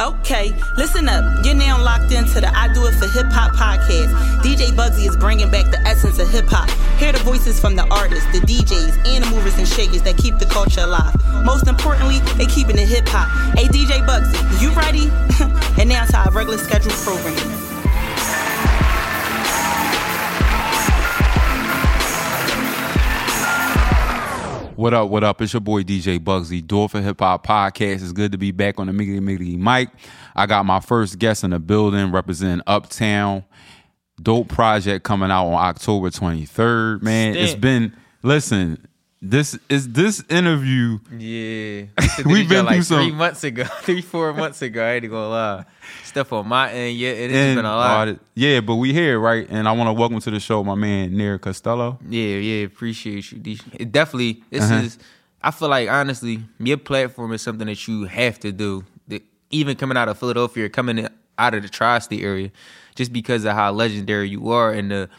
Okay, listen up. You're now locked into the I Do It For Hip Hop podcast. DJ Bugsy is bringing back the essence of hip hop. Hear the voices from the artists, the DJs, and the movers and shakers that keep the culture alive. Most importantly, they keeping it hip hop. Hey, DJ Bugsy, you ready? And now to our regular scheduled programming. What up, what up? It's your boy DJ Bugsy, Do It For Hip Hop podcast. It's good to be back on the Miggity mic. I got my first guest in the building representing Uptown. Dope project coming out on October 23rd, man. Stamp. It's been, listen, this interview. Yeah. We've been like through some. 3 months ago, 3-4 months ago. I ain't gonna lie. Stuff on my end, yeah, it has been a lot. Yeah, but we here, right? And I want to welcome to the show my man, Nair Costello. Yeah, appreciate you. It definitely, this is, I feel like, honestly, your platform is something that you have to do. Even coming out of Philadelphia, coming out of the tri-state area, just because of how legendary you are and the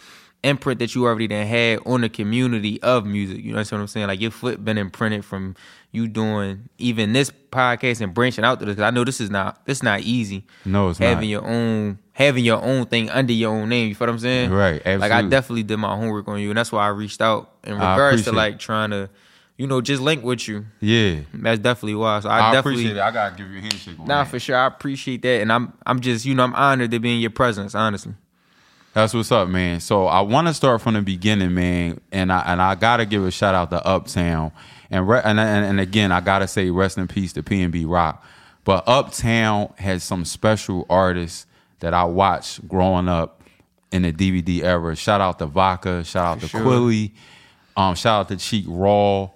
imprint that you already done had on the community of music. You know what I'm saying? Like, your foot been imprinted from you doing even this podcast and branching out to this. Because I know this is not easy. No, it's not. Having your own thing under your own name. You feel what I'm saying? Right. Absolutely. Like, I definitely did my homework on you, and that's why I reached out in regards to like trying to, you know, just link with you. Yeah, that's definitely why. So I definitely appreciate it. I gotta give you a handshake. Nah, for sure. I appreciate that, and I'm just, you know, I'm honored to be in your presence. Honestly. That's what's up, man. So I want to start from the beginning, man, and I gotta give a shout out to Uptown, and again I gotta say rest in peace to PNB Rock. But Uptown has some special artists that I watched growing up in the DVD era. Shout out to Vaka, shout out to Quilly, shout out to Cheek Raw,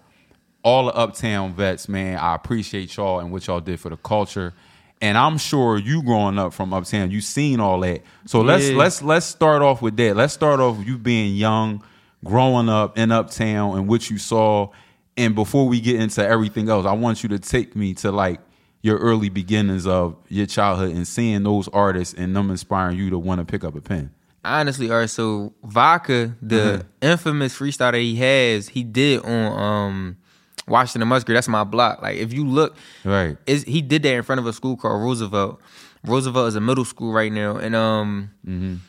all the Uptown vets, man. I appreciate y'all and what y'all did for the culture. And I'm sure you growing up from Uptown, you seen all that. So let's start off with that. Let's start off with you being young, growing up in Uptown and what you saw. And before we get into everything else, I want you to take me to like your early beginnings of your childhood and seeing those artists and them inspiring you to want to pick up a pen. Honestly, all right, so Vaka, the infamous freestyle that he has, he did on Washington Musgrave, that's my block. Like, if you look, right, he did that in front of a school called Roosevelt. Roosevelt is a middle school right now, and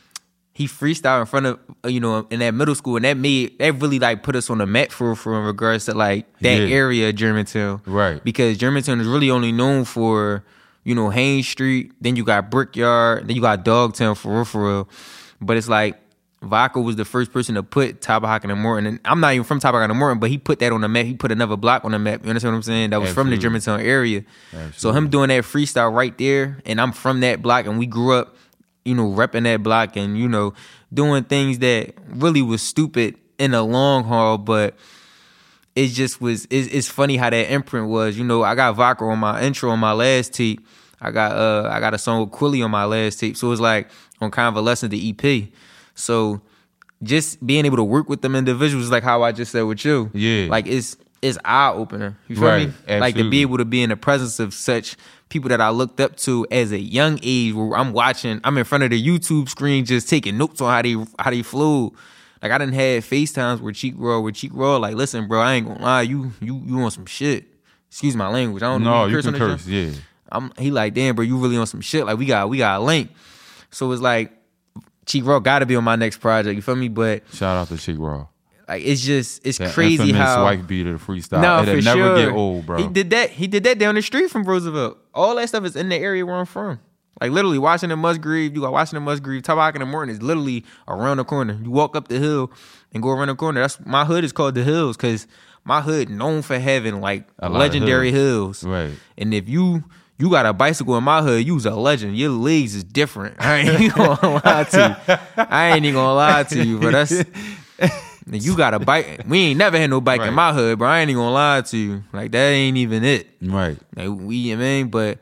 he freestyled in front of, you know, in that middle school, and that really like put us on the map for in regards to like that area of Germantown, right? Because Germantown is really only known for, you know, Haines Street. Then you got Brickyard. Then you got Dogtown for real. But it's like, Vaka was the first person to put Tobahaken and Morton, and I'm not even from Tobahaken and Morton, but he put that on the map. He put another block on the map. You understand what I'm saying? That was from the Germantown area. Absolutely. So him doing that freestyle right there, and I'm from that block, and we grew up, you know, repping that block and, you know, doing things that really was stupid in the long haul, but it just was, it's funny how that imprint was. You know, I got Vaka on my intro on my last tape. I got a song with Quilly on my last tape. So it was like on Convalescence, the EP. So just being able to work with them individuals, like how I just said with you, like it's eye-opener. You feel me? Absolutely. Like, to be able to be in the presence of such people that I looked up to as a young age, where I'm in front of the YouTube screen just taking notes on how they flew. Like, I done had FaceTimes with Cheek Raw, like, listen, bro, I ain't gonna lie, you on some shit. Excuse my language. I don't know. No, you can curse, yeah. He like, damn, bro, you really on some shit. Like, we got a link. So it's like, Cheek Raw gotta be on my next project, you feel me? But shout out to Cheek Raw. Like, it's just, it's that crazy how wife beater freestyle. No, it'll never get old, bro. He did that down the street from Roosevelt. All that stuff is in the area where I'm from. Like, literally, Washington Musgrave, you got Washington Musgrave, Tobahaken and Morton is literally around the corner. You walk up the hill and go around the corner. That's, my hood is called the Hills, because my hood known for having like a legendary hills. Right. And if you got a bicycle in my hood, you's a legend. Your legs is different. I ain't even gonna lie to you, but that's, you got a bike. We ain't never had no bike in my hood, bro. I ain't even gonna lie to you. Like, that ain't even it. Right. Like, but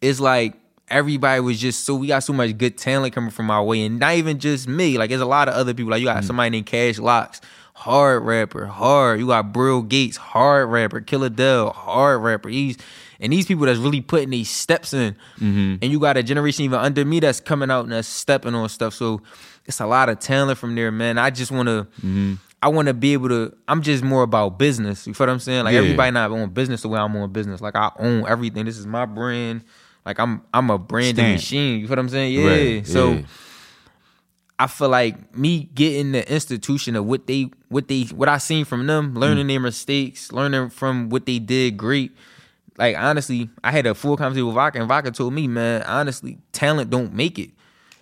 it's like everybody was just so, we got so much good talent coming from our way, and not even just me. Like, there's a lot of other people. Like, you got somebody named Cash Locks, hard rapper, hard. You got Brill Gates, hard rapper, Killer Dell, hard rapper. And these people that's really putting these steps in. Mm-hmm. And you got a generation even under me that's coming out and that's stepping on stuff. So it's a lot of talent from there, man. I just want to, I want to be able to, I'm just more about business. You feel what I'm saying? Like, everybody not on business the way I'm on business. Like, I own everything. This is my brand. Like I'm a branding machine. You feel what I'm saying? Yeah. Right. So I feel like me getting the institution of what I seen from them, learning their mistakes, learning from what they did great. Like honestly, I had a full conversation with Vaka, and Vaka told me, man, honestly, talent don't make it.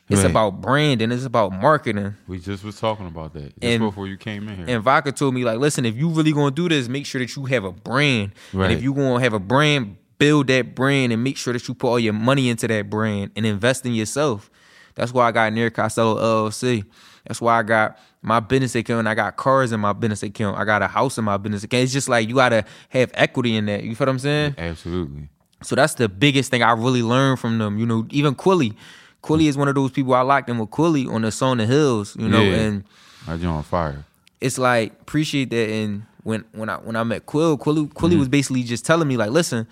It's about branding. It's about marketing. We just was talking about that just before you came in here. And Vaka told me, like, listen, if you really gonna do this, make sure that you have a brand. Right. And if you gonna have a brand, build that brand and make sure that you put all your money into that brand and invest in yourself. That's why I got Near Costello LLC. That's why I got my business account. I got cars in my business account. I got a house in my business account. It's just like you gotta have equity in that. You feel what I'm saying? Absolutely. So that's the biggest thing I really learned from them. You know, even Quilly. Quilly is one of those people. I locked in with Quilly on the song The Hills. You know, and I joined on fire. It's like appreciate that. And when I met Quilly was basically just telling me like, listen.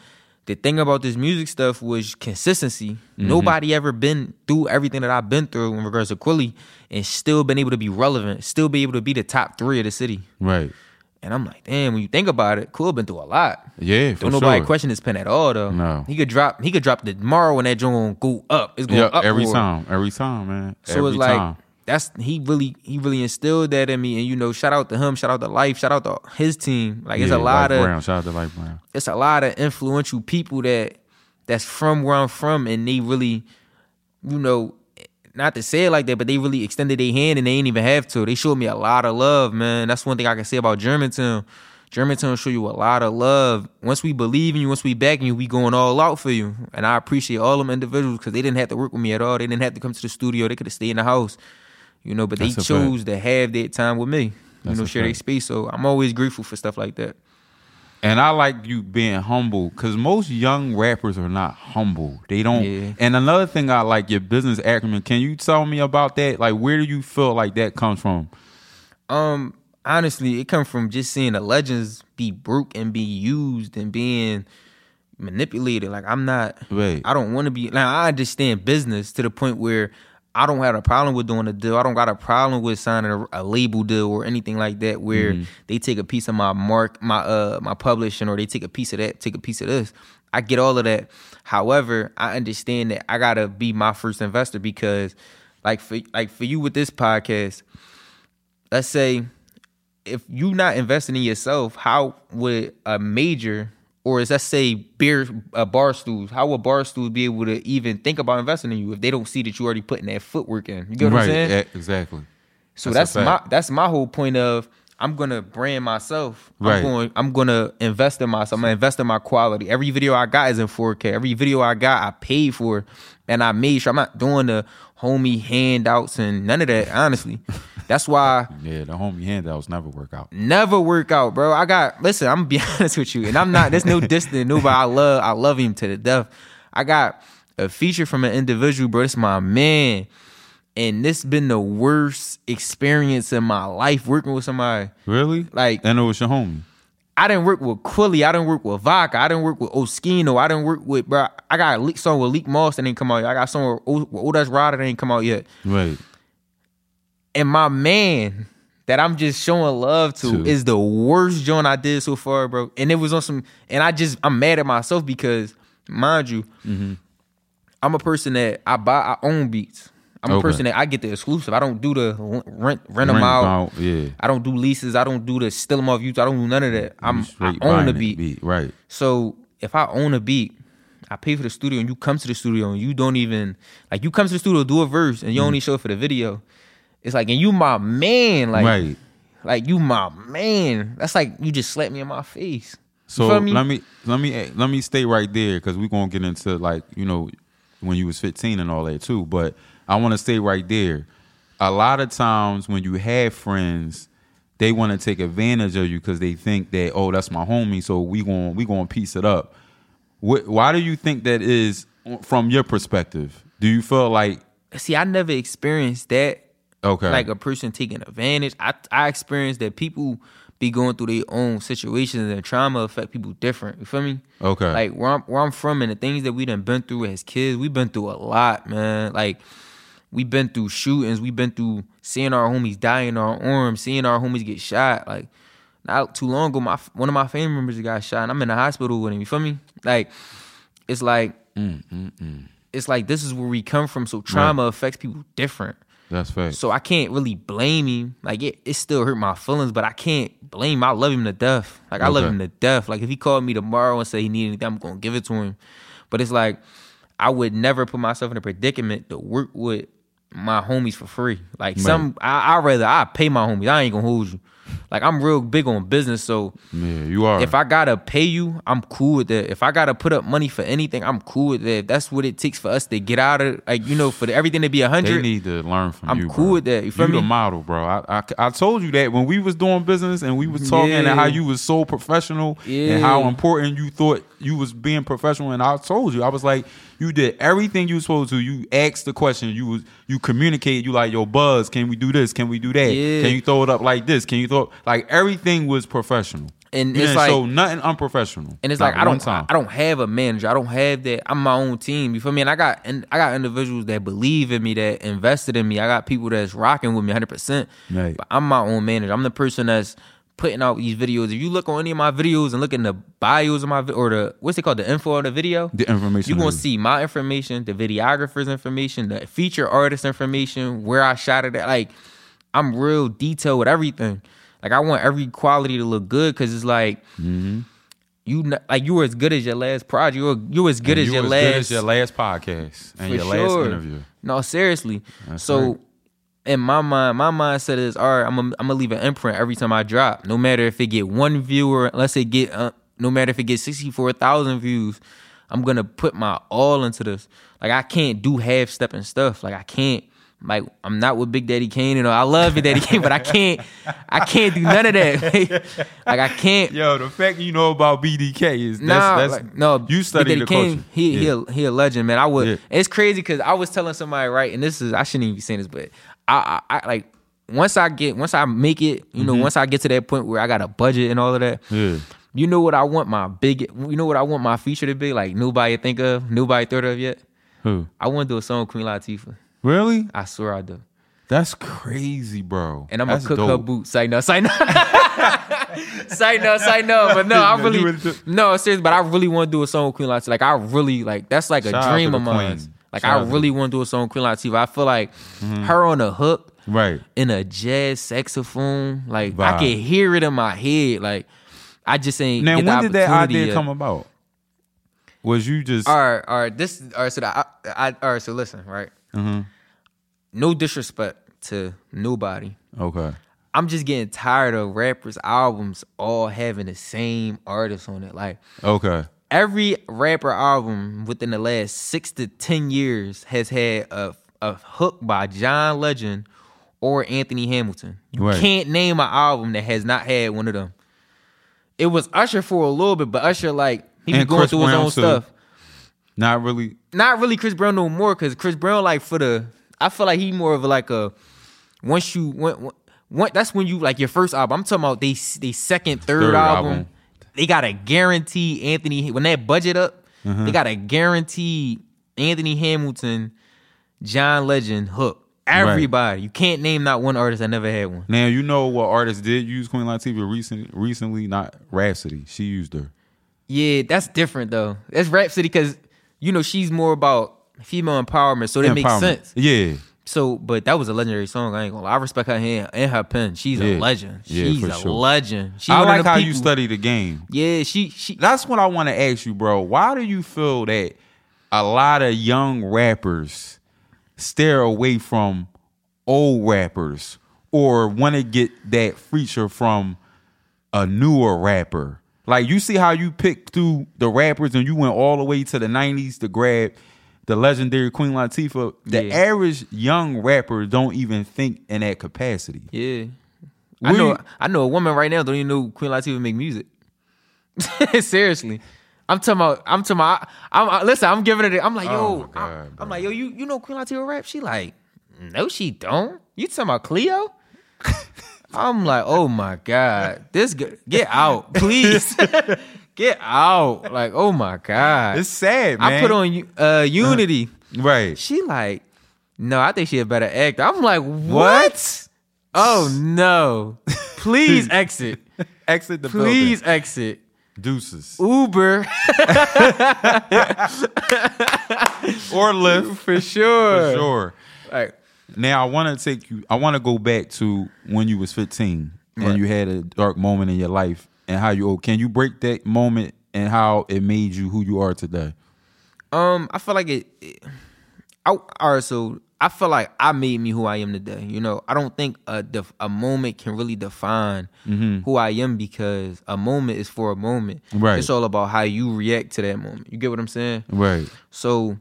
The thing about this music stuff was consistency. Mm-hmm. Nobody ever been through everything that I've been through in regards to Quilly and still been able to be relevant, still be able to be the top three of the city. Right. And I'm like, damn, when you think about it, Quilly been through a lot. Yeah, for sure. Don't nobody question his pen at all, though. No. He could drop the tomorrow and that joint go up. It's going up every time, man. So it's like, that's he really instilled that in me. And you know, shout out to him, shout out to Life, shout out to his team. Like it's a lot of Brown. Shout out to Life Brown. It's a lot of influential people that's from where I'm from, and they really, you know, not to say it like that, but they really extended their hand and they ain't even have to. They showed me a lot of love, man. That's one thing I can say about Germantown. Germantown show you a lot of love. Once we believe in you, once we back in you, we going all out for you. And I appreciate all them individuals because they didn't have to work with me at all. They didn't have to come to the studio. They could have stayed in the house. You know, but they chose to have that time with me. You know, share their space. So I'm always grateful for stuff like that. And I like you being humble because most young rappers are not humble. They don't. Yeah. And another thing I like, your business acumen. Can you tell me about that? Like, where do you feel like that comes from? Honestly, it comes from just seeing the legends be broke and be used and being manipulated. Like, I'm not. Right. I don't want to be. Now, I understand business to the point where I don't have a problem with doing a deal. I don't got a problem with signing a label deal or anything like that where they take a piece of my mark, my publishing, or they take a piece of that, take a piece of this. I get all of that. However, I understand that I got to be my first investor because like for you with this podcast, let's say if you not investing in yourself, how would a major or let's say bar stools, how will bar stools be able to even think about investing in you if they don't see that you already putting that footwork in? You get what I'm saying? Right, exactly. So that's my whole point of I'm going to brand myself. Right. I'm going to invest in myself. I'm going to invest in my quality. Every video I got is in 4K. Every video I got, I paid for it. And I made sure I'm not doing the homie handouts and none of that, honestly. That's why. Yeah, the homie handouts never work out. Never work out, bro. I'm going to be honest with you. And I'm not, there's no distance. Nobody I love him to the death. I got a feature from an individual, bro. It's my man. And this been the worst experience in my life working with somebody. Really? Like, and it was your homie. I didn't work with Quilly. I didn't work with Vaka. I didn't work with Oskino. I didn't work with, bro. I got a song with Leek Moss that didn't come out yet. I got a song with Odash Ryder that ain't come out yet. Right. And my man that I'm just showing love to is the worst joint I did so far, bro. And it was on some, and I'm mad at myself because, mind you, I'm a person that I own beats. I'm a person that I get the exclusive. I don't do the rent them out. Yeah. I don't do leases. I don't do the steal them off YouTube. I don't do none of that. I own the beat. Right. So if I own a beat, I pay for the studio and you come to the studio and you don't even, like you come to the studio, do a verse and you only show it for the video. It's like, and you my man. Like, like you my man. That's like, you just slapped me in my face. So let me stay right there because we're going to get into like, you know, when you was 15 and all that too. But I want to stay right there. A lot of times when you have friends, they want to take advantage of you because they think that, oh, that's my homie, so we gonna piece it up. Why do you think that is from your perspective? Do you feel like... See, I never experienced that, like a person taking advantage. I experienced that people be going through their own situations and trauma affect people different. You feel me? Okay. Like, where I'm from and the things that we done been through as kids, we've been through a lot, man. Like... We've been through shootings. We've been through seeing our homies die in our arms, seeing our homies get shot. Like, not too long ago, one of my family members got shot, and I'm in the hospital with him. You feel me? Like, it's like it's like this is where we come from. So trauma affects people different. That's fair. So I can't really blame him. Like it still hurt my feelings, but I can't blame him. I love him to death. Like I love him to death. Like if he called me tomorrow and said he needed anything, I'm gonna give it to him. But it's like I would never put myself in a predicament to work with my homies for free. Like I pay my homies. I ain't gonna hold you. Like I'm real big on business, so yeah, you are. If I gotta pay you, I'm cool with that. If I gotta put up money for anything, I'm cool with that. That's what it takes for us to get out of, like, you know, for everything to be 100. They need to learn from you. I'm cool with that. You feel me? You the model, bro. I told you that when we was doing business and we was talking and how you was so professional and how important you thought you was being professional. And I told you, I was like, you did everything you was supposed to. You asked the question. You communicated. You like, yo, Buzz, can we do this? Can we do that? Yeah. Can you throw it up like this? Can you throw it? Like, everything was professional. And it's like, so nothing unprofessional. And it's like, I don't have a manager. I don't have that. I'm my own team. You feel me? And I got individuals that believe in me, that invested in me. I got people that's rocking with me 100%. Right. But I'm my own manager. I'm the person that's putting out these videos. If you look on any of my videos and look in the bios of my or the the info of the video, the information you're gonna see my information, the videographer's information, the feature artist information, where I shot it at. Like, I'm real detailed with everything. Like, I want every quality to look good, because it's like you were as good as your last project. You were as good as your last. You as good as your last podcast and your last interview. No, seriously. That's so. Right. And my mindset is, all right, I'm gonna leave an imprint every time I drop. No matter if it get one view or no matter if it gets 64,000 views, I'm gonna put my all into this. Like, I can't do half stepping stuff. Like, I can't. Like, I'm not with Big Daddy Kane. You know, I love Big Daddy Kane, but I can't do none of that. Like, I can't. Yo, the fact you know about BDK is no. You study the culture. He a legend, man. I would. Yeah. It's crazy because I was telling somebody, right, and this is, I shouldn't even be saying this, but. I like, once I make it, you know, once I get to that point where I got a budget and all of that, you know what I want my feature to be? Like, nobody thought of yet. Who? I want to do a song with Queen Latifah. Really? I swear I do. That's crazy, bro. And I'm going to cook dope. Her boots. Say no. But no, I really, no, seriously, but I really want to do a song with Queen Latifah. Like, I really, like, that's like a shout dream of mine. Like, I really want to do a song with Queen Latifah. I feel like her on a hook, right, in a jazz saxophone, like, wow. I can hear it in my head. Like, I just ain't. Now, when did that idea come about? Was you just So listen, right. No disrespect to nobody. Okay. I'm just getting tired of rappers' albums all having the same artists on it. Like, okay. Every rapper album within the last 6 to 10 years has had a hook by John Legend or Anthony Hamilton. You can't name an album that has not had one of them. It was Usher for a little bit, but Usher, like, he was going through his own stuff. Not really Chris Brown no more, because Chris Brown, like, I feel like he more of like a once you went that's when you, like, your first album. I'm talking about they second, third album. They got a guaranteed Anthony. When that budget up, they got a guaranteed Anthony Hamilton, John Legend hook. Everybody, you can't name not one artist that never had one. Now, you know what artist did use Queen Latifah recently? Not Rhapsody. She used her. Yeah, that's different though. That's Rhapsody because, you know, she's more about female empowerment, so that makes sense. Yeah. So, but that was a legendary song. I ain't gonna lie. I respect her hand and her pen. She's a legend. She's a legend. I like how you study the game. Yeah, she. That's what I want to ask you, bro. Why do you feel that a lot of young rappers steer away from old rappers or want to get that feature from a newer rapper? Like, you see how you picked through the rappers and you went all the way to the 90s to grab the legendary Queen Latifah. The average young rapper don't even think in that capacity. Yeah, I know a woman right now don't even know Queen Latifah make music. Seriously, I'm giving it. I'm like, yo, I'm like, yo, you know Queen Latifah rap? She like, no, she don't. You talking about Cleo? I'm like, oh my God, this get out, please. Get out. Like, oh my God. It's sad, man. I put on Unity. Right. She like, no, I think she a better actor. I'm like, what? Oh no. Please exit. Please exit. Deuces. Uber. Or Lyft. For sure. For sure. Right. Now, I want to go back to when you was 15 and you had a dark moment in your life and how you, can you break that moment and how it made you who you are today? I feel like I feel like I made me who I am today. You know, I don't think a moment can really define who I am, because a moment is for a moment. Right. It's all about how you react to that moment. You get what I'm saying? Right. So,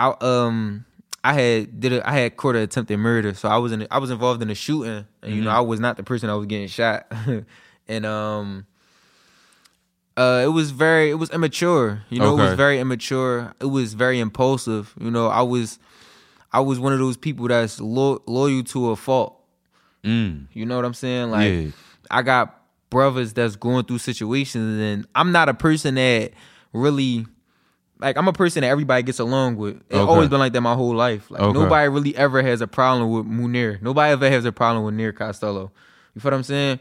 I had caught an attempted murder. So I was involved in a shooting, and you know, I was not the person that was getting shot, and it was immature. You know, It was very immature. It was very impulsive. You know, I was one of those people that's loyal to a fault. You know what I'm saying? Like, yeah. I got brothers that's going through situations, and I'm not a person that really, like, I'm a person that everybody gets along with. It's always been like that my whole life. Like, nobody really ever has a problem with Munir. Nobody ever has a problem with Nir Costello. You feel what I'm saying?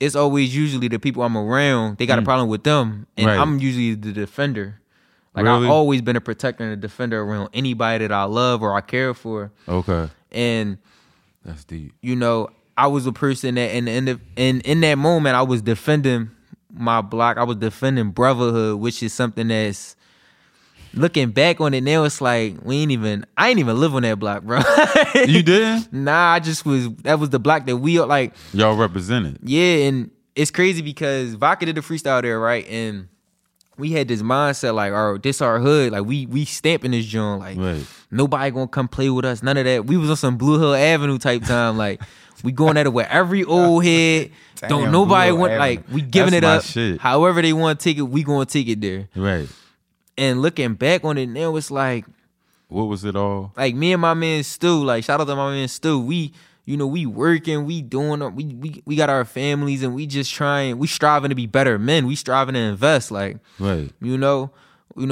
It's always usually the people I'm around, they got a problem with them, and I'm usually the defender. Like, really? I've always been a protector and a defender around anybody that I love or I care for. Okay. And that's deep. You know, I was a person that in that moment I was defending my block. I was defending brotherhood, which is something that's, looking back on it now, it's like I ain't even live on that block, bro. You didn't? Nah, that was the block that we like. Y'all represented. Yeah, and it's crazy because Vaka did the freestyle there, right? And we had this mindset like, all right, this our hood. Like, we stamping this joint. Like, nobody gonna come play with us. None of that. We was on some Blue Hill Avenue type time. Like, we going at it with every old head. Don't nobody want Avenue. Like, we giving That's it up. Shit. However they want to take it, we gonna take it there. Right. And looking back on it now, it's like, what was it all? Like, me and my man Stu, like, shout out to my man Stu. We, you know, we working, we doing, we got our families, and we just trying, we striving to be better men. We striving to invest, like, you know,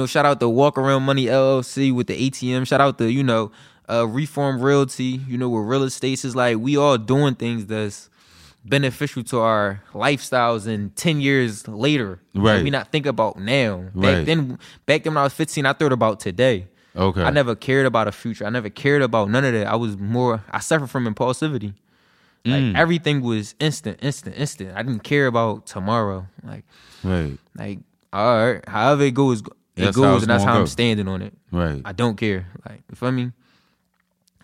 shout out to Walk Around Money LLC with the ATM. Shout out to, you know, Reform Realty, you know, with real estates. It's like, we all doing things that's beneficial to our lifestyles in 10 years later. Right. That we not think about now. Right. Back then when I was 15, I thought about today. Okay. I never cared about a future. I never cared about none of that. I suffered from impulsivity. Like, everything was instant. I didn't care about tomorrow. Like, like, all right, however it goes, and that's how I'm standing on it. Right. I don't care. Like, you feel me?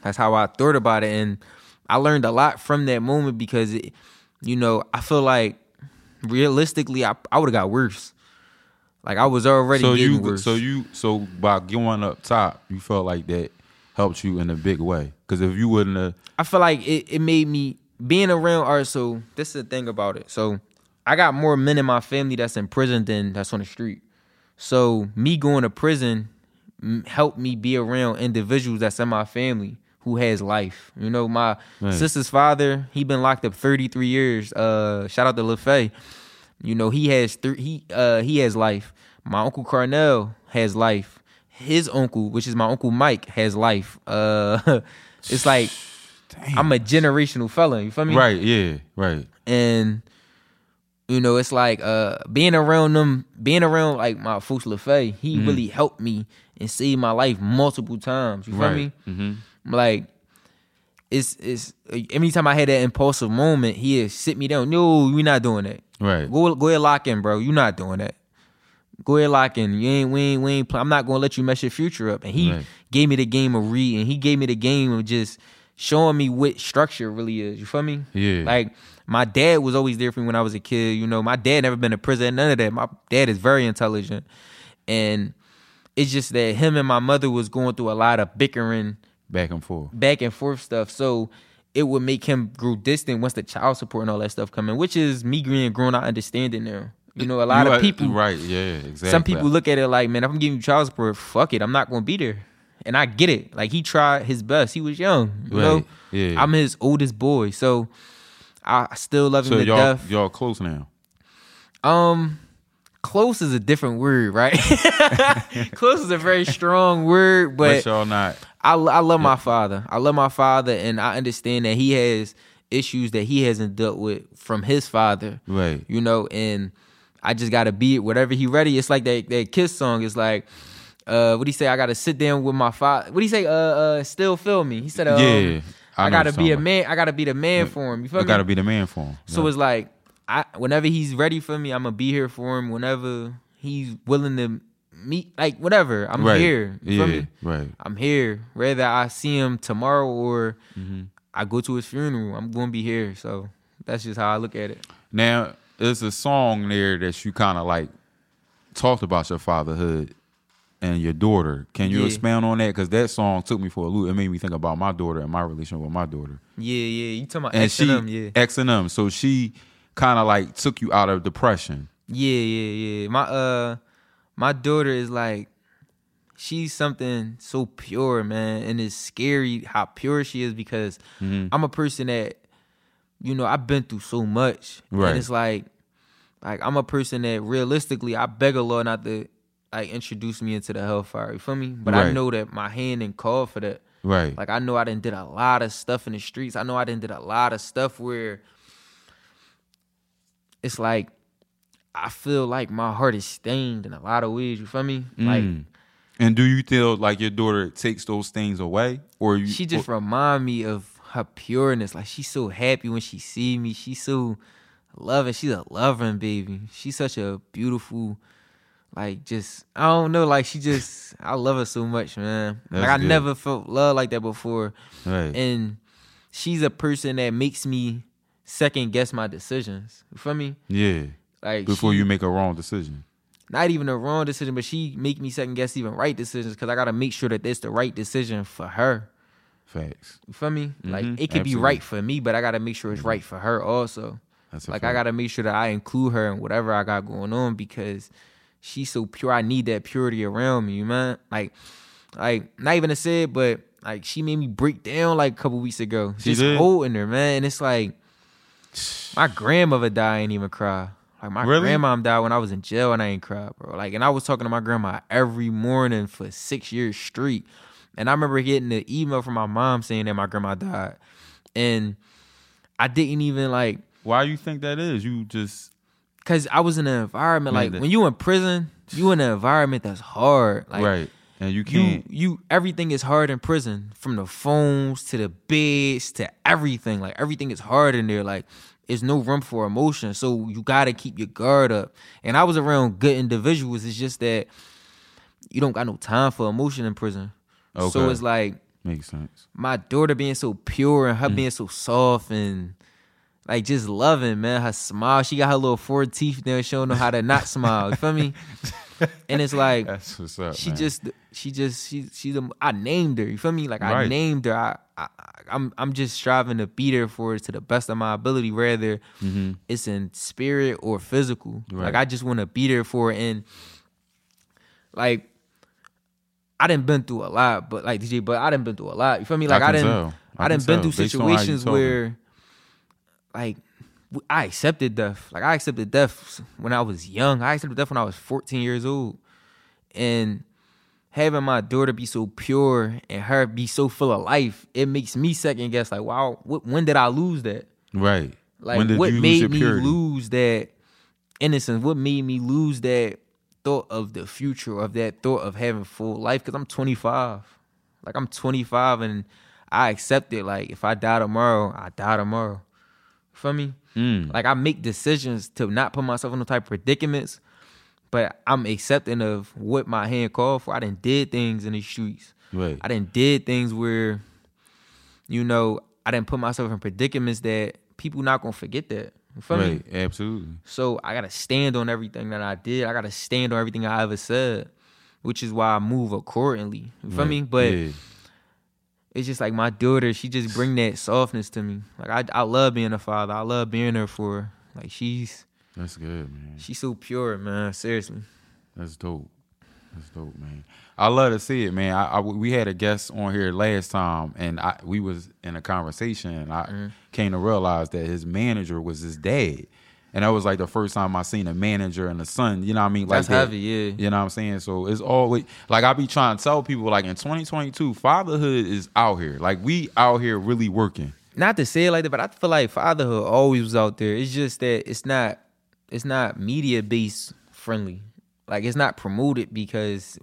That's how I thought about it, and I learned a lot from that moment because, you know, I feel like realistically, I would have got worse. Like, I was already worse. So by going up top, you felt like that helped you in a big way. Because if you wouldn't have... I feel like it made me... Being around art, so this is the thing about it. So I got more men in my family that's in prison than that's on the street. So me going to prison helped me be around individuals that's in my family who has life. You know, my sister's father, he been locked up 33 years. Shout out to LaFay. You know, he has life. My Uncle Carnell has life. His uncle, which is my Uncle Mike, has life. It's like, damn, I'm a generational fella. You feel me? Right, yeah, right. And, you know, it's like being around like my folks LaFay, he really helped me and saved my life multiple times. You feel me? Mm-hmm. Like, it's anytime I had that impulsive moment, he would sit me down. No, you're not doing that. Right. Go ahead, lock in, bro. You're not doing that. Go ahead, lock in. We ain't I'm not gonna let you mess your future up. And he gave me the game of reading. He gave me the game of just showing me what structure really is. You feel me? Yeah. Like, my dad was always there for me when I was a kid. You know, my dad never been to prison, none of that. My dad is very intelligent, and it's just that him and my mother was going through a lot of bickering. Back and forth stuff. So it would make him grow distant once the child support and all that stuff come in, which is me being grown. I understand it now. You know, a lot of people. Right, yeah, exactly. Some people look at it like, man, if I'm giving you child support, fuck it, I'm not going to be there. And I get it. Like, he tried his best. He was young. You know? Yeah. I'm his oldest boy. So I still love him to death. So y'all close now? Close is a different word, right? Close is a very strong word, but y'all not. I love my father. I love my father, and I understand that he has issues that he hasn't dealt with from his father. Right. You know, and I just gotta be it whatever he ready. It's like that Kiss song. It's like, what do you say? I gotta sit down with my father. What do you say? Still feel me. He said, yeah, I gotta be a man. I gotta be the man for him. You feel me? I gotta be the man for him. So it's like, whenever he's ready for me, I'm gonna be here for him. Whenever he's willing to meet, like whatever, I'm here. You feel me? Right. I'm here. Whether I see him tomorrow or I go to his funeral, I'm gonna be here. So that's just how I look at it. Now, there's a song there that you kind of like talked about your fatherhood and your daughter. Can you expound on that? Because that song took me for a loop. It made me think about my daughter and my relationship with my daughter. Yeah. You talking about X&M, X&M. So she kind of like took you out of depression. Yeah. My daughter is like, she's something so pure, man. And it's scary how pure she is because I'm a person that, you know, I've been through so much. Right. And it's like I'm a person that realistically, I beg Allah not to like introduce me into the hellfire. You feel me? But I know that my hand didn't call for that. Right. Like I know I done did a lot of stuff in the streets. I know I done did a lot of stuff where it's like I feel like my heart is stained in a lot of ways. You feel me? Like. And do you feel like your daughter takes those things away, or she just remind me of her pureness? Like she's so happy when she see me. She's so loving. She's a loving baby. She's such a beautiful, like just I don't know. Like she just I love her so much, man. That's like I never felt love like that before. Right. And she's a person that makes me second guess my decisions. You feel me? Yeah. Like before you make a wrong decision. Not even a wrong decision, but she make me second guess even right decisions because I got to make sure that that's the right decision for her. Facts. You feel me? Like, it could be right for me, but I got to make sure it's right for her also. That's like, I got to make sure that I include her in whatever I got going on because she's so pure. I need that purity around me, man. Like not even to say it, but, like, she made me break down, like, a couple weeks ago. She's holding her, man. And it's like, my grandmother died, I ain't even cry. Like, my grandmom died when I was in jail and I ain't cried, bro. Like, and I was talking to my grandma every morning for 6 years straight. And I remember getting an email from my mom saying that my grandma died. And I didn't even, like... Why you think that is? You just... Because I was in an environment, like, when you in prison, you in an environment that's hard. Like, and you can't... Everything is hard in prison. From the phones to the beds to everything. Like, everything is hard in there. Like... There's no room for emotion, so you gotta keep your guard up. And I was around good individuals. It's just that you don't got no time for emotion in prison. Okay. So it's like makes sense. My daughter being so pure and her being so soft and like just loving, man. Her smile, she got her little 4 teeth there showing her how to not smile. You feel me? And it's like that's what's up. She man. I named her. You feel me? Like I named her. I'm just striving to be there for it to the best of my ability, whether it's in spirit or physical. Right. Like I just want to be there for it. And like I done been through a lot, but like DJ, but I done been through a lot. You feel me? Like I done been through situations where like I accepted death. Like I accepted death when I was young. I accepted death when I was 14 years old. And having my daughter be so pure and her be so full of life, it makes me second guess, like, wow, when did I lose that? Right. Like, what made me lose that innocence? What made me lose that thought of the future, of that thought of having full life? Because I'm 25. Like, I'm 25 and I accept it. Like, if I die tomorrow, I die tomorrow. Feel me? Like, I make decisions to not put myself in no type of predicaments. But I'm accepting of what my hand called for. I done did things in the streets. Right. I done did things where, you know, I done put myself in predicaments that people not going to forget that. You feel me? Right, absolutely. So I got to stand on everything that I did. I got to stand on everything I ever said, which is why I move accordingly. You feel me? But it's just like my daughter, she just bring that softness to me. Like I love being a father. I love being there for her. Like she's... That's good, man. She's so pure, man. Seriously. That's dope. That's dope, man. I love to see it, man. We had a guest on here last time, and we was in a conversation, and I came to realize that his manager was his dad. And that was like the first time I seen a manager and a son, you know what I mean? Like that's heavy, yeah. You know what I'm saying? So it's always, like I be trying to tell people, like in 2022, fatherhood is out here. Like we out here really working. Not to say it like that, but I feel like fatherhood always was out there. It's just that it's not it's not media-based friendly. Like, it's not promoted because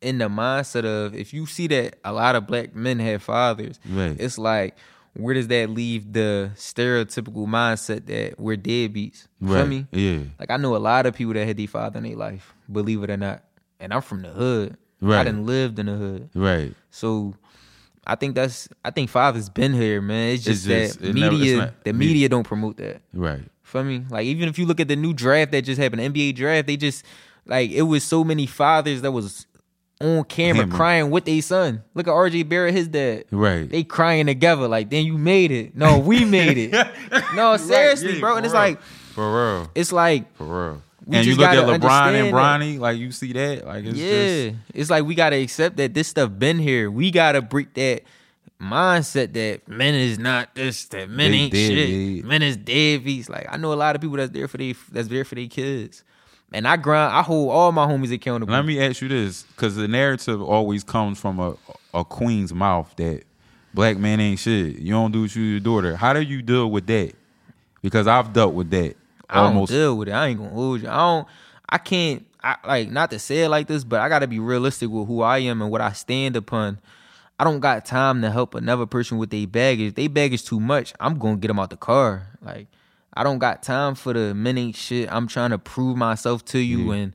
in the mindset of, if you see that a lot of black men have fathers, right, it's like, where does that leave the stereotypical mindset that we're deadbeats? Right. Feel me? Yeah. Like, I know a lot of people that had their father in their life, believe it or not. And I'm from the hood. Right. I done lived in the hood. Right. So I think father's been here, man. It's just that media don't promote that. Right. Feel me? Like, even if you look at the new draft that just happened, the NBA draft, they just, like, it was so many fathers that was on camera crying with their son. Look at RJ Barrett, his dad. Right. They crying together. Like, then you made it. No, we made it. No, seriously, right, yeah, bro. And it's real. For real. And you look at LeBron and Bronny, like, you see that? Like, it's just... It's like, we got to accept that this stuff been here. We got to break that mindset that men is not this, that men ain't shit. Men is deadbeats. Like, I know a lot of people that's there for their kids. And I grind. I hold all my homies accountable. Let me ask you this, because the narrative always comes from a queen's mouth that black man ain't shit. You don't do what you do to your daughter. How do you deal with that? Because I've dealt with that. I don't deal with it. I ain't gonna hold you. I can't, not to say it like this, but I gotta be realistic with who I am and what I stand upon. I don't got time to help another person with their baggage. They baggage too much. I'm gonna get them out the car. Like, I don't got time for the men ain't shit. I'm trying to prove myself to you, and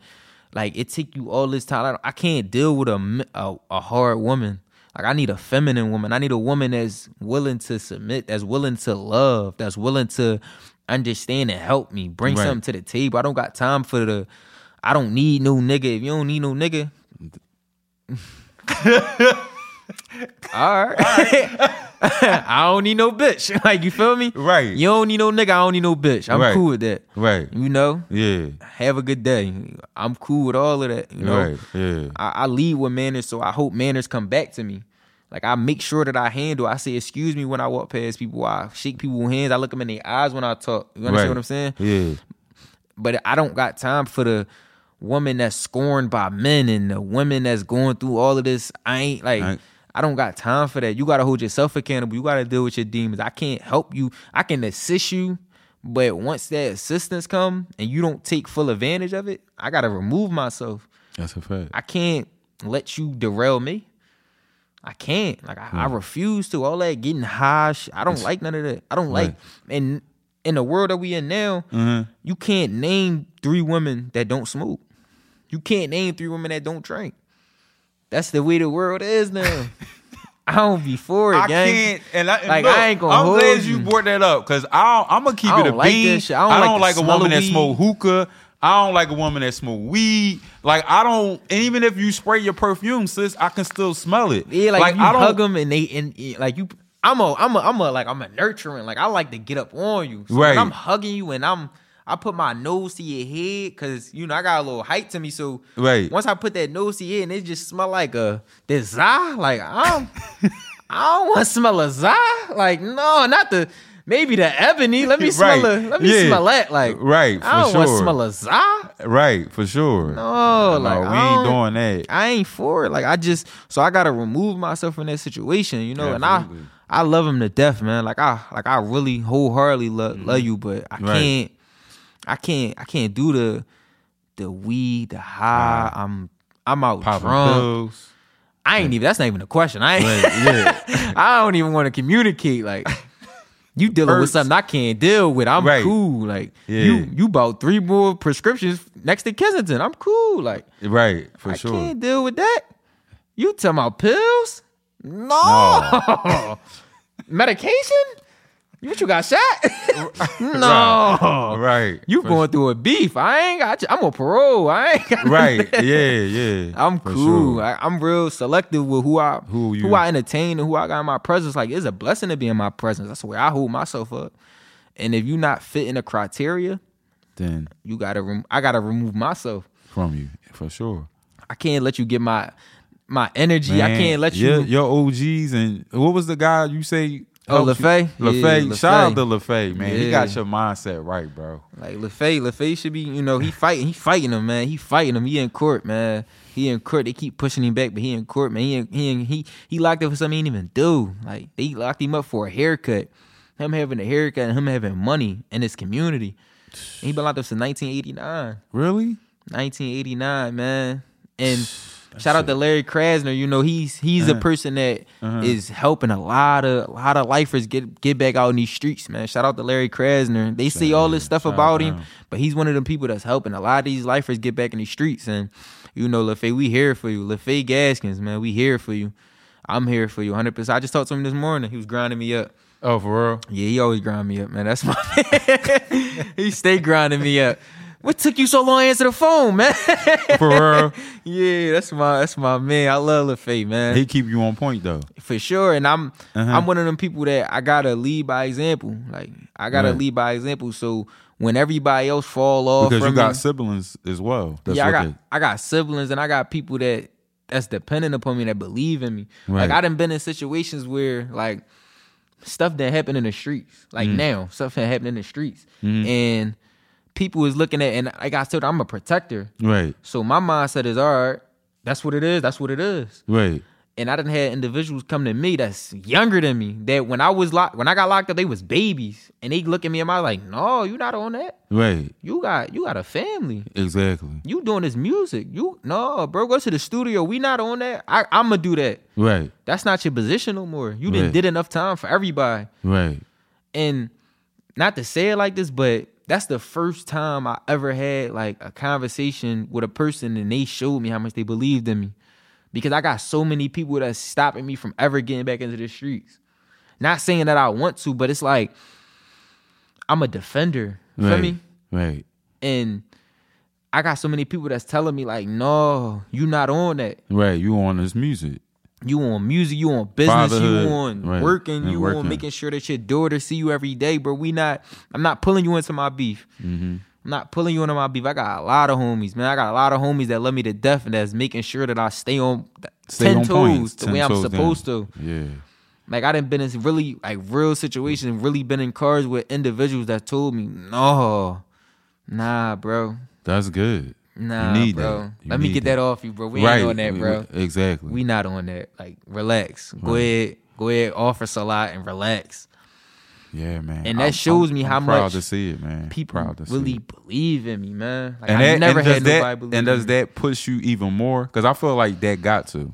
like, it take you all this time. I can't deal with a hard woman. Like, I need a feminine woman. I need a woman that's willing to submit, that's willing to love, that's willing to understand and help me, bring something to the table. I don't got time for the, I don't need no nigga. If you don't need no nigga, all right. I don't need no bitch. Like, you feel me? Right. You don't need no nigga, I don't need no bitch. I'm cool with that. Right. You know? Yeah. Have a good day. I'm cool with all of that. You know? Right. Yeah. I lead with manners, so I hope manners come back to me. Like, I make sure that I say excuse me when I walk past people. I shake people's hands. I look them in their eyes when I talk. You understand what I'm saying? Yeah. But I don't got time for the woman that's scorned by men and the women that's going through all of this. I don't got time for that. You got to hold yourself accountable. You got to deal with your demons. I can't help you. I can assist you, but once that assistance come and you don't take full advantage of it, I got to remove myself. That's a fact. I can't let you derail me. I can't. Like, I refuse to. All that getting high shit, I don't like none of that. I don't like. And in the world that we in now, you can't name 3 women that don't smoke. You can't name 3 women that don't drink. That's the way the world is now. I don't be for it, gang. I ain't gonna hold you. I'm glad you brought that up, because I'm gonna keep it a bean. I don't like a woman that smoke hookah. I don't like a woman that smoke weed. Like, I don't. Even if you spray your perfume, sis, I can still smell it. Yeah, like you hug them and they and like you. I'm a nurturing. Like, I like to get up on you. So right. When I'm hugging you and I put my nose to your head, because, you know, I got a little height to me. So once I put that nose to your head and it just smell like a desire, like, I don't want to smell a za. Like, no, not the, maybe the ebony. Let me smell smell that. Like, I don't want to smell a za. Right, for sure. No, like, we ain't doing that. I ain't for it. Like, so I got to remove myself from that situation, you know, absolutely. And I love him to death, man. Like, I really wholeheartedly love you, but I can't. I can't do the weed, the high. I'm out popping drunk. Pills. That's not even a question. I don't even want to communicate. Like, you dealing with something I can't deal with. I'm cool. Like, you bought 3 more prescriptions next to Kensington. I'm cool. Like, I can't deal with that. You talking about pills? No. Medication? You got shot? No. Right. You going through a beef. I ain't got you. I'm on parole. I ain't got that. Yeah. I'm cool. Sure. I'm real selective with who I entertain and who I got in my presence. Like, it's a blessing to be in my presence. That's the way I hold myself up. And if you not fitting the criteria, then you gotta I gotta remove myself from you, for sure. I can't let you get my energy. Man, I can't let you your OGs. And what was the guy you say? Oh, LaFay. Shout out to LaFay, man. He got your mindset right, bro. Like, LaFay should be, you know, he fighting him, man. He fighting him. He in court, man. He in court. They keep pushing him back, but he in court, man. He locked up for something he didn't even do. Like, they locked him up for a haircut. Him having a haircut and him having money in his community. He been locked up since 1989. Really? 1989, man. And shout out to Larry Krasner. You know, he's a person that is helping a lot of lifers get back out in these streets, man. Shout out to Larry Krasner. They see all this stuff about him, but he's one of them people that's helping a lot of these lifers get back in these streets. And you know, LaFay, we here for you. LaFay Gaskins, man, we here for you. I'm here for you 100%. I just talked to him this morning. He was grinding me up. Oh, for real? Yeah, he always grind me up, man. That's my man. He stay grinding me up. What took you so long to answer the phone, man? For real? Yeah, that's my man. I love LaFay, man. He keep you on point though. For sure. And I'm one of them people that I gotta lead by example. Like I gotta lead by example. So when everybody else fall off, because you got siblings as well. That's I got siblings, and I got people that's dependent upon me, that believe in me. Right. Like I done been in situations where like stuff that happened in the streets. Like now, stuff that happened in the streets, and people is looking at, and like I said, I'm a protector. Right. So my mindset is, all right, that's what it is. That's what it is. Right. And I done had individuals come to me that's younger than me, that when I got locked up, they was babies, and they look at me and I like, no, you not on that. Right. You got a family. Exactly. You doing this music. No, bro, go to the studio. We not on that. I'm gonna do that. Right. That's not your position no more. You didn't did enough time for everybody. Right. And not to say it like this, but that's the first time I ever had like a conversation with a person and they showed me how much they believed in me. Because I got so many people that's stopping me from ever getting back into the streets. Not saying that I want to, but it's like, I'm a defender. You feel me? Right. And I got so many people that's telling me like, no, you not on that. Right, you on this music. You on music, you on business, you on working, you on making sure that your daughter see you every day, bro. I'm not pulling you into my beef. Mm-hmm. I'm not pulling you into my beef. I got a lot of homies, man. I got a lot of homies that love me to death and that's making sure that I stay on 10 toes the way I'm supposed to. Yeah. Like, I done been in really, like, real situations, really been in cars with individuals that told me, no, nah, bro. That's good. Nah, bro. Let me get that off you, bro. We ain't on that, bro. Exactly. We not on that. Like, relax. Right. Go ahead, offer Salat and relax. Yeah, man. And that shows me how much proud to see it, man. People really believe in me, man. Like, I never had nobody believe in me. And does that push you even more? Because I feel like that got to a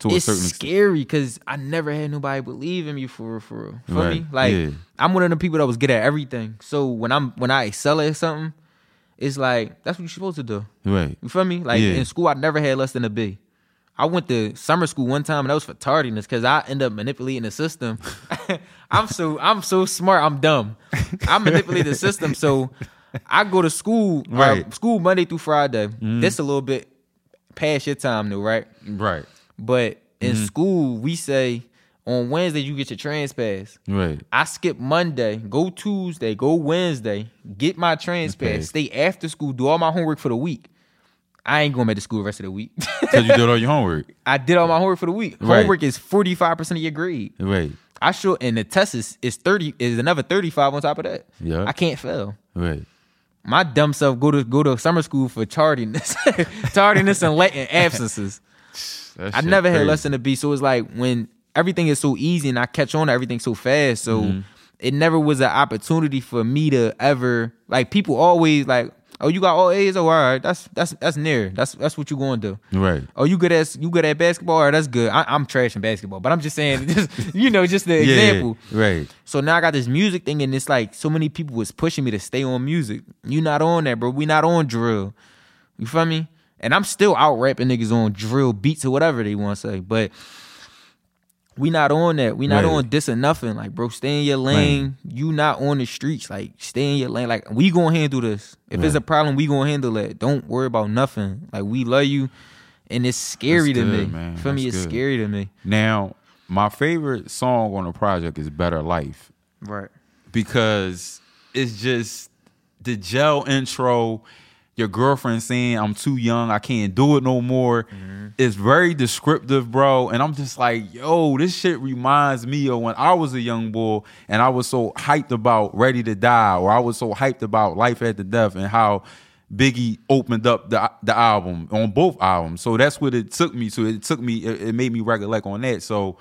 certain extent. It's scary because I never had nobody believe in me for real. For me? Like, I'm one of the people that was good at everything. So when I excel at something, it's like, that's what you're supposed to do. Right. You feel me? Like, in school, I never had less than a B. I went to summer school one time, and that was for tardiness because I ended up manipulating the system. I'm so smart, I'm dumb. I manipulate the system. So I go to school, school Monday through Friday. That's a little bit past your time, though, right? Right. But in school, we say, on Wednesday, you get your trans pass. Right. I skip Monday, go Tuesday, go Wednesday, get my trans pass, stay after school, do all my homework for the week. I ain't going back to school the rest of the week. Because you did all your homework. I did all my homework for the week. Homework is 45% of your grade. Right. And the test is 30. Is another 35 on top of that. Yeah. I can't fail. Right. My dumb self go to summer school for tardiness, and Latin absences. I never had less than a B. So it's like when everything is so easy and I catch on to everything so fast. So it never was an opportunity for me to ever, like, people always like, oh, you got all A's? Oh, all right. That's near. That's what you going to do. Right. Oh, you good at basketball? All right, that's good. I'm trash in basketball, but I'm just saying, just the example. Right. So now I got this music thing, and it's like so many people was pushing me to stay on music. You not on that, bro. We not on drill. You feel me? And I'm still out rapping niggas on drill beats or whatever they want to say, but we not on that. We not on this or nothing. Like, bro, stay in your lane. Right. You not on the streets. Like, stay in your lane. Like, we gonna handle this. If it's a problem, we gonna handle it. Don't worry about nothing. Like, we love you. And it's scary to me. Man. For me, it's scary to me. Now, my favorite song on the project is Better Life. Right. Because it's just the gel intro, your girlfriend saying, I'm too young, I can't do it no more. It's very descriptive, bro. And I'm just like, yo, this shit reminds me of when I was a young boy and I was so hyped about Ready to Die, or I was so hyped about Life After Death and how Biggie opened up the album, on both albums. So that's what it took me to. It made me recollect on that. So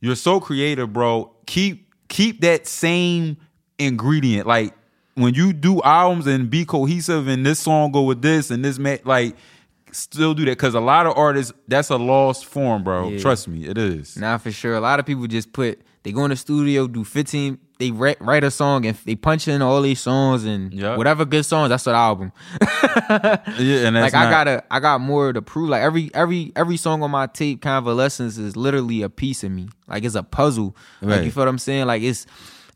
you're so creative, bro. Keep that same ingredient. Like, when you do albums and be cohesive and this song go with this and this, man, like, still do that. Because a lot of artists, that's a lost form, bro. Yeah. Trust me, it is. Nah, for sure. A lot of people just put, they go in the studio, do 15, they write a song and they punch in all these songs and whatever good songs, that's an album. And that's like not... I got more to prove. Like every song on my tape, Convalescence, is literally a piece of me. Like it's a puzzle. Right. Like you feel what I'm saying? Like it's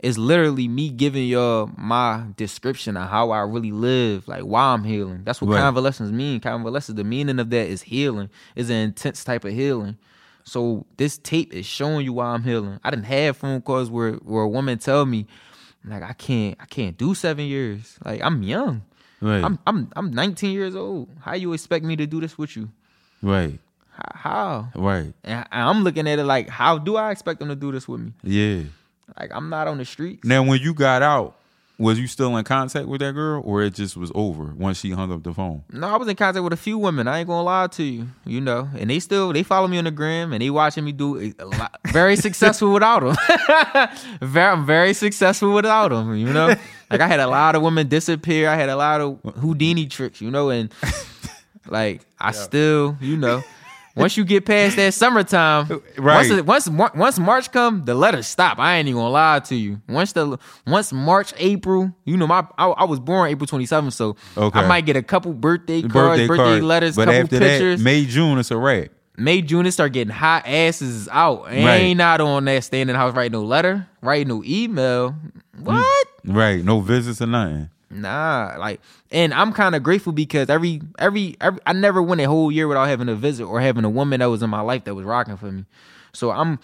literally me giving y'all my description of how I really live, like why I'm healing. That's what Convalescence mean. Convalescence, the meaning of that is healing. It's an intense type of healing. So this tape is showing you why I'm healing. I didn't have phone calls where a woman tell me, like, I can't do 7 years. Like, I'm young. Right. I'm 19 years old. How you expect me to do this with you? Right. How? Right. And I'm looking at it like, how do I expect them to do this with me? Yeah. Like, I'm not on the streets. Now, when you got out, was you still in contact with that girl, or it just was over once she hung up the phone? No, I was in contact with a few women. I ain't gonna lie to you, you know. And they follow me on the gram, and they watching me do a lot. Very successful without them. I'm very successful without them, you know. Like I had a lot of women disappear. I had a lot of Houdini tricks, you know. And like I still, you know. Once you get past that summertime, right? Once March come, the letters stop. I ain't even gonna lie to you. Once March, April, you know, I was born April 27th, so I might get a couple birthday cards, letters, but couple after pictures. That, May, June, it's a wrap. May, June, it start getting hot asses out. Right. Ain't out on that standing house writing no letter, writing no email. What? Right? No visits or nothing. Nah, like, and I'm kind of grateful because every I never went a whole year without having a visit or having a woman that was in my life that was rocking for me. So I'm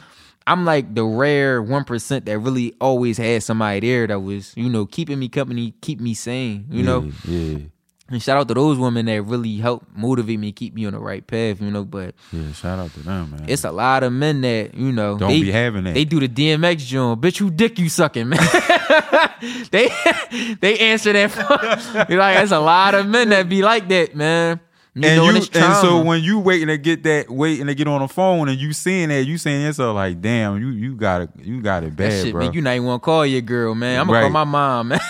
like the rare 1% that really always had somebody there that was, you know, keeping me company, keep me sane, you know. Yeah. And shout out to those women that really helped motivate me, keep me on the right path, you know. But yeah, shout out to them, man. It's a lot of men that, you know, don't be having that. They do the DMX joint, bitch, who dick you sucking, man. they answer that. You're like, it's a lot of men that be like that, man. You and know, and so when you waiting to get on the phone and you seeing that, you saying yourself like, damn, you got it bad, that shit, bro. Man, you not even want to call your girl, man. I'm gonna call my mom, man.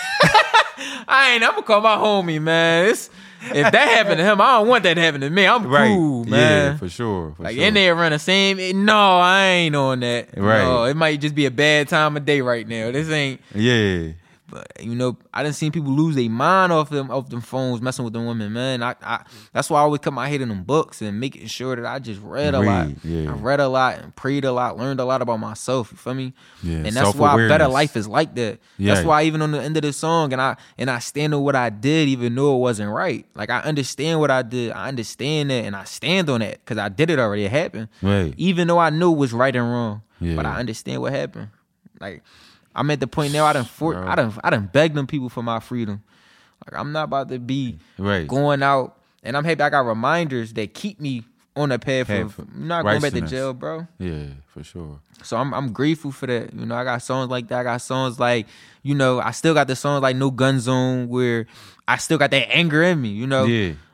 I'm gonna call my homie, man. If that happened to him, I don't want that to happen to me. I'm cool, man. Yeah, for sure. In there run the same. No, I ain't on that. Right. No, it might just be a bad time of day right now. This ain't. Yeah. But you know, I done seen people lose their mind off them phones messing with them women, man. I that's why I always cut my head in them books and making sure that I just read a lot. Yeah. I read a lot and prayed a lot, learned a lot about myself. You feel me? Yeah, and that's why Better Life is like that. Yeah. That's why even on the end of the song, and I stand on what I did, even though it wasn't right. Like I understand what I did, I understand that, and I stand on that because I did it already. It happened, right. Even though I knew it was right and wrong, but I understand what happened. Like. I'm at the point now. I done begged them people for my freedom. Like I'm not about to be going out, and I'm happy I got reminders that keep me on the path of not going back to jail, bro. Yeah, for sure. So I'm grateful for that. You know, I got songs like that. I got songs like, you know, I still got the songs like No Gun Zone where I still got that anger in me. You know,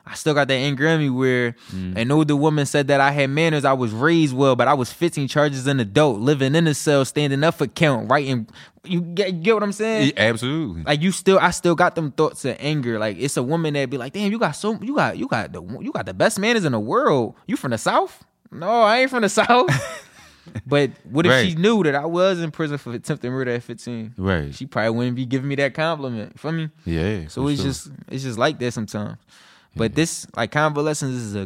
I still got that anger in me where an older woman said that I had manners, I was raised well, but I was 15 charges an adult, living in a cell, standing up for count, writing. You get what I'm saying? Yeah, absolutely. Like I still got them thoughts of anger. Like it's a woman that be like, damn, you got the best manners in the world. You from the South? No, I ain't from the South. But what if she knew that I was in prison for attempted murder at 15? Right. She probably wouldn't be giving me that compliment. For me? Yeah. So it's just like that sometimes. But this, like, Convalescence is a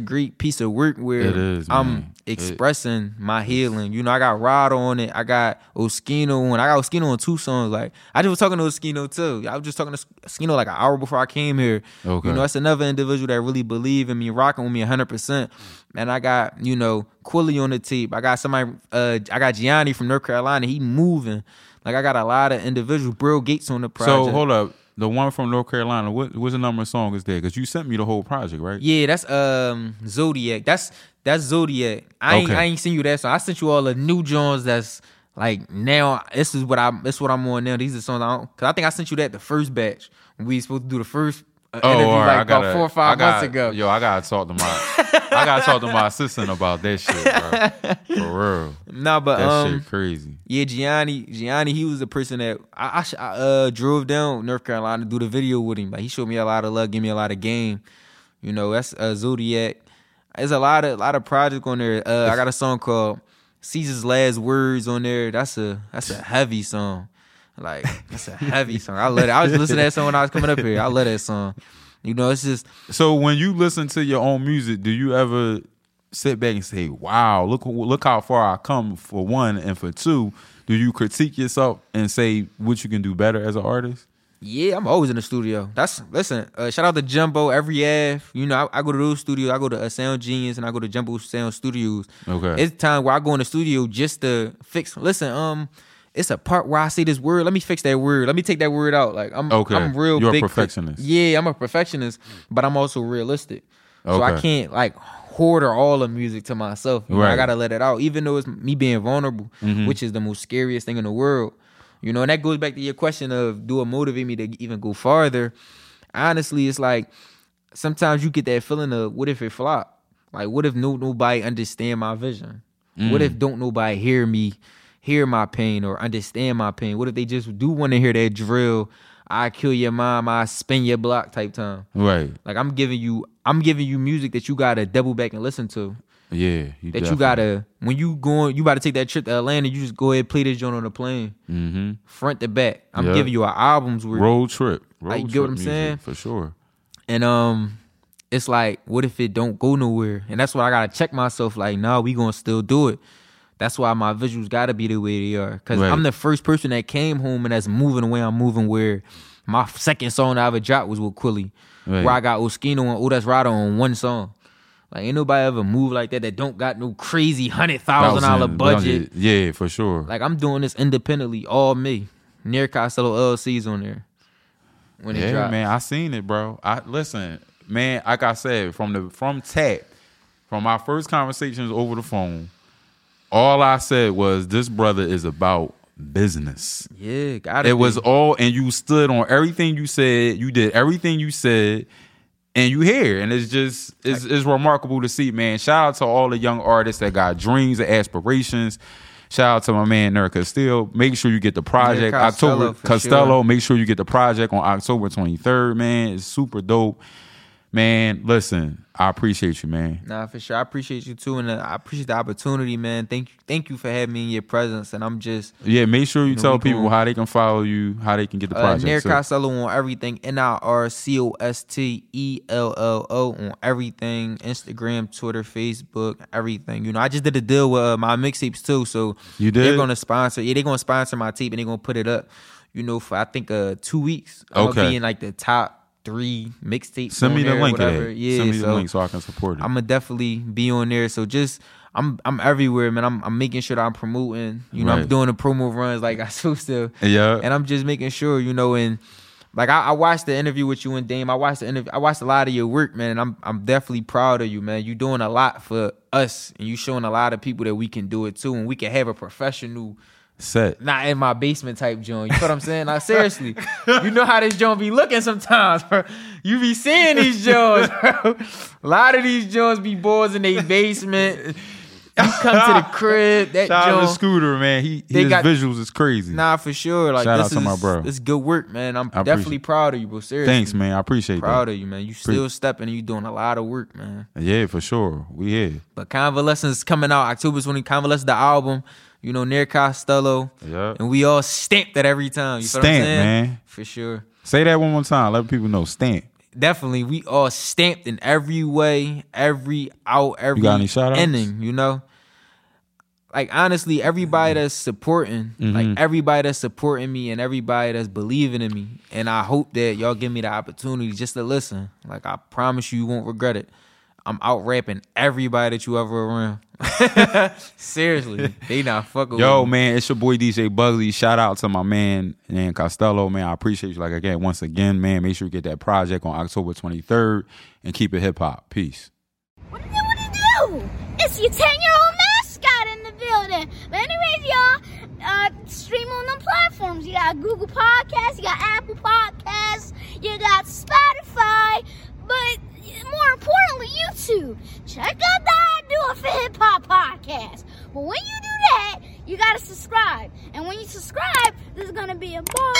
great piece of work where it is, I'm expressing my healing. You know, I got Rod on it. I got Oskino on. I got Oskino on two songs. Like, I just was talking to Oskino, too. I was just talking to Oskino like an hour before I came here. Okay. You know, that's another individual that really believed in me, rocking with me 100%. And I got, you know, Quilly on the tape. I got somebody, I got Gianni from North Carolina. He moving. Like, I got a lot of individuals. Brill Gates on the project. So, hold up. The one from North Carolina, what's the number of song is there? Because you sent me the whole project, right? Yeah, that's Zodiac. That's Zodiac. I ain't sent you that song. I sent you all the new joints that's like now. This is what I'm on now. These are songs because I think I sent you that the first batch when we supposed to do the first interview about 4 or 5 months ago. Yo, I gotta talk to my I gotta talk to my assistant about that shit, bro. For real. Nah, but that shit crazy. Yeah, Gianni, he was the person that I drove down North Carolina to do the video with him. Like, he showed me a lot of love, gave me a lot of game. You know, that's Zodiac. There's a lot of project on there. I got a song called Caesar's Last Words on there. That's a heavy song. Like, that's a heavy song. I love it. I was listening to that song when I was coming up here. I love that song. You know, it's just... So when you listen to your own music, do you ever sit back and say, wow, look how far I come, for one, and for two, do you critique yourself and say what you can do better as an artist? Yeah, I'm always in the studio. Shout out to Jumbo, Every Ave. You know, I go to those studios. I go to Sound Genius and I go to Jumbo Sound Studios. Okay. It's time where I go in the studio just to fix... Listen, it's a part where I say this word. Let me fix that word. Let me take that word out. Like, I'm real. You're big. You're a perfectionist. Yeah, I'm a perfectionist, but I'm also realistic. Okay. So I can't like hoarder all the music to myself. You know, I gotta let it out, even though it's me being vulnerable, which is the most scariest thing in the world. You know, and that goes back to your question of, do it motivate me to even go farther? Honestly, it's like sometimes you get that feeling of, what if it flop? Like, what if nobody understand my vision? What if don't nobody hear me? Hear my pain or understand my pain? What if they just do want to hear that drill, I kill your mom, I spin your block type time? Right. Like, I'm giving you music that you gotta double back and listen to. Yeah. You gotta, when you going, you about to take that trip to Atlanta, you just go ahead and play this joint on the plane. Mm-hmm. Front to back. I'm giving you an albums with road trip. Like, you get what I'm saying? For sure. And it's like, what if it don't go nowhere? And that's why I gotta check myself, like, nah, we gonna still do it. That's why my visuals got to be the way they are. Because I'm the first person that came home and that's moving the way I'm moving, where my second song I ever dropped was with Quilly. Right. Where I got Oskino and Oh That's Rada on one song. Like, ain't nobody ever move like that don't got no crazy $100,000 budget. Yeah, for sure. Like, I'm doing this independently, all me. Near Costello LLC's on there. When it dropped. Man, I seen it, bro. Listen, man, like I said, from Tap, from my first conversations over the phone, all I said was, this brother is about business. Yeah, got it. It was all, and you stood on everything you said. You did everything you said, and you here. And it's just, it's remarkable to see, man. Shout out to all the young artists that got dreams and aspirations. Shout out to my man, Nerd Castillo. Make sure you get the project. Yeah, Costello, sure. Make sure you get the project on October 23rd, man. It's super dope. Man, listen, I appreciate you, man. Nah, for sure. I appreciate you too, and I appreciate the opportunity, man. Thank you for having me in your presence, and I'm just... Yeah, make sure you tell people how they can follow you, how they can get the project. Nair Costello on everything, NIRCOSTELLO on everything, Instagram, Twitter, Facebook, everything. You know, I just did a deal with my mixtapes too, so... You did? They're going to sponsor... Yeah, they're going to sponsor my tape, and they're going to put it up, you know, for I think 2 weeks. I'm going to be in like the top 3 mixtapes. Send me the link. Send me the link so I can support it. I'm gonna definitely be on there. So just I'm everywhere, man. I'm making sure that I'm promoting. You know, I'm doing the promo runs like I'm supposed to. Yeah. And I'm just making sure, you know, and like I watched the interview with you and Dame. I watched a lot of your work, man, and I'm definitely proud of you, man. You're doing a lot for us, and you showing a lot of people that we can do it too, and we can have a professional set. Not in my basement type joint. You know what I'm saying? Like, seriously. You know how this joint be looking sometimes, bro. You be seeing these joints, bro. A lot of these joints be boys in their basement. You come to the crib. That shout out to Scooter, man. His visuals is crazy. Nah, for sure. Like, shout out to my bro. It's good work, man. I definitely proud of you, bro. Seriously. Thanks, man. I appreciate proud of you, man. You still stepping and you doing a lot of work, man. Yeah, for sure. We here. But Convalescence coming out October 20. Convalescence, the album. You know, Nair Costello. Yep. And we all stamped that every time. You feel what I'm saying? Man. For sure. Say that one more time. Let people know. Stamp. Definitely. We all stamped in every way, every out, every ending, you know? Like, honestly, everybody that's supporting, like, everybody that's supporting me and everybody that's believing in me. And I hope that y'all give me the opportunity just to listen. Like, I promise you won't regret it. I'm out rapping everybody that you ever around. Seriously, they not fucking with me. Yo, man, it's your boy DJ Bugsley. Shout out to my man Costello, man. I appreciate you. Like, again, once again, man, make sure you get that project on October 23rd and keep it hip hop. Peace. What do you do? It's your 10-year-old mascot in the building. But anyways, y'all, stream on them platforms. You got Google Podcasts, you got Apple Podcasts, you got Spotify, but more importantly, YouTube. Check Well, when you do that, you gotta subscribe. And when you subscribe, there's gonna be a bar.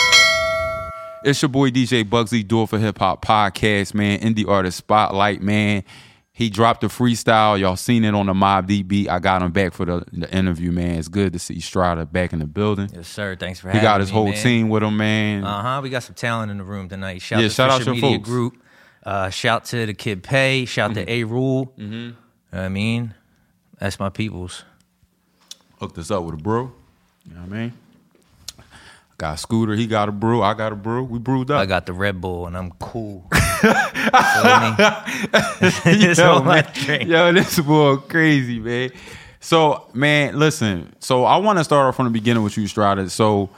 It's your boy DJ Bugsley, Do It For Hip Hop podcast, man. Indie Artist Spotlight, man. He dropped a freestyle. Y'all seen it on the Mob DB. I got him back for the interview, man. It's good to see Strata back in the building. Yes, sir. Thanks for having me. He got his whole team with him, man. We got some talent in the room tonight. Shout out to Fisher Media Group. Shout to the Kid Pay. Shout to A Rule. I mean, that's my peoples. Hooked us up with a brew. You know what I mean? Got a scooter, he got a brew, I got a brew, we brewed up. I got the Red Bull and I'm cool. Yo, this boy crazy, man. So, man, listen. So I want to start off from the beginning with you, Strata. So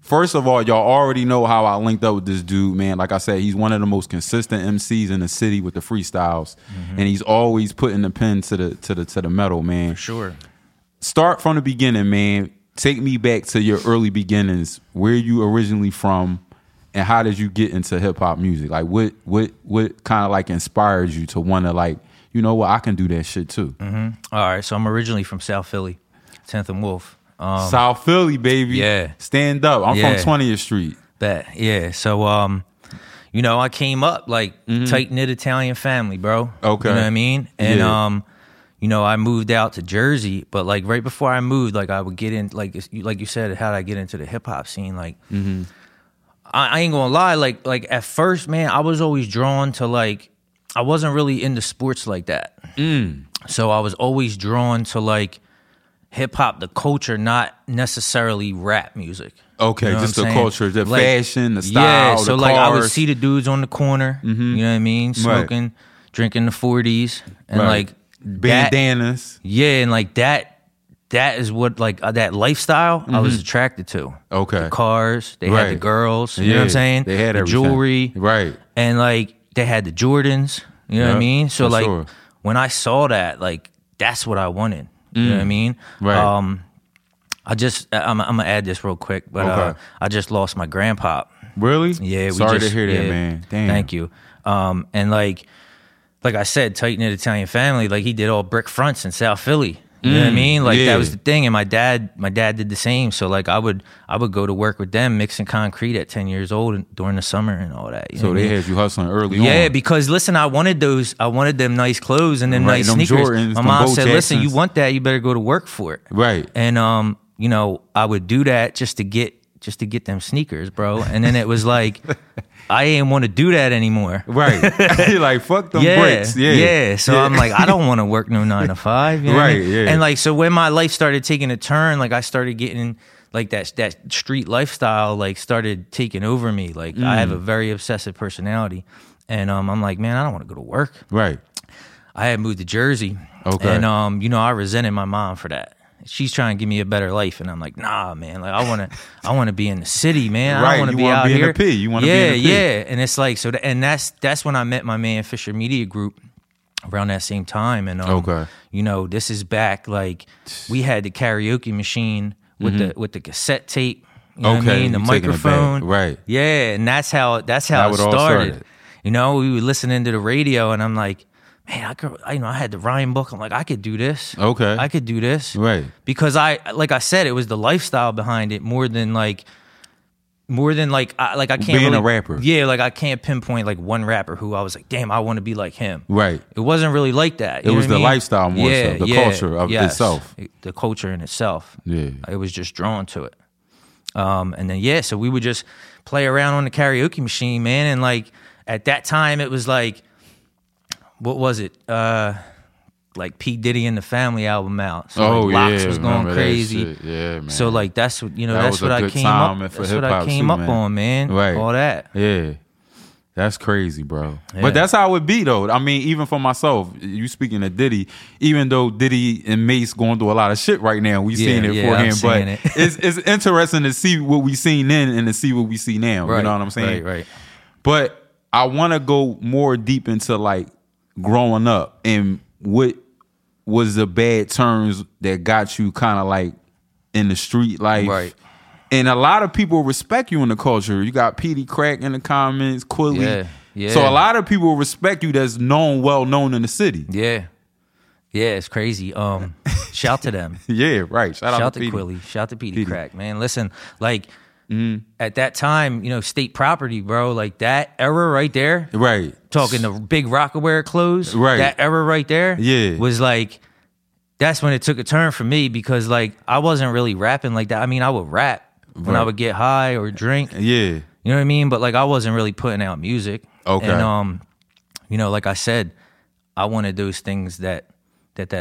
first of all, y'all already know how I linked up with this dude, man. Like I said, he's one of the most consistent MCs in the city with the freestyles. And he's always putting the pen to the metal, man. For sure. Start from the beginning, man. Take me back to your early beginnings. Where you originally from, and how did you get into hip hop music? Like, what kind of like inspired you to want to like, you know what, I can do that shit too. All right, so I'm originally from South Philly, 10th and Wolf. South Philly, baby. Yeah, stand up. I'm from 20th Street. That So you know, I came up like tight knit Italian family, bro. Okay, you know what I mean, and you know, I moved out to Jersey, but like right before I moved, like I would get in, like you said, how did I get into the hip hop scene? Like, I ain't gonna lie, like at first, man, I was always drawn to like, I wasn't really into sports like that. So I was always drawn to like hip hop, the culture, not necessarily rap music. Okay, you know just the culture, the like, fashion, the style, yeah, so the like cars. I would see the dudes on the corner, you know what I mean? Smoking, drinking the 40s, and like, bandanas, and like that is what like that lifestyle I was attracted to. Okay, the cars, they had the girls, you know what I'm saying? They had the jewelry, right? And like they had the Jordans, you know what I mean? So like when I saw that, like that's what I wanted. You know what I mean? Right. I'm gonna add this real quick, but I just lost my grandpa. Really? Yeah. Sorry to hear that, man. Damn. Thank you. And like. Like I said, tight-knit Italian family, like he did all brick fronts in South Philly. You know what I mean? Like that was the thing. And my dad did the same. So like I would go to work with them mixing concrete at 10 years old and during the summer and all that. So they had you hustling early on. Yeah, because listen, I wanted them nice clothes and them nice sneakers. Jordans, my mom said, listen, you want that, you better go to work for it. Right. And you know, I would do that just to get them sneakers, bro. And then it was like I ain't want to do that anymore. Right. You're like, fuck them bricks. Yeah. So I'm like, I don't want to work no 9 to 5. You know what I mean? And like, so when my life started taking a turn, like I started getting like that street lifestyle, like started taking over me. Like I have a very obsessive personality. And I'm like, man, I don't want to go to work. Right. I had moved to Jersey. Okay. And you know, I resented my mom for that. She's trying to give me a better life, and I'm like, nah, man. Like, I want to be in the city, man. Right. I don't want to be out here. You want to be in the P. Yeah. And it's like so, and that's when I met my man Fisher Media Group around that same time. And you know, this is back like we had the karaoke machine with the cassette tape. You know what I mean? The microphone, right? Yeah, and that's how it started. You know, we were listening to the radio, and I'm like. Man, I had the rhyme book. I'm like, I could do this. Okay. I could do this. Right. Because like I said, it was the lifestyle behind it more than like I can't being really, a rapper. Yeah, like I can't pinpoint like one rapper who I was like, damn, I want to be like him. Right. It wasn't really like that. It was the lifestyle more so, the culture of itself. The culture in itself. Yeah. I was just drawn to it. And then so we would just play around on the karaoke machine, man, and like at that time it was like what was it? Like P. Diddy and the Family album out. So like Locks was going crazy. Yeah, man. So like that's what you know. That's what I came up on, man. Right. All that. Yeah, that's crazy, bro. Yeah. But that's how it be, though. I mean, even for myself, you speaking of Diddy, even though Diddy and Mace going through a lot of shit right now, we seen it for him. But it's interesting to see what we seen then and to see what we see now. Right. You know what I'm saying? Right. But I want to go more deep into like. Growing up, and what was the bad turns that got you kind of like in the street life? Right. And a lot of people respect you in the culture. You got Petey Crack in the comments, Quilly. Yeah. So a lot of people respect you that's known, well known in the city. Yeah. Yeah, it's crazy. Shout to them. Yeah, right. Shout out to Quilly. Shout to Petey Crack, man. Listen, like at that time, you know, State Property, bro, like that era right there. Right. Talking the big Rockaware clothes. Right. That era right there. Yeah. Was like, that's when it took a turn for me because like I wasn't really rapping like that. I mean, I would rap when I would get high or drink. Yeah. You know what I mean? But like I wasn't really putting out music. Okay. And you know, like I said, I wanted those things that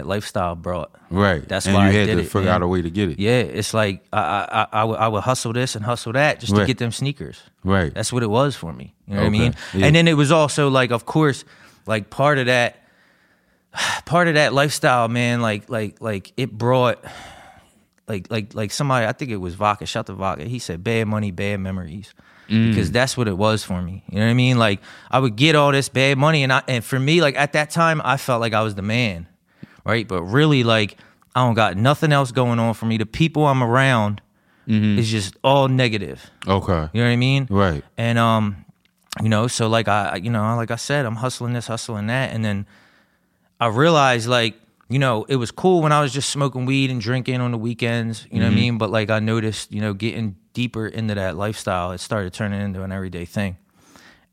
lifestyle brought. Right. That's and why I did it. You had to figure out a way to get it. Yeah. It's like I would hustle this and hustle that just to get them sneakers. Right. That's what it was for me. You know what I mean? Yeah. And then it was also like, of course, like part of that lifestyle, man, like it brought like somebody, I think it was Vaka, shout to Vaka, he said, bad money, bad memories. Because that's what it was for me. You know what I mean? Like, I would get all this bad money, and for me, like, at that time, I felt like I was the man, right? But really, like, I don't got nothing else going on for me. The people I'm around is just all negative. Okay. You know what I mean? Right. And, you know, so, like, like I said, I'm hustling this, hustling that, and then I realized, like, you know, it was cool when I was just smoking weed and drinking on the weekends, you know what I mean? But, like, I noticed, you know, getting deeper into that lifestyle, it started turning into an everyday thing.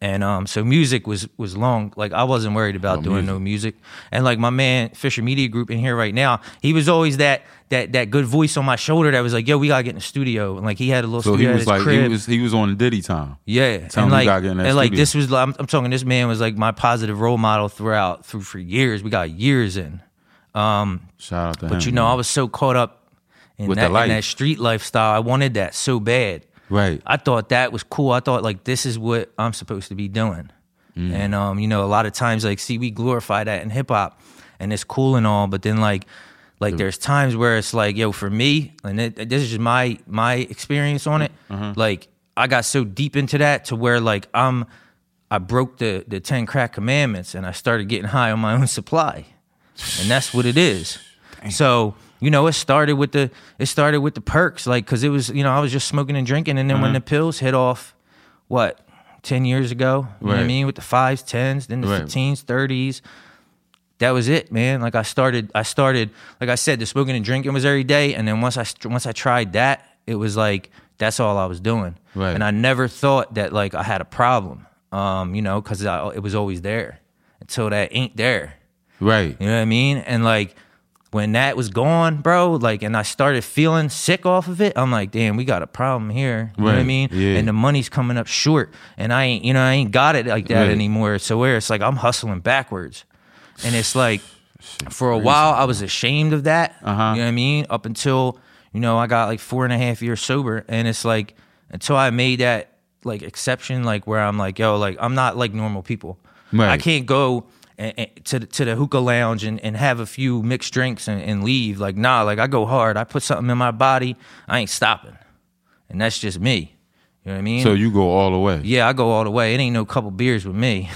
And so music was long. Like, I wasn't worried about no music. And, like, my man, Fisher Media Group in here right now, he was always that good voice on my shoulder that was like, yo, we got to get in the studio. And, like, he had a little studio at his crib. He was on Diddy time. Yeah. Time and, like, got in that and like, this was, I'm talking, this man was, like, my positive role model through for years. We got years in. Shout out to him. But, you know, man. I was so caught up in that street lifestyle. I wanted that so bad. Right. I thought that was cool. I thought, like, this is what I'm supposed to be doing. And, you know, a lot of times, like, see, we glorify that in hip-hop, and it's cool and all, but then, like there's times where it's like, yo, for me, and this is just my experience on it, like, I got so deep into that to where, like, I broke the 10 crack commandments, and I started getting high on my own supply. And that's what it is. Dang. So, you know, it started with the perks, like, because it was, you know, I was just smoking and drinking, and then when the pills hit off, what, 10 years ago, you know what I mean, with the 5s, 10s, then the 15s, 30s, that was it, man. Like, I started, like I said, the smoking and drinking was every day, and then once I tried that, it was like, that's all I was doing. Right. And I never thought that, like, I had a problem, you know, because it was always there until that ain't there. Right. You know what I mean? And, like, when that was gone, bro, like, and I started feeling sick off of it, I'm like, damn, we got a problem here. You know what I mean? Yeah. And the money's coming up short, and I ain't got it like that anymore. So where it's like I'm hustling backwards. And it's like for a while I was ashamed of that. You know what I mean? Up until, you know, I got like 4.5 years sober, and it's like until I made that, like, exception, like, where I'm like, yo, like, I'm not like normal people. Right. I can't go to the hookah lounge and have a few mixed drinks and leave. Like, nah, like, I go hard. I put something in my body, I ain't stopping. And that's just me. You know what I mean? So you go all the way. Yeah, I go all the way. It ain't no couple beers with me.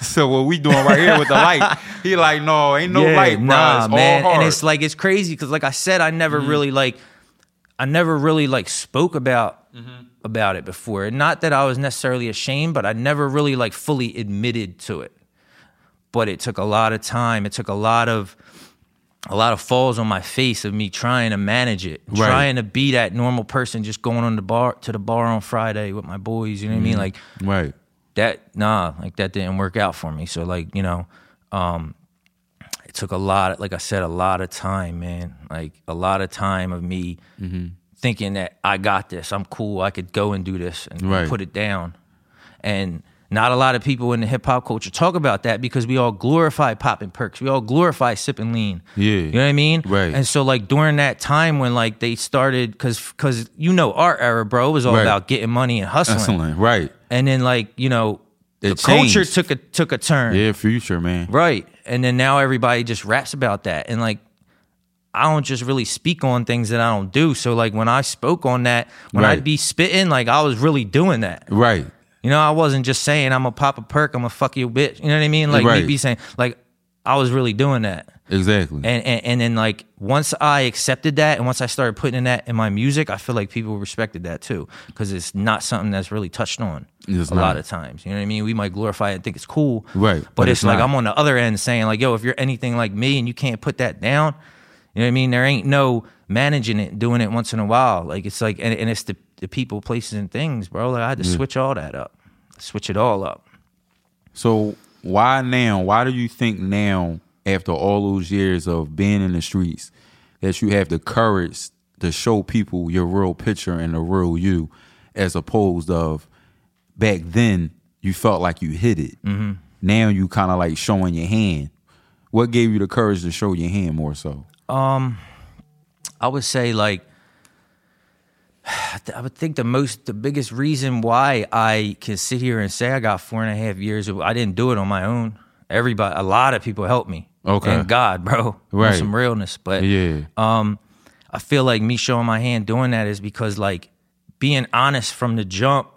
So what we doing right here with the light, he like, no, ain't no light, bro. Nah, it's man. All hard. And it's like, it's crazy because, like I said, I never really, like, spoke about it before. And not that I was necessarily ashamed, but I never really, like, fully admitted to it. But it took a lot of time. It took a lot of falls on my face of me trying to manage it, trying to be that normal person, just going on to the bar on Friday with my boys. You know what I mean? Like, that didn't work out for me. So, like, you know, it took a lot of time, man. Like, a lot of time of me thinking that I got this, I'm cool, I could go and do this and put it down. And not a lot of people in the hip-hop culture talk about that because we all glorify popping perks. We all glorify sipping lean. Yeah. You know what I mean? Right. And so, like, during that time when, like, they started, because you know, our era, bro, was all about getting money and hustling. Right. And then, like, you know, the culture took a turn. Yeah, future, man. Right. And then now everybody just raps about that. And, like, I don't just really speak on things that I don't do. So, like, when I spoke on that, when I'd be spitting, like, I was really doing that. Right. You know, I wasn't just saying I'm going to pop a perk, I'm going to fuck your bitch. You know what I mean? Like, me be saying, like, I was really doing that. Exactly. And then, like, once I accepted that and once I started putting that in my music, I feel like people respected that too because it's not something that's really touched on a lot of times. You know what I mean? We might glorify it and think it's cool. Right. But it's like I'm on the other end saying, like, yo, if you're anything like me and you can't put that down, You know what I mean? There ain't no managing it, doing it once in a while. Like, it's like, and it's the people, places, and things, bro. Like, I had to switch all that up, switch it all up. So why now? Why do you think now, after all those years of being in the streets, that you have the courage to show people your real picture and the real you, as opposed of back then you felt like you hid it. Mm-hmm. Now you kind of like showing your hand. What gave you the courage to show your hand more so? I would say, like, I would think the biggest reason why I can sit here and say I got 4.5 years, I didn't do it on my own. A lot of people helped me. Okay. Thank God, bro. Right. With some realness. But yeah. I feel like me showing my hand doing that is because, like, being honest from the jump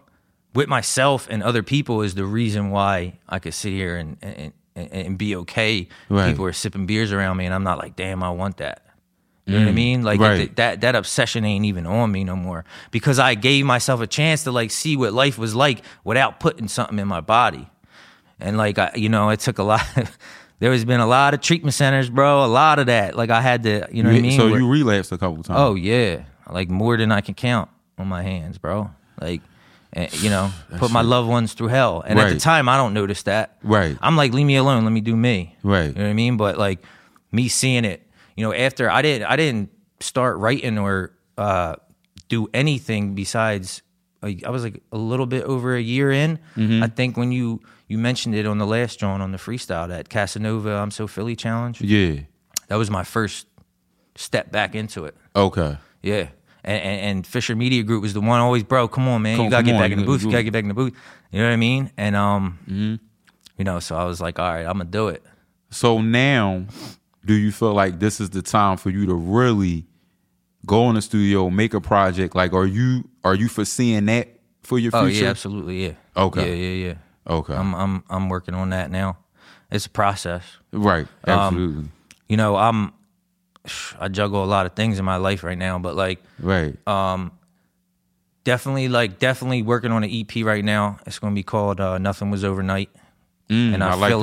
with myself and other people is the reason why I could sit here and be okay. Right. People are sipping beers around me and I'm not like, damn, I want that. You know what I mean? Like, right. that obsession ain't even on me no more, because I gave myself a chance to, like, see what life was like without putting something in my body. And, like, it took a lot. There has been a lot of treatment centers, bro. A lot of that. Like, I had to, you know what I mean? So you relapsed a couple times. Oh, yeah. Like, more than I can count on my hands, bro. Like, put my loved ones through hell. And at the time, I don't notice that. Right. I'm like, leave me alone. Let me do me. Right. You know what I mean? But, like, me seeing it. You know, after I didn't start writing or do anything besides, like, I was like a little bit over a year in. Mm-hmm. I think when you mentioned it on the last joint on the freestyle, that Casanova I'm So Philly challenge. Yeah. That was my first step back into it. Okay. Yeah. And Fisher Media Group was the one always, bro, come on, man. You got to get back in the booth. You got to get back in the booth. You know what I mean? And, mm-hmm. So I was like, all right, I'm going to do it. So now... do you feel like this is the time for you to really go in the studio, make a project? Like, are you foreseeing that for your future? Oh yeah, absolutely, yeah. Okay. Yeah. Okay. I'm working on that now. It's a process. Right. Absolutely. I juggle a lot of things in my life right now, but like, right. Definitely working on an EP right now. It's gonna be called Nothing Was Overnight. And I feel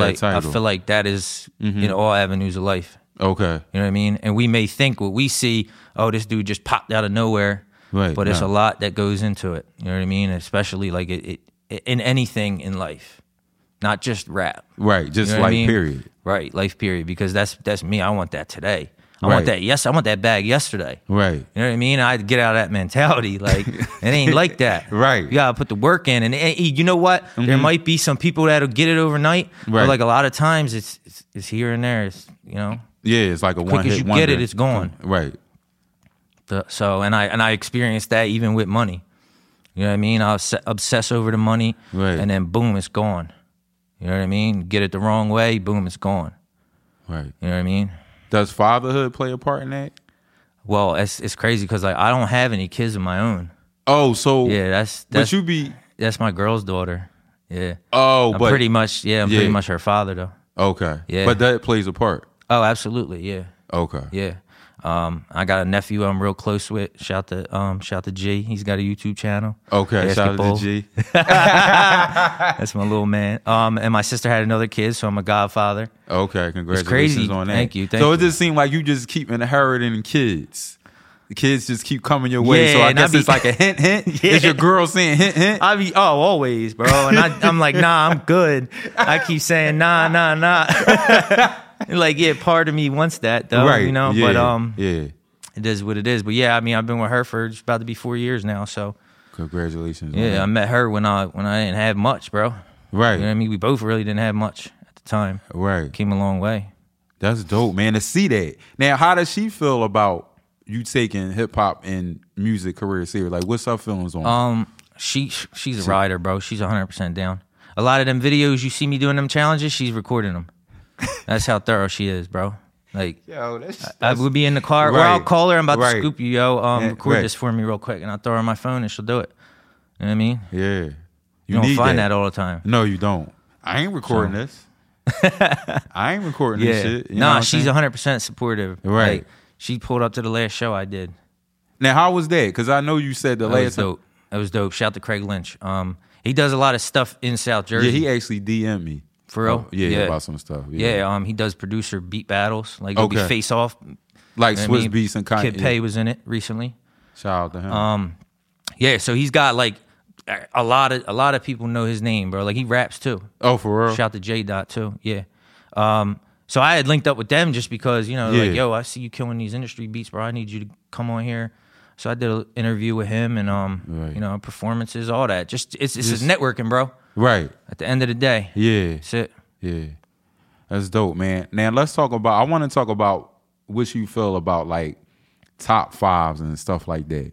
like that is in all avenues of life. Okay. You know what I mean? And we may think what we see, oh, this dude just popped out of nowhere. Right. But it's a lot that goes into it. You know what I mean? Especially like it in anything in life. Not just rap. Right. Just life, period. Right. Life, period. Because that's me. I want that today. I want that. Yes, I want that bag yesterday. Right. You know what I mean? I had to get out of that mentality. Like, it ain't like that. Right. You got to put the work in. And you know what? Mm-hmm. There might be some people that'll get it overnight. Right. But like a lot of times it's here and there. It's, Yeah, it's like a one-hit wonder. As quick as you get it, it's gone. Right. So, and I experienced that even with money. You know what I mean? I'll obsess over the money. Right. And then boom, it's gone. You know what I mean? Get it the wrong way, boom, it's gone. Right. You know what I mean? Does fatherhood play a part in that? Well, it's crazy because like I don't have any kids of my own. Oh, so yeah, that's my girl's daughter. Yeah. Oh, but pretty much her father though. Okay. Yeah. But that plays a part. Oh, absolutely. Yeah. Okay. Yeah. I got a nephew I'm real close with. Shout to G. He's got a YouTube channel. Okay, basketball. Shout out to G. That's my little man. And my sister had another kid, so I'm a godfather. Okay, congratulations on that. Thank you. Thank you. So it just seemed like you just keep inheriting kids. The kids just keep coming your way. Yeah, so I guess it's like a hint. Yeah. Is your girl saying hint? I be, always, bro. And I'm like, nah, I'm good. I keep saying nah. Like, yeah, part of me wants that though, right. Yeah, but it is what it is. But yeah, I mean, I've been with her for just about to be 4 years now, so congratulations. Yeah, man. I met her when I didn't have much, bro. Right. You know what I mean? We both really didn't have much at the time. Right. Came a long way. That's dope, man, to see that. Now, how does she feel about you taking hip hop and music career serious? Like, what's her feelings on? She's a rider, bro. She's 100% down. A lot of them videos you see me doing them challenges, she's recording them. That's how thorough she is, bro. Like, yo, I would be in the car, right, or I'll call her. I'm about to scoop you, yo. Record this for me real quick, and I'll throw her my phone, and she'll do it. You know what I mean? Yeah, you don't find that all the time. No, you don't. I ain't recording this. I ain't recording this shit. You know she's 100% supportive. Right. Like, she pulled up to the last show I did. Now, how was that? Because I know you said the last. That was dope. Shout to Craig Lynch. He does a lot of stuff in South Jersey. Yeah, he actually DM'd me. For real? Oh, yeah, about some stuff. Yeah, he does producer beat battles. Like, it'll be face off, Like, you know, Swiss Beats and Kanye. Kid Pay was in it recently. Shout out to him. Yeah, so he's got like a lot of people know his name, bro. Like, he raps too. Oh, for real? Shout to J Dot too. Yeah. So I had linked up with them just because, you know, yeah, like, yo, I see you killing these industry beats, bro. I need you to come on here. So I did an interview with him and, right, you know, performances, all that. Just it's just networking, bro. Right. At the end of the day. Yeah. That's it. Yeah. That's dope, man. Now let's talk about, I want to talk about what you feel about like top fives and stuff like that.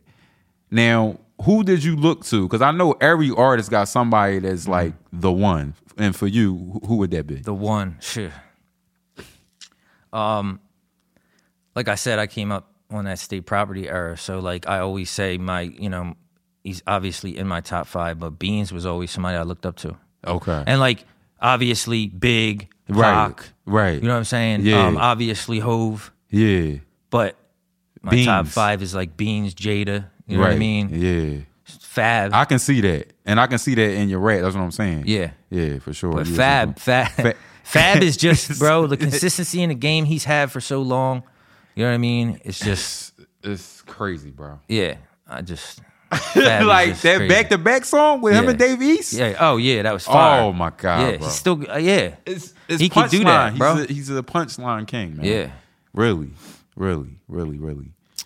Now, who did you look to? Because I know every artist got somebody that's like the one. And for you, who would that be? The one. Sure. Like I said, I came up on that State Property era. So like I always say my, you know, he's obviously in my top five, but Beans was always somebody I looked up to. Okay. And like obviously Big, Rock. Right. You know what I'm saying? Yeah. Obviously Hove. Yeah. But my Beans. Top five is like Beans, Jada. You know right. what I mean? Yeah. Fab. I can see that. And I can see that in your rap. That's what I'm saying. Yeah. Yeah, for sure. But yeah, Fab is just, bro, the consistency in the game he's had for so long. You know what I mean? It's just... It's crazy, bro. Yeah. I just... like that crazy. Back-to-back song with yeah. him and Dave East? Yeah. Oh, yeah. That was fire. Oh, my God, yeah, bro. He's still... yeah. It's he can do that, bro. He's a punchline king, man. Yeah. Really.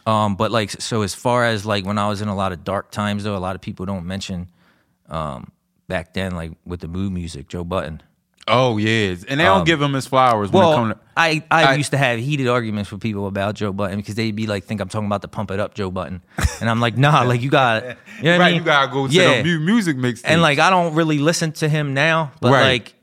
But like, so as far as like when I was in a lot of dark times, though, a lot of people don't mention back then, like with the mood music, Joe Button. Oh, yeah. And they don't give him his flowers. Well, when it comes to, I used to have heated arguments with people about Joe Button because they'd be like, think I'm talking about the Pump It Up Joe Button. And I'm like, nah, like you got to, you know what right, I mean? You got to go to yeah. the music mixtape. And like, I don't really listen to him now, but right. like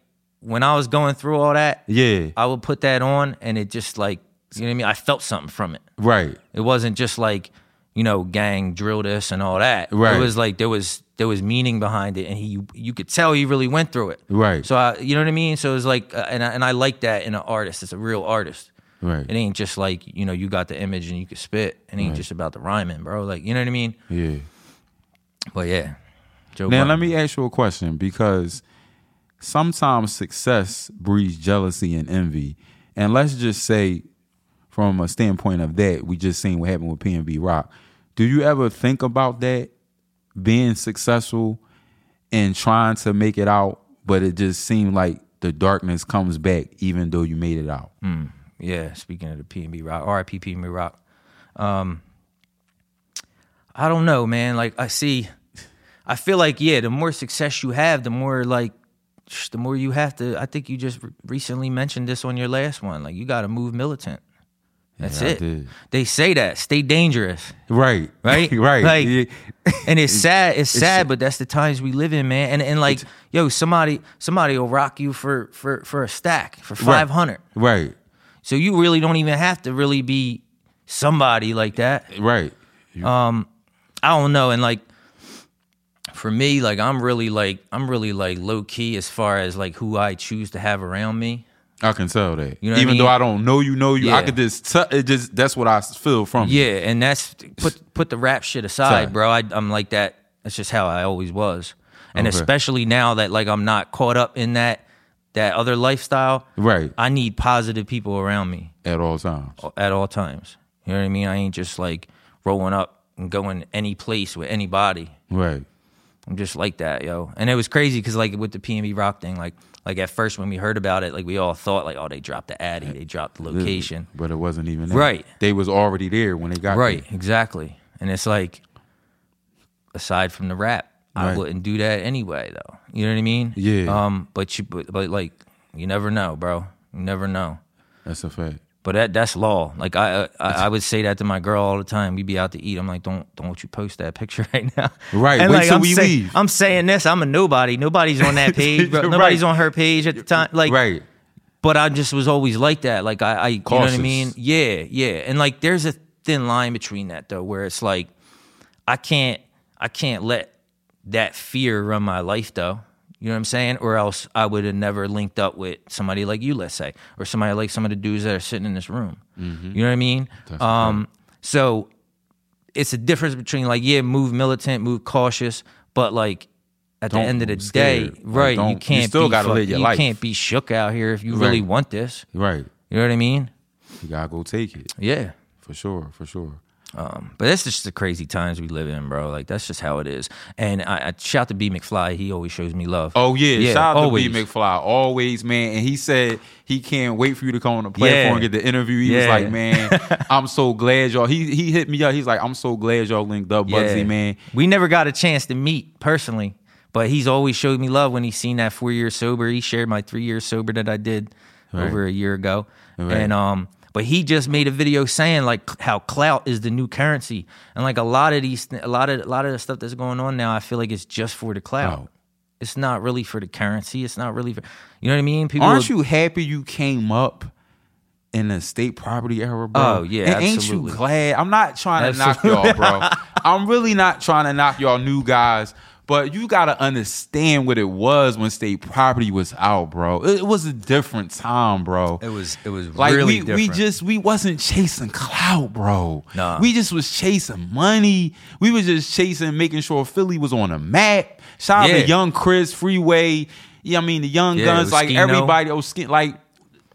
when I was going through all that, yeah, I would put that on and it just like, you know what I mean? I felt something from it. Right. It wasn't just like, you know, gang drill this and all that. Right. It was like, there was meaning behind it, and you could tell he really went through it. Right. So you know what I mean. So it's like, and I like that in an artist. It's a real artist. Right. It ain't just like, you know, you got the image and you can spit. It ain't right. just about the rhyming, bro. Like, you know what I mean. Yeah. But yeah. Joe now Biden. Let me ask you a question, because sometimes success breeds jealousy and envy, and let's just say, from a standpoint of that, we just seen what happened with PNB Rock. Do you ever think about that? Being successful and trying to make it out, but it just seemed like the darkness comes back even though you made it out. Yeah, speaking of the PNB Rock, RIP PNB Rock. I don't know, man. Like, I feel like, yeah, the more success you have, the more you have to, I think you just recently mentioned this on your last one, like you got to move militant. That's yeah, it. They say that. Stay dangerous. Right. Right? Right. Like, yeah. And it's sad. It's sad, but that's the times we live in, man. And like, yo, somebody will rock you for a stack, for 500. Right. So you really don't even have to really be somebody like that. Right. I don't know. And like, for me, like, I'm really like low key as far as like who I choose to have around me. I can tell that. You know even I mean? Though I don't know you, yeah. I could just that's what I feel from you. Yeah, and that's put the rap shit aside, bro. I'm like that. That's just how I always was, and okay. especially now that like I'm not caught up in that other lifestyle. Right. I need positive people around me at all times. You know what I mean? I ain't just like rolling up and going any place with anybody. Right. I'm just like that, yo. And it was crazy because like with the PNB Rock thing, like at first when we heard about it, like we all thought like, oh, they dropped the Addy, they dropped the location. But it wasn't even that. Right. They was already there when they got right, there. Exactly. And it's like, aside from the rap, right. I wouldn't do that anyway though. You know what I mean? Yeah. But like, you never know, bro. You never know. That's a fact. But that's law. Like I would say that to my girl all the time. We be out to eat. I'm like, don't you post that picture right now. Right. And wait like, till we leave. I'm saying this. I'm a nobody. Nobody's on that page. Bro. Nobody's right. on her page at the time. Like, right. But I just was always like that. Like I you know what I mean? Yeah, yeah. And like there's a thin line between that though, where it's like I can't let that fear run my life though. You know what I'm saying? Or else I would have never linked up with somebody like you, let's say, or somebody like some of the dudes that are sitting in this room. Mm-hmm. You know what I mean? So it's a difference between like, yeah, move militant, move cautious, but like at the end of the day, right, like, you can't be shook out here if you really want this. Right. You know what I mean? You gotta go take it. Yeah. For sure, for sure. But that's just the crazy times we live in, bro. Like, that's just how it is. And I shout to B McFly. He always shows me love. Oh, yeah. Shout out to B McFly. Always, man. And he said he can't wait for you to come on the platform and get the interview. He was like, man, I'm so glad y'all. He hit me up. He's like, I'm so glad y'all linked up, Bugsy, man. We never got a chance to meet personally, but he's always showed me love when he seen that 4 years sober. He shared my 3 years sober that I did over a year ago. Right. And, but he just made a video saying like how clout is the new currency, and like a lot of the stuff that's going on now, I feel like it's just for the clout. Wow. It's not really for the currency. It's not really for, you know what I mean? People aren't you happy you came up in the state property era, bro? Oh yeah, and absolutely. Ain't you glad? I'm not trying to knock y'all, bro. I'm really not trying to knock y'all new guys. But you got to understand what it was when State Property was out, bro. It was a different time, bro. It was like really different. We wasn't chasing clout, bro. Nah. We just was chasing money. We was just chasing making sure Philly was on a map. Shout out to Young Chris, Freeway. Yeah, I mean, the Young Guns, like Oskino. Everybody. Like,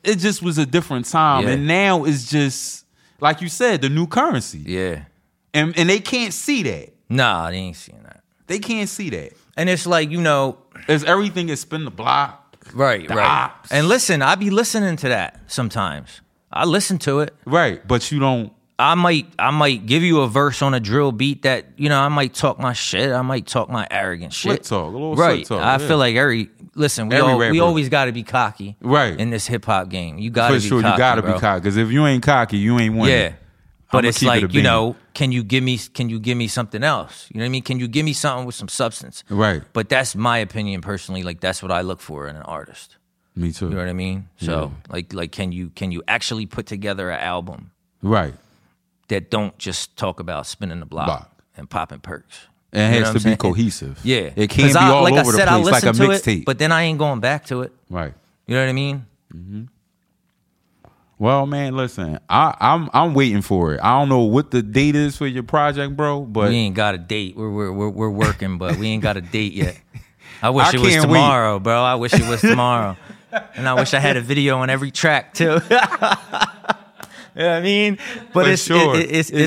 it just was a different time. Yeah. And now it's just, like you said, the new currency. Yeah. And they can't see that. Nah, they ain't seeing that. They can't see that. And it's like, you know... It's everything is spin the block. Right. Ops. And listen, I be listening to that sometimes. I listen to it. Right, but you don't... I might give you a verse on a drill beat that, you know, I might talk my shit. I might talk my arrogant shit. Slick talk, a little slick talk. I feel like we always got to be cocky in this hip-hop game. You got to be cocky, for sure, you got to be cocky. Because if you ain't cocky, you ain't winning. Yeah. But it's like, you know, can you give me something else? You know what I mean? Can you give me something with some substance? Right. But that's my opinion personally. Like, that's what I look for in an artist. Me too. You know what I mean? So like can you actually put together an album? Right. That don't just talk about spinning the block. And popping perks. It has to be cohesive. Yeah. It can't be all over the place. Like I said, I listen to it, but then I ain't going back to it. Right. You know what I mean? Mm-hmm. Well, man, listen, I'm waiting for it. I don't know what the date is for your project, bro. But we ain't got a date. We're working, but we ain't got a date yet. I wish it was tomorrow, bro. I wish it was tomorrow, and I wish I had a video on every track too. You know what I mean? But it's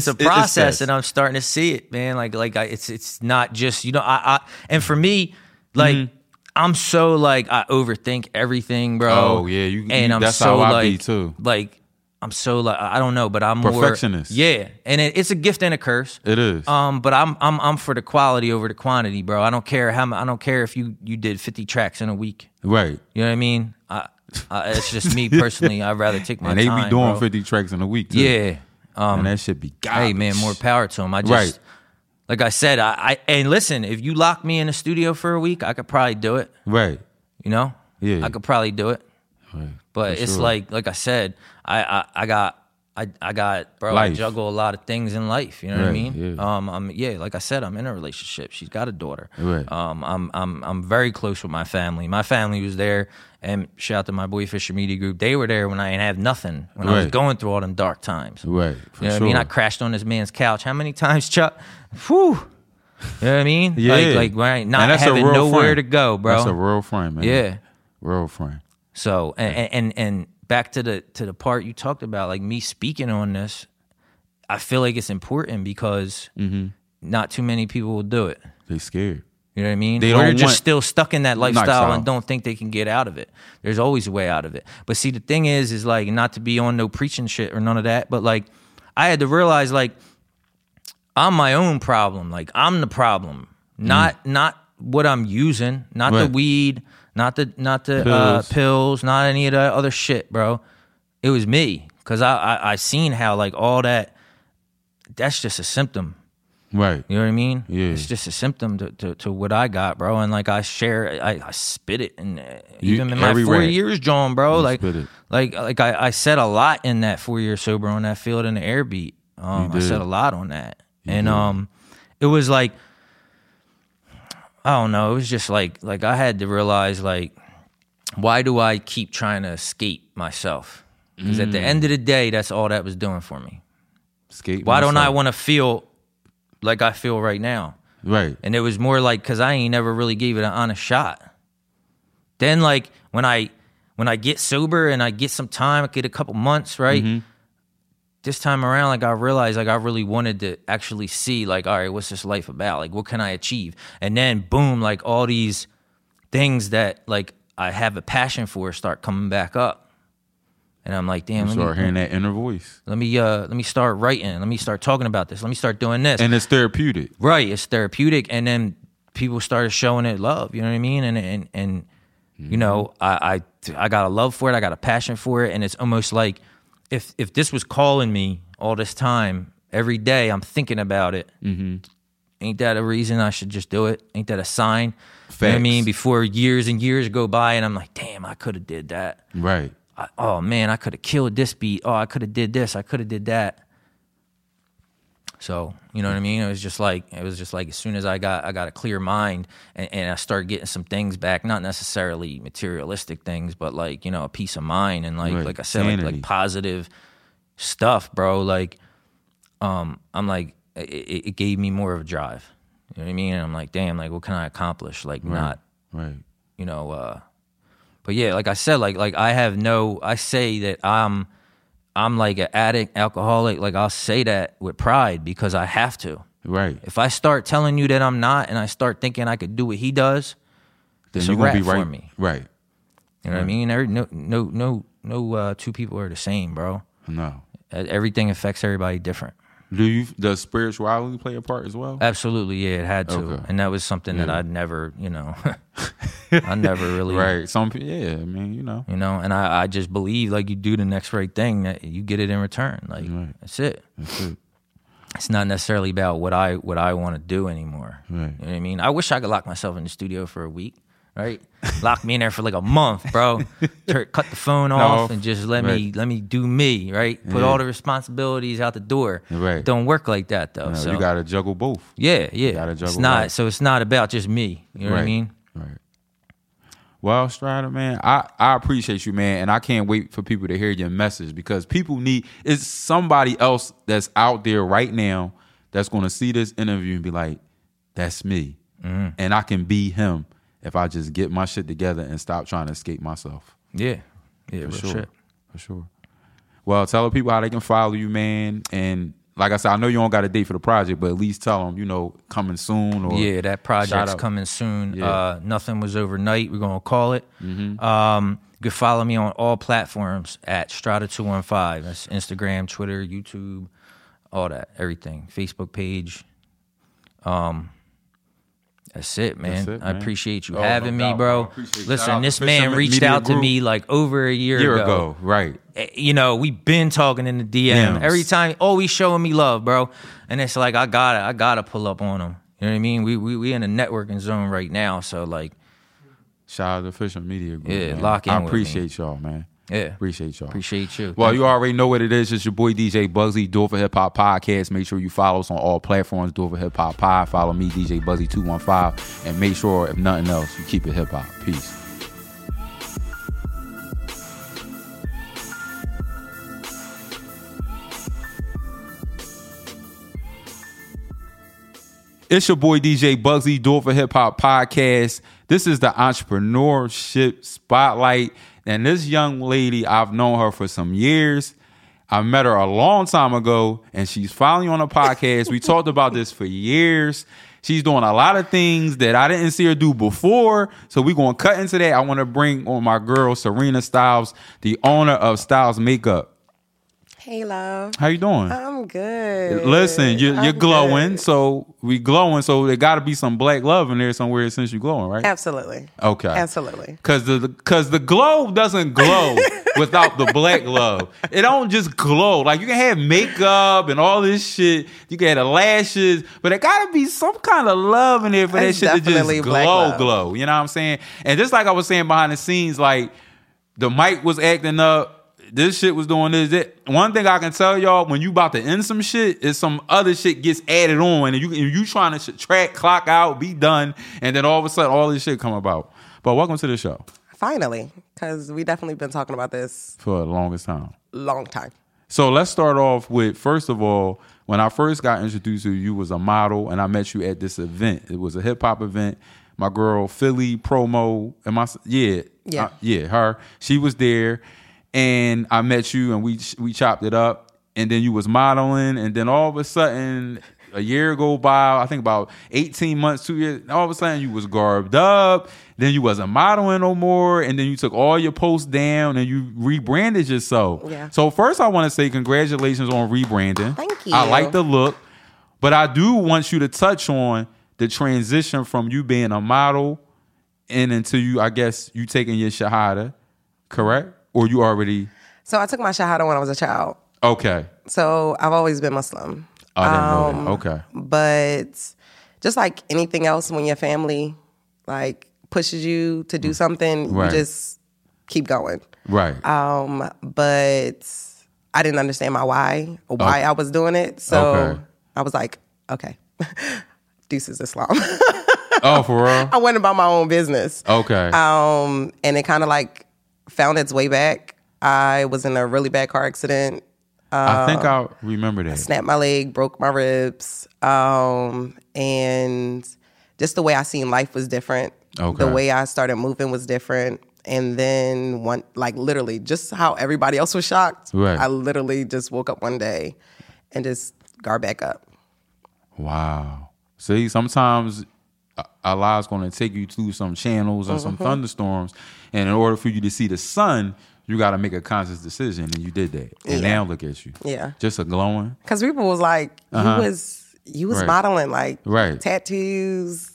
a process, and I'm starting to see it, man. Like it's not just, you know. And for me, like. Mm-hmm. I'm so like I overthink everything, bro. Oh yeah, and I'm that's so how I like be too. Like I'm so like I don't know, but I'm more perfectionist. Yeah, and it's a gift and a curse. It is. But I'm for the quality over the quantity, bro. I don't care how I don't care if you did 50 tracks in a week. Right. You know what I mean? It's just me personally. I'd rather take my time. And they be doing 50 tracks in a week too. Yeah. And that shit be garbage. Hey man, more power to them. I just. Right. Like I said, I and listen, if you lock me in the studio for a week, I could probably do it. Right. You know? Yeah. I could probably do it. Right. But for it's sure. Like I said, I got bro, life. I juggle a lot of things in life. You know what I mean? Yeah. Like I said, I'm in a relationship. She's got a daughter. Right. I'm very close with my family. My family was there, and shout out to my boy Fisher Media Group. They were there when I didn't have nothing, when I was going through all them dark times. Right. For sure. What I mean? I crashed on this man's couch. How many times, Chuck? Whew. You know what I mean? Yeah. Like right, not having nowhere to go, bro. That's a real friend, man. Yeah. Real friend. So and back to the part you talked about, like me speaking on this, I feel like it's important because not too many people will do it. They scared. You know what I mean? They're just still stuck in that lifestyle and don't think they can get out of it. There's always a way out of it. But see, the thing is like, not to be on no preaching shit or none of that, but like I had to realize like I'm my own problem. Like I'm the problem, not what I'm using, not the weed. Not the pills, not any of that other shit, bro. It was me, cause I seen how like all that's just a symptom, right? You know what I mean? Yeah, it's just a symptom to what I got, bro. And like I share, I spit it, and even in my 4 years, John, bro, you spit it. like I said a lot in that 4 year sober on that field in the air beat. I said a lot on that, it was like. I don't know. It was just like I had to realize, like, why do I keep trying to escape myself? Because at the end of the day, that's all that was doing for me. Escape. Why don't I want to feel like I feel right now? Right. And it was more like because I ain't never really gave it an honest shot. Then, like, when I get sober and I get some time, I get a couple months, right? this time around, like, I realized, like, I really wanted to actually see, like, all right, what's this life about? Like, what can I achieve? And then, boom, like, all these things that, like, I have a passion for start coming back up. And I'm like, damn. You start hearing that inner voice. Let me start writing. Let me start talking about this. Let me start doing this. And it's therapeutic. Right, it's therapeutic. And then people started showing it love, you know what I mean? And you know, I got a love for it. I got a passion for it. And it's almost like if this was calling me all this time, every day I'm thinking about it. Mm-hmm. Ain't that a reason I should just do it? Ain't that a sign? Facts. You know what I mean? Before years and years go by and I'm like, damn, I could have did that. Right. Oh, man, I could have killed this beat. Oh, I could have did this. I could have did that. So, you know what I mean? It was just like as soon as I got a clear mind and I started getting some things back, not necessarily materialistic things, but like, you know, a peace of mind and like, right. Like I said, like positive stuff, bro. Like, I'm like, it gave me more of a drive. You know what I mean? And I'm like, damn, like, what can I accomplish? Like, right. Not, right. You know, but yeah, like I said, like I say that I'm like an addict, alcoholic. Like I'll say that with pride because I have to. Right. If I start telling you that I'm not, and I start thinking I could do what he does, then you're gonna be right for me. Right. You know what I mean? No, two people are the same, bro. No. Everything affects everybody different. Does spirituality play a part as well? Absolutely, yeah, it had to. Okay. And that was something that I'd never, you know, I never really. Right, I mean, you know. You know, and I just believe, like, you do the next right thing, that you get it in return. Like, right. That's it. It's not necessarily about what I want to do anymore. Right. You know what I mean? I wish I could lock myself in the studio for a week, right? Lock me in there for like a month, bro. Cut the phone off and just let me do me, right? Put all the responsibilities out the door. Right. It don't work like that though. No, so you gotta juggle both. Yeah. You gotta juggle so it's not about just me. You know what I mean? Right. Well, Strata, man, I appreciate you, man, and I can't wait for people to hear your message because people need it's somebody else that's out there right now that's gonna see this interview and be like, that's me. Mm. And I can be him. If I just get my shit together and stop trying to escape myself. Yeah, for sure. Shit. For sure. Well, tell the people how they can follow you, man. And like I said, I know you don't got a date for the project, but at least tell them, you know, coming soon. Or yeah, that project's coming soon. Yeah. Nothing was overnight. We're going to call it. Mm-hmm. You can follow me on all platforms at Strata215. That's Instagram, Twitter, YouTube, all that, everything. Facebook page. That's it, man. I appreciate you having me, bro. Listen, this man reached out to me like over a year ago. Right. You know, we've been talking in the DM. Every time, always showing me love, bro. And it's like, I gotta pull up on him. You know what I mean? We in a networking zone right now, so like. Shout out to the Fisher Media Group. Yeah, man. Lock in with me. I appreciate y'all, man. Yeah. Appreciate y'all. Appreciate you. Well, you already know what it is. It's your boy DJ Bugzy, Do It For Hip Hop Podcast. Make sure you follow us on all platforms, Do It For Hip Hop Pod. Follow me, DJ Bugzy215. And make sure, if nothing else, you keep it hip hop. Peace. It's your boy DJ Bugzy, Do It For Hip Hop Podcast. This is the Entrepreneurship Spotlight. And this young lady, I've known her for some years. I met her a long time ago, and she's finally on a podcast. We talked about this for years. She's doing a lot of things that I didn't see her do before, so we're going to cut into that. I want to bring on my girl, Serena Styles, the owner of Styles Makeup. Hey, love. How you doing? I'm good. Listen, you're glowing, good. So we glowing, so there got to be some black love in there somewhere since you're glowing, right? Absolutely. Okay. Absolutely. Because the glow doesn't glow without the black love. It don't just glow. Like, you can have makeup and all this shit. You can have the lashes, but there got to be some kind of love in there for that shit to just glow. You know what I'm saying? And just like I was saying behind the scenes, like, the mic was acting up. This shit was doing this. That. One thing I can tell y'all, when you about to end some shit, is some other shit gets added on, and you trying to track, clock out, be done, and then all of a sudden, all this shit come about. But welcome to the show. Finally, because we definitely been talking about this. For the longest time. Long time. So let's start off with, first of all, when I first got introduced to you, you was a model, and I met you at this event. It was a hip-hop event. My girl, Philly, Promo, and my... Yeah, her. She was there. And I met you and we chopped it up. and then you was modeling, and then all of a sudden a year go by, I think about 18 months, 2 years, all of a sudden you was garbed up, then you wasn't modeling no more, and then you took all your posts down and you rebranded yourself. Yeah. So first I want to say congratulations on rebranding. Thank you. I like the look, but I do want you to touch on the transition from you being a model and until you, I guess, you taking your Shahada, correct? Or you already... So I took my Shahada when I was a child. Okay. So I've always been Muslim. I didn't know that. Okay. But just like anything else, when your family like pushes you to do something, right, you just keep going. Right. But I didn't understand my why I was doing it. So I was like, okay, deuces Islam. Oh, for real? I went about my own business. Okay. And it kind of like found its way back. I was in a really bad car accident. I think I remember that. I snapped my leg, broke my ribs, and just the way I seen life was different. Okay. The way I started moving was different. And then, literally, just how everybody else was shocked, right, I literally just woke up one day and just got back up. Wow. See, sometimes Allah's going to take you through some channels or some thunderstorms, and in order for you to see the sun, you got to make a conscious decision, and you did that. And now look at you. Yeah. Just a glowing. Because people was like, you was right, modeling, tattoos,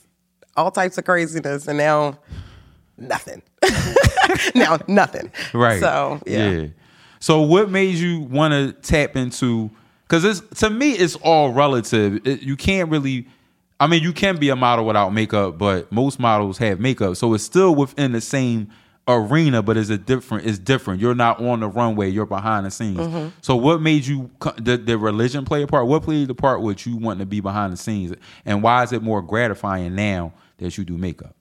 all types of craziness, and now nothing. Now nothing. Right. So, yeah. So what made you want to tap into, because to me, it's all relative. You can't really, you can be a model without makeup, but most models have makeup. So it's still within the same arena, but it's different. You're not on the runway, you're behind the scenes. So what made you, did religion play a part? What played the part with you wanting to be behind the scenes, and why is it more gratifying now that you do makeup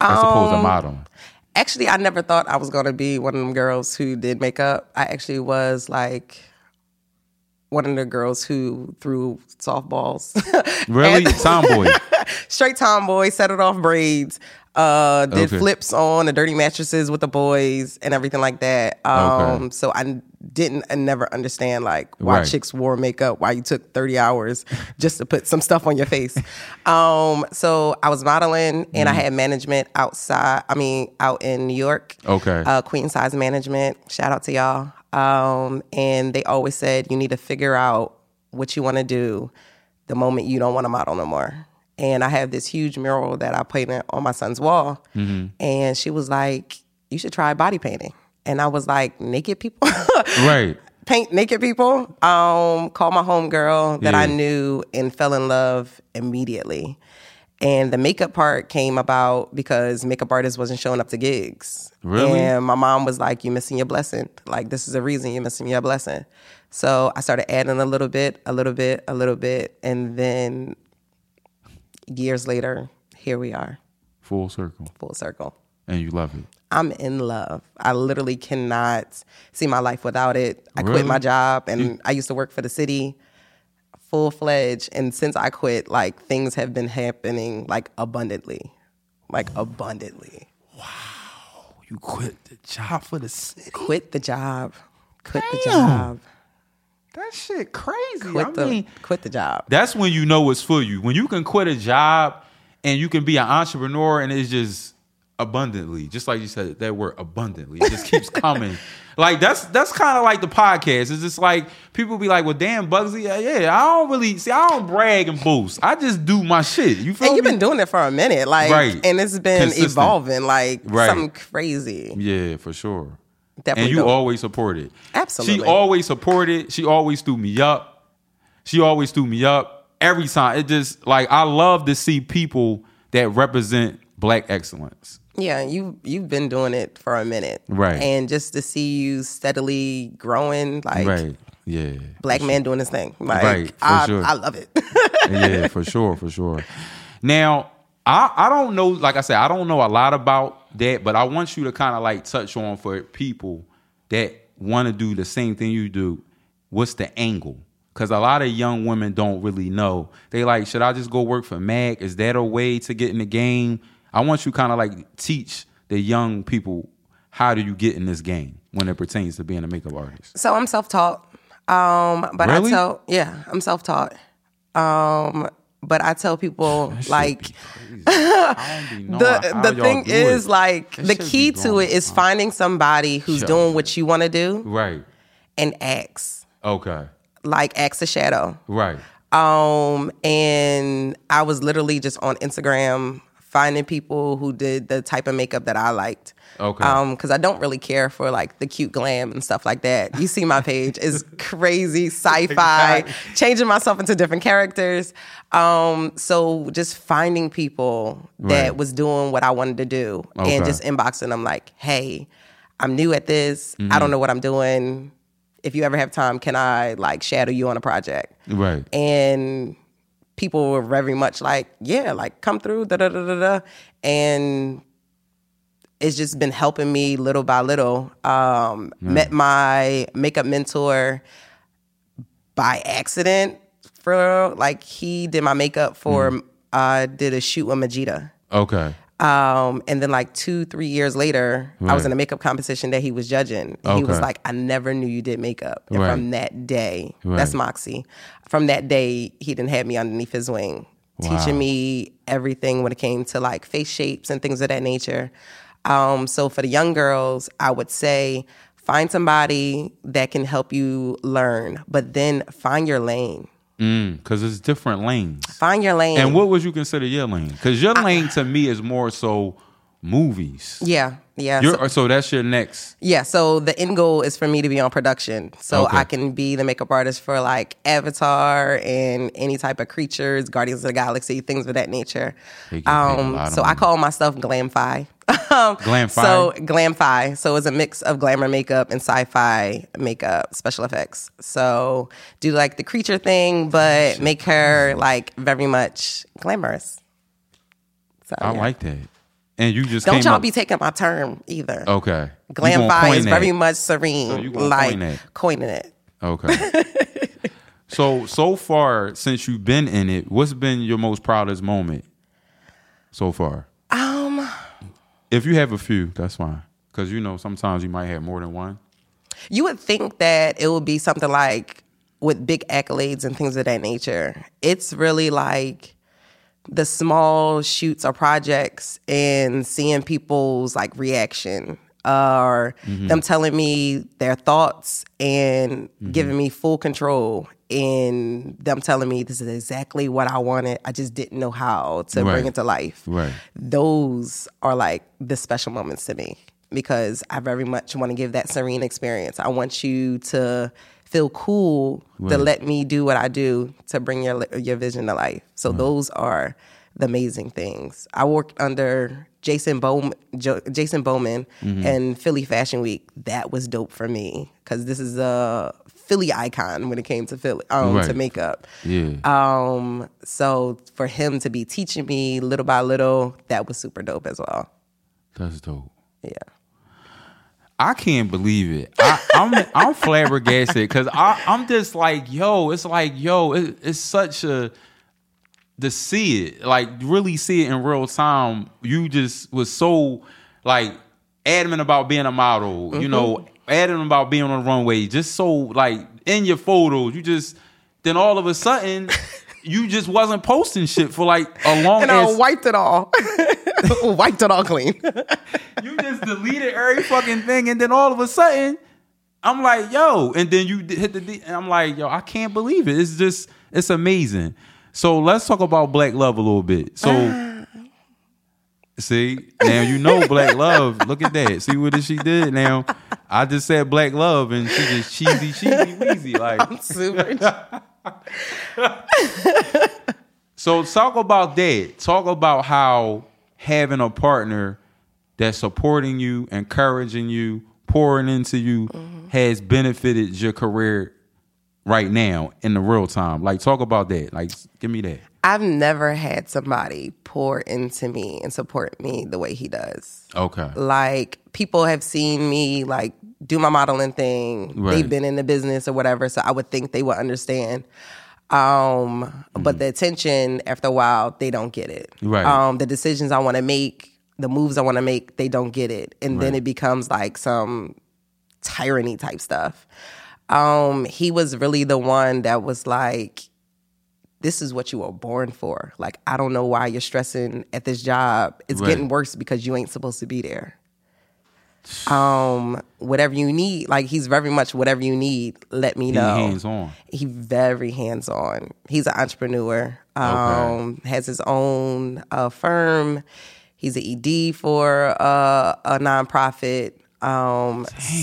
as opposed to modeling? Actually, I never thought I was going to be one of them girls who did makeup. I actually was one of the girls who threw softballs. Really? Tomboy? Straight tomboy, set it off braids, did flips on the dirty mattresses with the boys and everything like that. So I never understand why chicks wore makeup, why you took 30 hours just to put some stuff on your face. So I was modeling, and I had management out in New York. Okay. Queen size management. Shout out to y'all. And they always said, you need to figure out what you want to do the moment you don't want to model no more. And I have this huge mural that I painted on my son's wall. And she was like, you should try body painting. And I was like, naked people? Right. Paint naked people. Called my homegirl that I knew and fell in love immediately. And the makeup part came about because makeup artists wasn't showing up to gigs. Really? And my mom was like, you're missing your blessing. This is the reason you're missing your blessing. So I started adding a little bit. And then years later, here we are. Full circle. Full circle. And you love it. I'm in love. I literally cannot see my life without it. I quit my job, and I used to work for the city. Full-fledged, and since I quit, things have been happening abundantly. Wow. You quit the job for the city? Quit the job. That shit crazy. Quit the job. That's when you know it's for you. When you can quit a job and you can be an entrepreneur, and it's just abundantly. Just like you said, that word abundantly. It just keeps coming. That's kind of like the podcast. It's just like people be like, well, damn, Bugsy, I don't really see. I don't brag and boast. I just do my shit. You feel me? And you've been doing it for a minute, right. And it's been consistent, evolving, something crazy. Yeah, for sure. Definitely. And you always supported. Absolutely. She always supported. She always threw me up. Every time. It just I love to see people that represent Black excellence. Yeah, you've been doing it for a minute. Right. And just to see you steadily growing, Right, yeah. Black man doing his thing. I love it. Yeah, for sure. Now, I don't know, like I said, I don't know a lot about that, but I want you to kind of touch on for people that want to do the same thing you do, what's the angle? Because a lot of young women don't really know. They should I just go work for Mac? Is that a way to get in the game? I want you kind of teach the young people how do you get in this game when it pertains to being a makeup artist. So I'm self-taught. But really? I'm self-taught. But I tell people, like, the thing is, like, the key to it is finding somebody who's doing what you want to do. Right. And ask. Okay. Like, ask a shadow. Right. And I was literally just on Instagram finding people who did the type of makeup that I liked. Okay. Because I don't really care for, like, the cute glam and stuff like that. You see my page. It's crazy, sci-fi, changing myself into different characters. So just finding people that was doing what I wanted to do and just inboxing them like, hey, I'm new at this. Mm-hmm. I don't know what I'm doing. If you ever have time, can I, like, shadow you on a project? Right. And people were very much like, yeah, like, come through, da-da-da-da-da. And it's just been helping me little by little. Met my makeup mentor by accident. For like, he did my makeup for did a shoot with Majida. Okay. And then like 2-3 years later, I was in a makeup competition that he was judging. And he was like, I never knew you did makeup. And from that day, that's Moxie. From that day, he didn't have me underneath his wing, teaching me everything when it came to like face shapes and things of that nature. So for the young girls, I would say find somebody that can help you learn, but then find your lane. Because it's different lanes. Find your lane. And what would you consider your lane? Because your lane to me is more so movies. Yeah, yeah. So that's your next. Yeah, so the end goal is for me to be on production. So I can be the makeup artist for like Avatar and any type of creatures, Guardians of the Galaxy, things of that nature. So I call myself Glam-Fi. Glam-Fi? So Glam-Fi. So it's a mix of glamour makeup and sci-fi makeup, special effects. So do like the creature thing, but make her like very much glamorous. So, I like that. And you just don't y'all up. Be taking my term either. Okay. Glam-Fi is very much serene. So you're like coining it. Okay. So far, since you've been in it, what's been your most proudest moment so far? If you have a few, that's fine. Because, you know, sometimes you might have more than one. You would think that it would be something like with big accolades and things of that nature. It's really like the small shoots or projects and seeing people's like reaction or them telling me their thoughts and giving me full control and them telling me this is exactly what I wanted. I just didn't know how to bring it to life. Right. Those are like the special moments to me because I very much want to give that serene experience. I want you to feel cool to let me do what I do to bring your vision to life. So those are the amazing things. I worked under Jason Bowman and Philly Fashion Week. That was dope for me because this is a Philly icon when it came to Philly to makeup. Yeah. So for him to be teaching me little by little, that was super dope as well. That's dope. Yeah. I can't believe it. I'm flabbergasted because I'm just like, yo, it's such a, to see it, like really see it in real time. You just was so like adamant about being a model, you know, adamant about being on the runway, just so like in your photos, then all of a sudden you just wasn't posting shit for like a long time. And I wiped it all. Wiped it all clean. You just deleted every fucking thing, and then all of a sudden, I'm like, yo, and then you hit and I'm like, yo, I can't believe it. It's just, it's amazing. So let's talk about Black Love a little bit. So, see, now you know Black Love. Look at that. See what she did now? I just said Black Love, and she just cheesy, wheezy. Like, I'm super. So talk about that. Talk about how having a partner that's supporting you, encouraging you, pouring into you has benefited your career right now in the real time. Like, talk about that. Like, give me that. I've never had somebody pour into me and support me the way he does. Okay. Like, people have seen me, like, do my modeling thing. Right. They've been in the business or whatever, so I would think they would understand. But the attention, after a while, they don't get it. Right. The decisions I want to make, the moves I want to make, they don't get it. And then it becomes, like, some tyranny type stuff. He was really the one that was like, this is what you were born for. Like, I don't know why you're stressing at this job. It's right. getting worse because you ain't supposed to be there. Whatever you need, like, he's very much whatever you need, let me know. Hands on. He very hands on. He's an entrepreneur. Has his own firm. He's an ED for a nonprofit.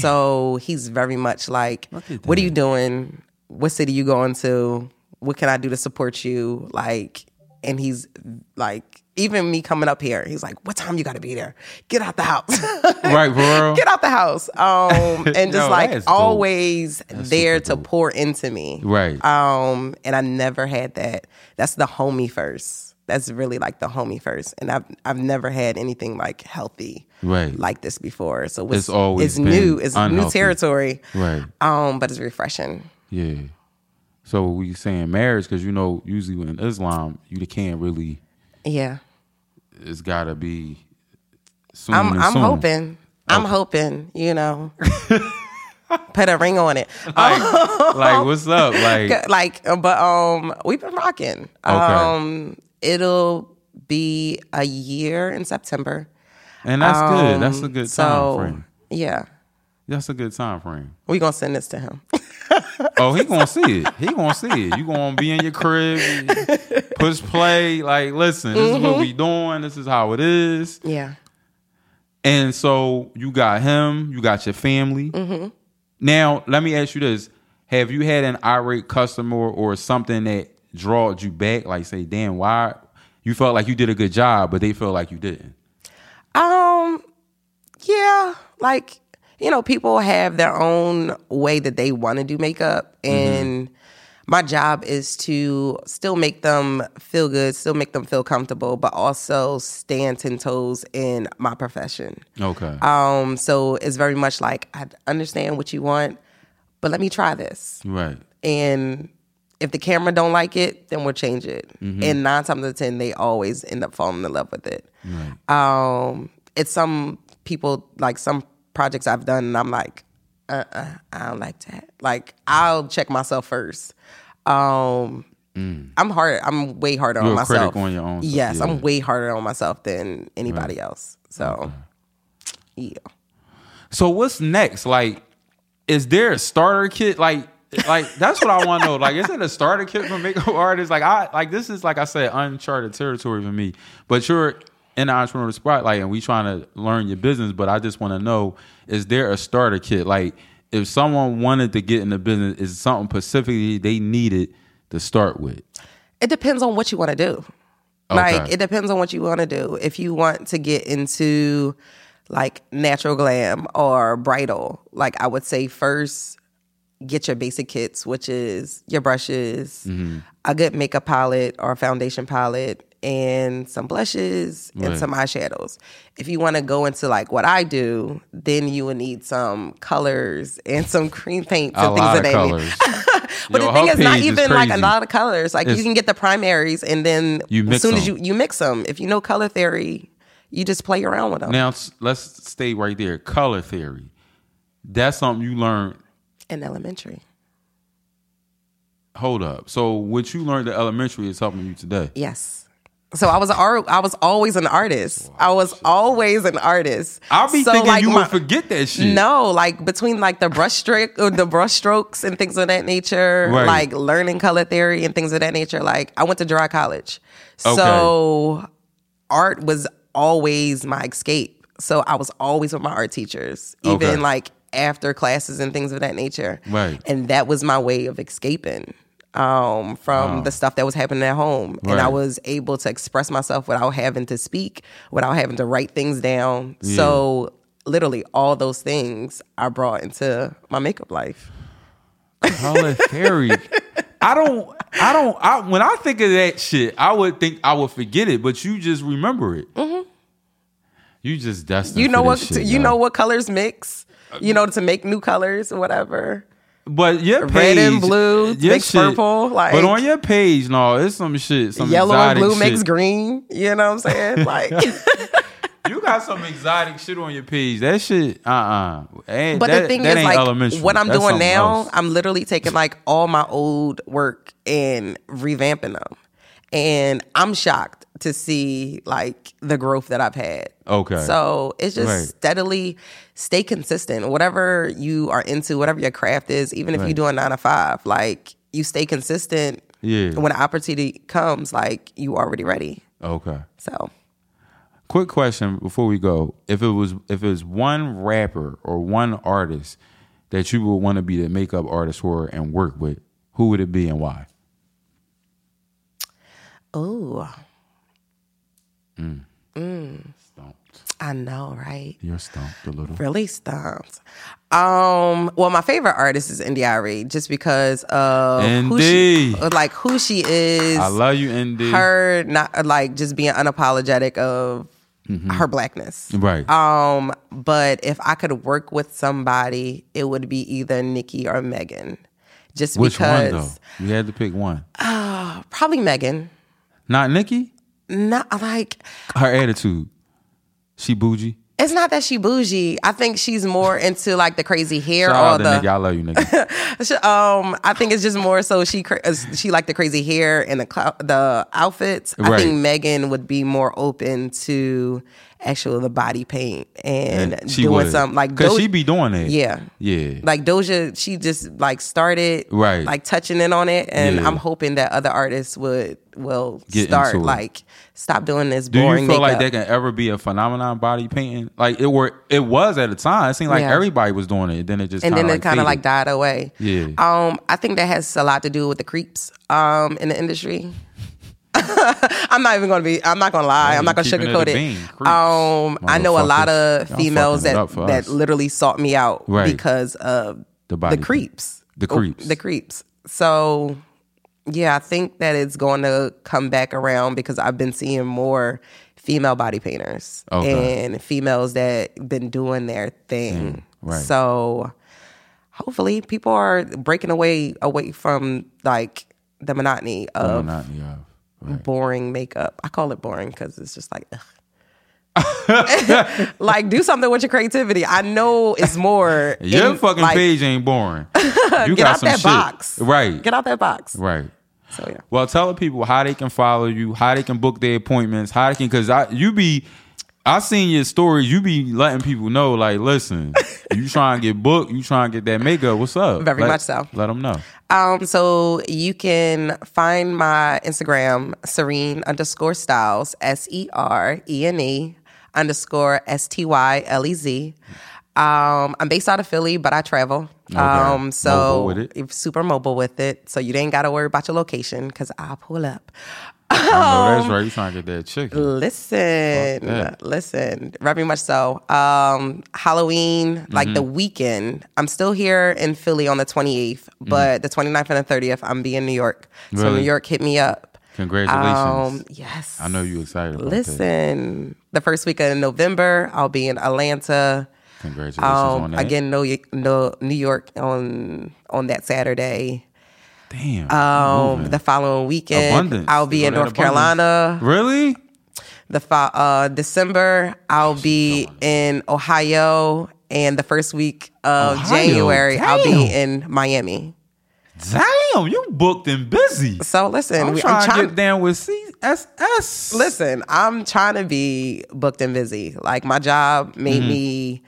So he's very much like, what are you doing? What city you going to? What can I do to support you? Like, and he's like, even me coming up here, he's like, what time you got to be there? Get out the house. Right, bro. Get out the house. And just always there to pour into me. Right. And I never had that. That's the homie first. That's really like the homie first. And I've never had anything like healthy like this before. So it's always new. It's unhealthy. New territory. Right. But it's refreshing. Yeah. So we saying marriage, because, you know, usually in Islam, you can't really... Yeah. It's got to be soon. I'm hoping. I'm hoping, you know. Put a ring on it. Like, what's up? But we've been rocking. Okay. It'll be a year in September. And that's good. That's a good time frame. Yeah. That's a good time frame. We're going to send this to him. Oh, he gonna see it. He gonna see it. You gonna be in your crib, push play. Like, listen, this is what we doing. This is how it is. Yeah. And so you got him. You got your family. Mm-hmm. Now, let me ask you this: have you had an irate customer or something that drawed you back? Like, say, damn, why you felt like you did a good job, but they felt like you didn't. Yeah. Like, you know, people have their own way that they want to do makeup. And my job is to still make them feel good, still make them feel comfortable, but also stand 10 toes in my profession. Okay. So it's very much like, I understand what you want, but let me try this. Right. And if the camera don't like it, then we'll change it. Mm-hmm. And 9 times out of 10, they always end up falling in love with it. Right. It's some people, like some projects I've done, and I'm like, I don't like that. Like, I'll check myself first. I'm hard. I'm way harder on myself. Critic on your own. Yes, yeah. I'm way harder on myself than anybody else. So, yeah. So what's next? Like, is there a starter kit? Like that's what I want to know. Like, is it a starter kit for makeup artists? Like, this is, like I said, uncharted territory for me. But you're in the entrepreneurial spotlight, and we trying to learn your business, but I just want to know, is there a starter kit? Like, if someone wanted to get in the business, is something specifically they needed to start with? It depends on what you want to do. Okay. Like, it depends on what you want to do. If you want to get into, like, natural glam or bridal, like, I would say first get your basic kits, which is your brushes, a good makeup palette or foundation palette, and some blushes and some eyeshadows. If you want to go into like what I do, then you will need some colors and some cream paints and things of that nature. But the thing is, not even like a lot of colors. Like, you can get the primaries, and then as soon as you mix them. If you know color theory, you just play around with them. Now let's stay right there. Color theory. That's something you learned in elementary. Hold up. So what you learned in elementary is helping you today. Yes. So I was always an artist. I'll be thinking like, you would forget that shit. No, like between like the brush strokes and things of that nature, like learning color theory and things of that nature. Like, I went to dry college, so art was always my escape. So I was always with my art teachers, even like after classes and things of that nature. Right, and that was my way of escaping from the stuff that was happening at home. And I was able to express myself without having to speak, without having to write things down. So literally all those things I brought into my makeup life. Color theory. I when I think of that shit, I would forget it, but you just remember it. You just destined. You know what colors mix, you know, to make new colors or whatever. But your page, red and blue makes purple. Like, but on your page, no, it's some shit. Some yellow and blue makes green. You know what I'm saying? Like, you got got some exotic shit on your page. That shit, But the thing is, like, what I'm doing now, I'm literally taking like all my old work and revamping them. And I'm shocked to see like the growth that I've had. Okay. So it's just steadily stay consistent. Whatever you are into, whatever your craft is, even if you do a 9 to 5, like you stay consistent. Yeah. When the opportunity comes, like you already ready. Okay. So quick question before we go. If it was one rapper or one artist that you would want to be the makeup artist for and work with, who would it be and why? Oh. Stumped. I know, right? You're stumped a little. Really stumped. Well, my favorite artist is NDIRE, just because of who she is. I love you, ND. Her not like just being unapologetic of her blackness. Right. But if I could work with somebody, it would be either Nikki or Megan. Just because. Which one though? You had to pick one. Probably Megan. Not Nikki? Not like her attitude. She bougie. It's not that she bougie. I think she's more into like the crazy hair. Shout or out the nigga. I love you, nigga. I think it's just more so she like the crazy hair and the outfits. Right. I think Megan would be more open to actually the body paint and she doing something like because she be doing it. Yeah, yeah. Like Doja, she just like started like touching in on it, and I'm hoping that other artists will get start like stop doing this boring. Do you feel like that can ever be a phenomenon? Body painting, like it was at a time. It seemed like everybody was doing it. Then it just kind of died away. Yeah. I think that has a lot to do with the creeps in the industry. I'm not gonna lie. I'm not gonna sugarcoat it. I know a lot of females that literally sought me out because of the creeps. So. Yeah, I think that it's going to come back around because I've been seeing more female body painters and females that been doing their thing. So hopefully people are breaking away from like the monotony of boring makeup. I call it boring because it's just like, ugh. Like do something with your creativity. I know it's more your fucking like, page ain't boring. You got some shit. Get out that box. Right. So yeah. Well, tell the people how they can follow you, how they can book their appointments, how they can I seen your stories. You be letting people know, like, listen, you trying to get booked, you trying to get that makeup. What's up? Very much so. Let them know. So you can find my Instagram, Serene_Styles, SERENE_STYLEZ. I'm based out of Philly, but I travel. Okay. So super mobile with it. So you ain't got to worry about your location because I'll pull up. I know that's right. You trying to get that chicken. Listen. Very much so. Halloween, like the weekend. I'm still here in Philly on the 28th, but the 29th and the 30th, I'm be in New York. Really? So New York, hit me up. Congratulations. Yes. I know you're excited about that. Listen, the first week of November, I'll be in Atlanta. Congratulations on that. Again, New York on that Saturday. Damn. The following weekend, I'll be in North Carolina. Really? The December, I'll be in Ohio, and the first week of January, I'll be in Miami. Damn, you booked and busy. So listen, I'm trying to get down with CSS. Listen, I'm trying to be booked and busy. Like my job made me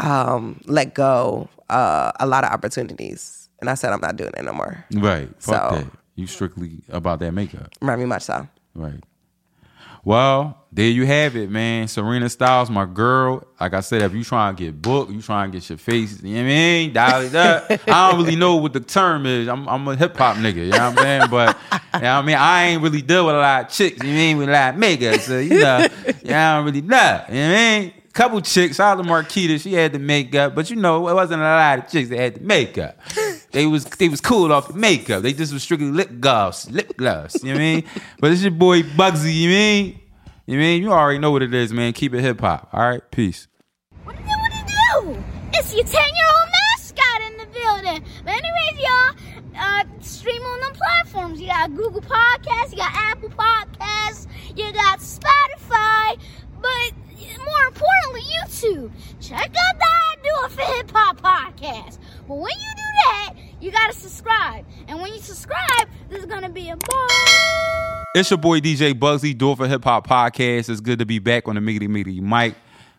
let go a lot of opportunities. And I said, I'm not doing it no more. Right. Fuck that. You strictly about that makeup. Very much so. Right. Well, there you have it, man. Serena Styles, my girl. Like I said, if you trying to get booked, you trying to get your face, you know what I mean? Dial it up. I don't really know what the term is. I'm a hip-hop nigga, you know what I'm saying? But, you know what I mean? I ain't really deal with a lot of chicks, you know what I mean? With a lot of makeup. So, you know, yeah, I don't really know, you know what I mean? Couple chicks, shout out to Marquita, she had the makeup, but you know, it wasn't a lot of chicks that had the makeup. They was cool off the makeup. They just was strictly lip gloss, you know what I mean? But it's your boy Bugsy, you mean? You mean? You already know what it is, man. Keep it hip-hop. All right, peace. What do you want to do? It's your 10-year-old mascot in the building. But anyways, y'all, stream on them platforms. You got Google Podcasts, you got Apple Podcasts, you got Spotify, but more It's your boy DJ Bugsy, Do It For Hip Hop podcast. It's good to be back on the Miggity Miggity Mic.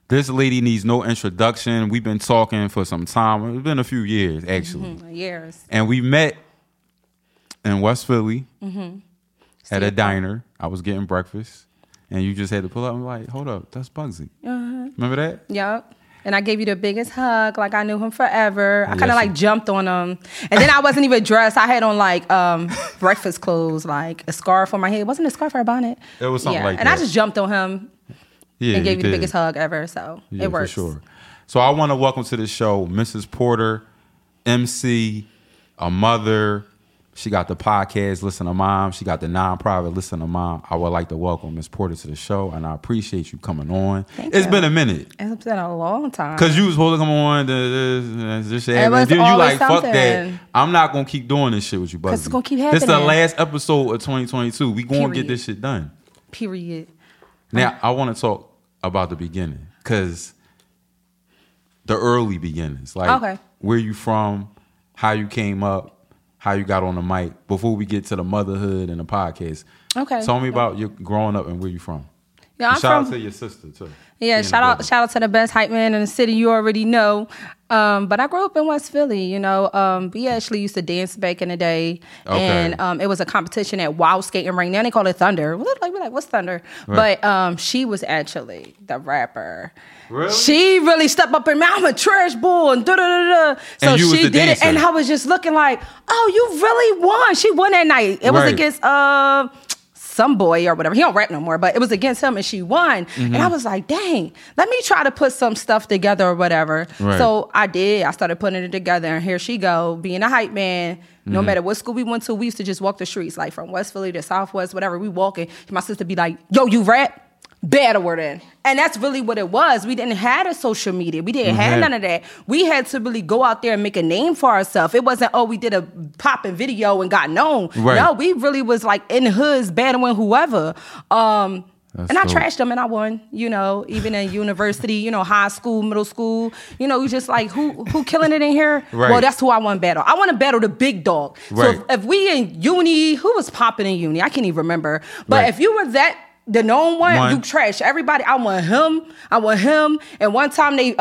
This lady needs no introduction. We've been talking for some time. It's been a few years, actually. Mm-hmm. Years. And we met in West Philly at a diner. I was getting breakfast, and you just had to pull up. I'm like, hold up, that's Bugsy. Uh-huh. Remember that? Yep. And I gave you the biggest hug, like I knew him forever. I kind of jumped on him. And then I wasn't even dressed. I had on like breakfast clothes, like a scarf on my head. Wasn't a scarf or a bonnet? It was something like that. And I just jumped on him and gave you the biggest hug ever. So it works. For sure. So I want to welcome to the show Mrs. Porter, MC, a mother. She got the podcast, Listen to Mom. She got the nonprofit, Listen to Mom. I would like to welcome Miss Porter to the show, and I appreciate you coming on. Thank you. It's been a minute. It's been a long time. Because you was supposed to come on. Fuck that. I'm not going to keep doing this shit with you, buddy. Because it's going to keep happening. This is the last episode of 2022. We going to get this shit done. Period. Now, I want to talk about the beginning. Because the early beginnings. Like, where you from, how you came up. How you got on the mic before we get to the motherhood and the podcast. Okay. Tell me about your growing up and where you from. Yeah, I'm shout out to your sister too. Yeah, shout out to the best hype man in the city you already know. But I grew up in West Philly, you know. We actually used to dance back in the day. Okay. And it was a competition at Wild Skating Ring. Now they call it Thunder. We're like, what's Thunder? Right. But she was actually the rapper. Really? She really stepped up and I'm a trash bull and da-da-da-da. So she did dancer. It. And I was just looking like, oh, you really won. She won that night. It was against... some boy or whatever. He don't rap no more, but it was against him and she won. Mm-hmm. And I was like, dang, let me try to put some stuff together or whatever. Right. So I did. I started putting it together and here she go, being a hype man. No matter what school we went to, we used to just walk the streets, like from West Philly to Southwest, whatever. We walking. My sister be like, yo, you rap? Better word in. And that's really what it was. We didn't have a social media. We didn't have none of that. We had to really go out there and make a name for ourselves. It wasn't, oh, we did a popping video and got known. Right. No, we really was like in hoods, battling whoever. I trashed them and I won, you know, even in university, you know, high school, middle school, you know, you just like, who killing it in here? Right. Well, that's who I want to battle. I want to battle the big dog. Right. So if we in uni, who was popping in uni? I can't even remember. But if you were that, the known one, you trash everybody. I want him. And one time they,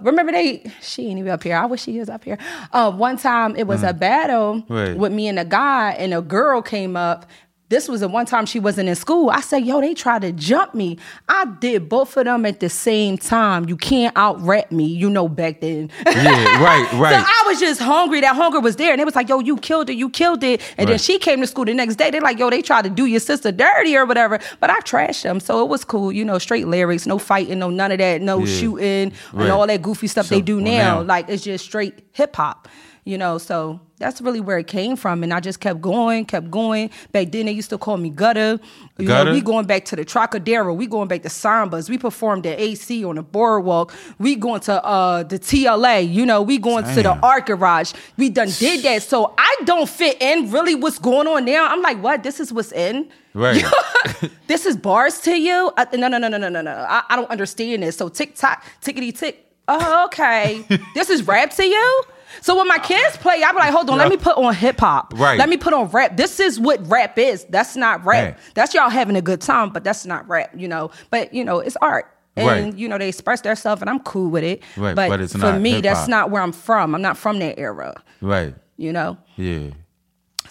remember she ain't even up here. I wish she was up here. One time it was a battle with me and a guy and a girl came up. This was the one time she wasn't in school. I said, yo, they tried to jump me. I did both of them at the same time. You can't out-rap me, you know, back then. Yeah, right. So I was just hungry. That hunger was there. And it was like, yo, you killed it. And then she came to school the next day. They're like, yo, they tried to do your sister dirty or whatever. But I trashed them. So it was cool. You know, straight lyrics, no fighting, no none of that, no shooting, and all that goofy stuff they do now. Like, it's just straight hip-hop, you know, so... That's really where it came from. And I just kept going. Back then, they used to call me Gutter. You know, we going back to the Trocadero. We going back to Sambas. We performed at AC on the Boardwalk. We going to the TLA. You know, we going to the Art Garage. We done did that. So I don't fit in really what's going on now. I'm like, what? This is what's in? Right. This is bars to you? No. I don't understand this. So tick-tock, tickety-tick. Oh, okay. This is rap to you? So when my kids play, I be like, hold on, let me put on hip hop. Right. Let me put on rap. This is what rap is. That's not rap. Hey. That's y'all having a good time, but that's not rap, you know. But, you know, it's art. And, you know, they express themselves, and I'm cool with it. Right. But it's not for me, hip-hop. That's not where I'm from. I'm not from that era. Right. You know? Yeah.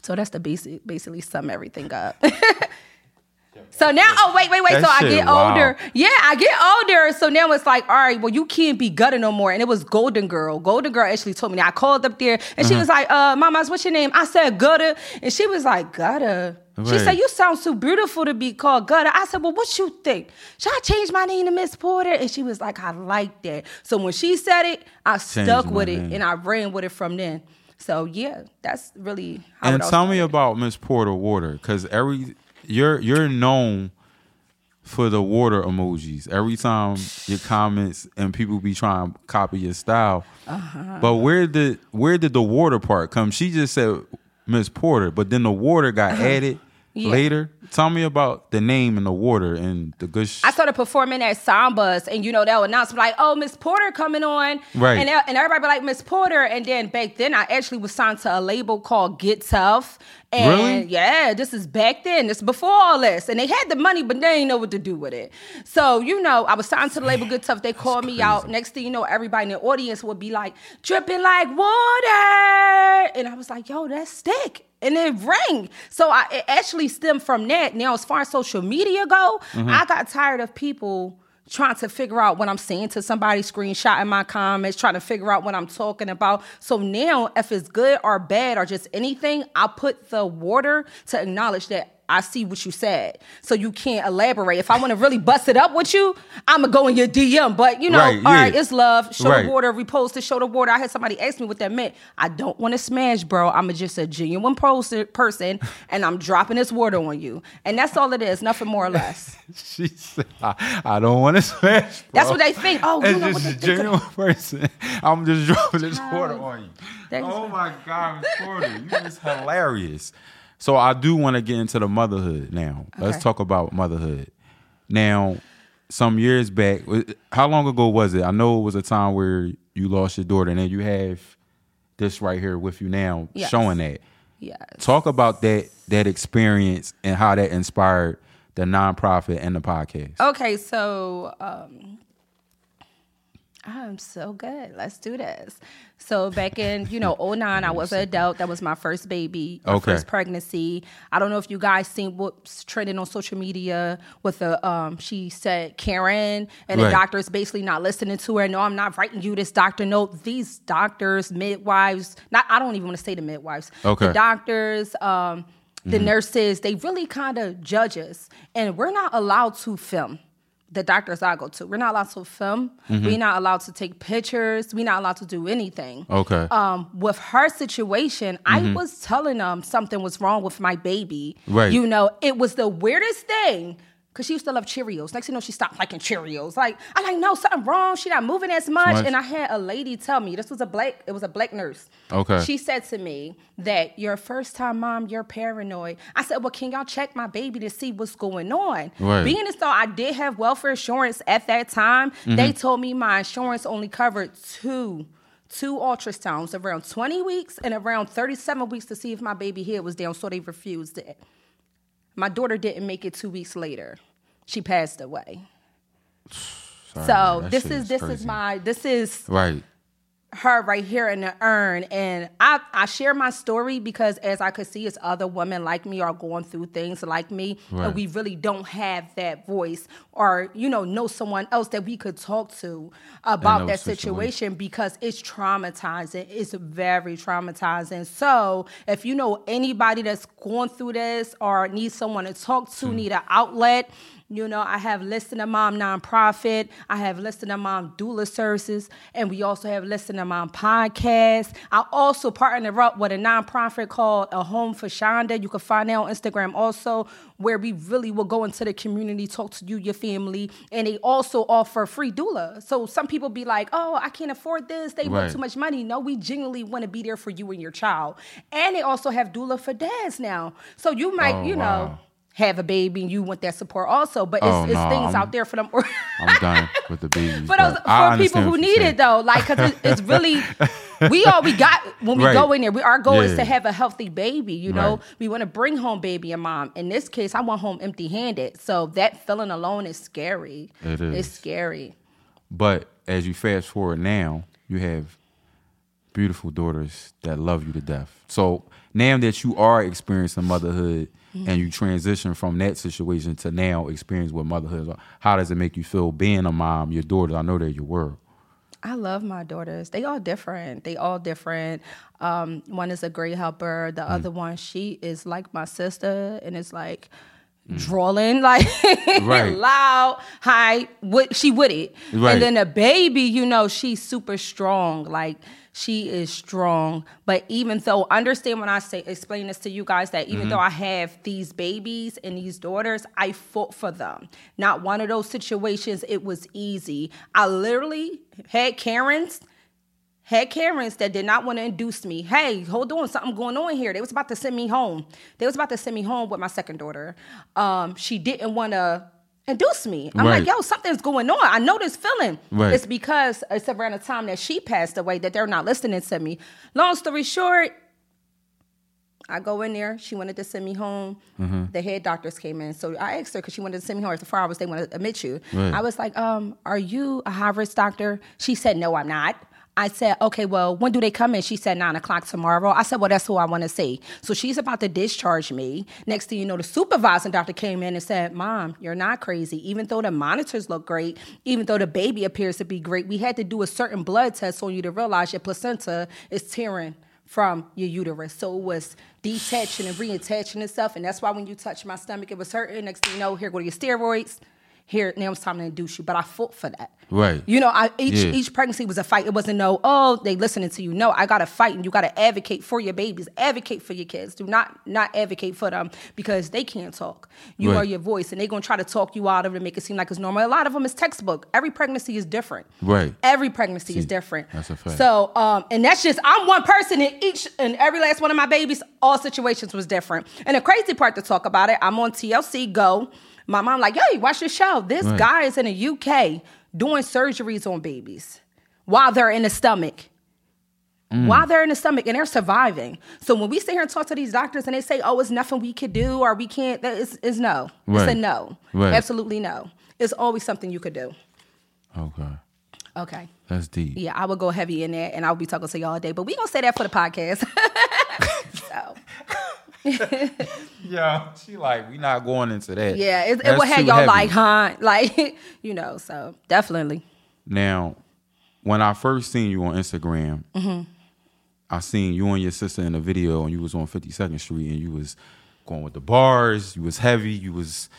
So that's the basically sum everything up. So now, wait. That so I get older. Wow. Yeah, I get older. So now it's like, all right, well, you can't be gutter no more. And it was Golden Girl. Golden Girl actually told me that. I called up there, and she was like, Mama's, what's your name? I said, Gutter. And she was like, Gutter. Right. She said, you sound so beautiful to be called Gutter. I said, well, what you think? Should I change my name to Miss Porter? And she was like, I like that. So when she said it, I stuck with it, and I ran with it from then. So, yeah, that's really how it all started. And tell me about Miss Porter Water, because you're known for the water emojis. Every time your comments and people be trying to copy your style. Uh-huh. But where did the water part come? She just said Miss Porter, but then the water got added. later. Tell me about the name and the water and the good shit. I started performing at Sambas, and, you know, they'll announce, like, oh, Miss Porter coming on. Right. And everybody be like, Miss Porter. And then back then, I actually was signed to a label called Get Tough. And really? Yeah, this is back then. This is before all this. And they had the money, but they didn't know what to do with it. So, you know, I was signed to the label Good Tough. They called me out. Next thing you know, everybody in the audience would be like, dripping like water. And I was like, yo, that's thick. And it rang. So it actually stemmed from that. Now, as far as social media go, I got tired of people trying to figure out what I'm saying to somebody, screenshotting my comments, trying to figure out what I'm talking about. So now, if it's good or bad or just anything, I put the water to acknowledge that I see what you said. So you can't elaborate. If I want to really bust it up with you, I'm going to go in your DM. But, you know, right, it's love. Show the water. Repost to show the water. I had somebody ask me what that meant. I don't want to smash, bro. I'm just a genuine person, and I'm dropping this water on you. And that's all it is. Nothing more or less. She said, I don't want to smash, bro. That's what they think. Oh, you know what they think. It's just a genuine person. I'm just dropping this water on you. Oh, my God, Porter. You was hilarious. So I do want to get into the motherhood now. Okay. Let's talk about motherhood. Now, some years back, how long ago was it? I know it was a time where you lost your daughter, and then you have this right here with you now showing that. Yes. Talk about that experience and how that inspired the nonprofit and the podcast. Okay, so I'm so good. Let's do this. So back in, you know, 2009, I was an adult. That was my first baby, my first pregnancy. I don't know if you guys seen what's trending on social media with the, she said Karen, and the doctor's basically not listening to her. No, I'm not writing you this doctor note. These doctors, midwives, I don't even want to say the midwives. Okay. The doctors, the nurses, they really kind of judge us. And we're not allowed to film. The doctors I go to, we're not allowed to film. We're not allowed to take pictures. We're not allowed to do anything. Okay. With her situation, I was telling them something was wrong with my baby. Right. You know, it was the weirdest thing because she used to love Cheerios. Next thing you know, she stopped liking Cheerios. Like, I'm like, no, something wrong. She not moving as much. And I had a lady tell me, it was a black nurse. Okay. She said to me that your first time mom, you're paranoid. I said, well, can y'all check my baby to see what's going on? Right. Being as though I did have welfare insurance at that time, they told me my insurance only covered two ultrasounds around 20 weeks and around 37 weeks to see if my baby head was down. So they refused it. My daughter didn't make it 2 weeks later. She passed away. Sorry, so this is her right here in the urn. And I share my story because as I could see, it's other women like me are going through things like me. Right. And we really don't have that voice or, you know someone else that we could talk to about that situation because it's traumatizing. It's very traumatizing. So if you know anybody that's going through this or needs someone to talk to, need an outlet, you know, I have Listen to Mom Nonprofit. I have Listen to Mom Doula Services. And we also have Listen to Mom Podcast. I also partner up with a nonprofit called A Home for Shonda. You can find that on Instagram also, where we really will go into the community, talk to you, your family. And they also offer free doula. So some people be like, oh, I can't afford this. They want too much money. No, we genuinely want to be there for you and your child. And they also have doula for dads now. So you might, know, have a baby and you want that support also. But it's things out there for them. I'm done with the babies. For people who need it though, like, cause it's really, we got, when we go in there, our goal is to have a healthy baby, you know? We want to bring home baby and mom. In this case, I went home empty handed. So that feeling alone is scary. It is. It's scary. But as you fast forward now, you have beautiful daughters that love you to death. So now that you are experiencing motherhood and you transition from that situation to now experience what motherhood is, how does it make you feel being a mom, your daughters? I know they're your world. I love my daughters. They all different. One is a great helper. The other one, she is like my sister, and it's like drawling, like loud, high. She with it. Right. And then the baby, you know, she's super strong. Like, she is strong, but even though, understand when I say explain this to you guys, that even though I have these babies and these daughters, I fought for them. Not one of those situations, it was easy. I literally had Karens, had Karens that did not want to induce me. Hey, hold on, something going on here. They was about to send me home. They was about to send me home with my second daughter. She didn't want to induce me. I'm like, yo, something's going on. I know this feeling. It's because it's around the time that she passed away that they're not listening to me. Long story short, I go in there. She wanted to send me home. Mm-hmm. The head doctors came in. So I asked her because she wanted to send me home. After 4 hours, they want to admit you. Right. I was like, are you a high-risk doctor? She said, no, I'm not. I said, okay, well, when do they come in? She said, 9 o'clock tomorrow. I said, well, that's who I want to see. So she's about to discharge me. Next thing you know, the supervising doctor came in and said, Mom, you're not crazy. Even though the monitors look great, even though the baby appears to be great, we had to do a certain blood test on you to realize your placenta is tearing from your uterus. So it was detaching and reattaching and stuff. And that's why when you touched my stomach, it was hurting. Next thing you know, here go your steroids. Here, now it's time to induce you. But I fought for that. Right. You know, each pregnancy was a fight. It wasn't no, oh, they listening to you. No, I got to fight, and you got to advocate for your babies. Advocate for your kids. Do not advocate for them because they can't talk. You are your voice, and they're going to try to talk you out of it and make it seem like it's normal. A lot of them is textbook. Every pregnancy is different. Right. Every pregnancy is different. That's a fact. So, and that's just, I'm one person in each and every last one of my babies. All situations was different. And the crazy part to talk about it, I'm on TLC Go. My mom like, yo, watch this show. This guy is in the UK doing surgeries on babies while they're in the stomach. While they're in the stomach, and they're surviving. So when we sit here and talk to these doctors and they say, oh, it's nothing we could do or we can't, it's no. Right. It's a no. Right. Absolutely no. It's always something you could do. Okay. Okay. That's deep. Yeah, I would go heavy in there, and I would be talking to y'all all day. But we going to say that for the podcast. So... Yeah, she like, we not going into that. Yeah, it will have y'all heavy. Like, huh? Like, you know, so definitely. Now, when I first seen you on Instagram, mm-hmm. I seen you and your sister in a video, and you was on 52nd Street, and you was going with the bars, you was heavy, she was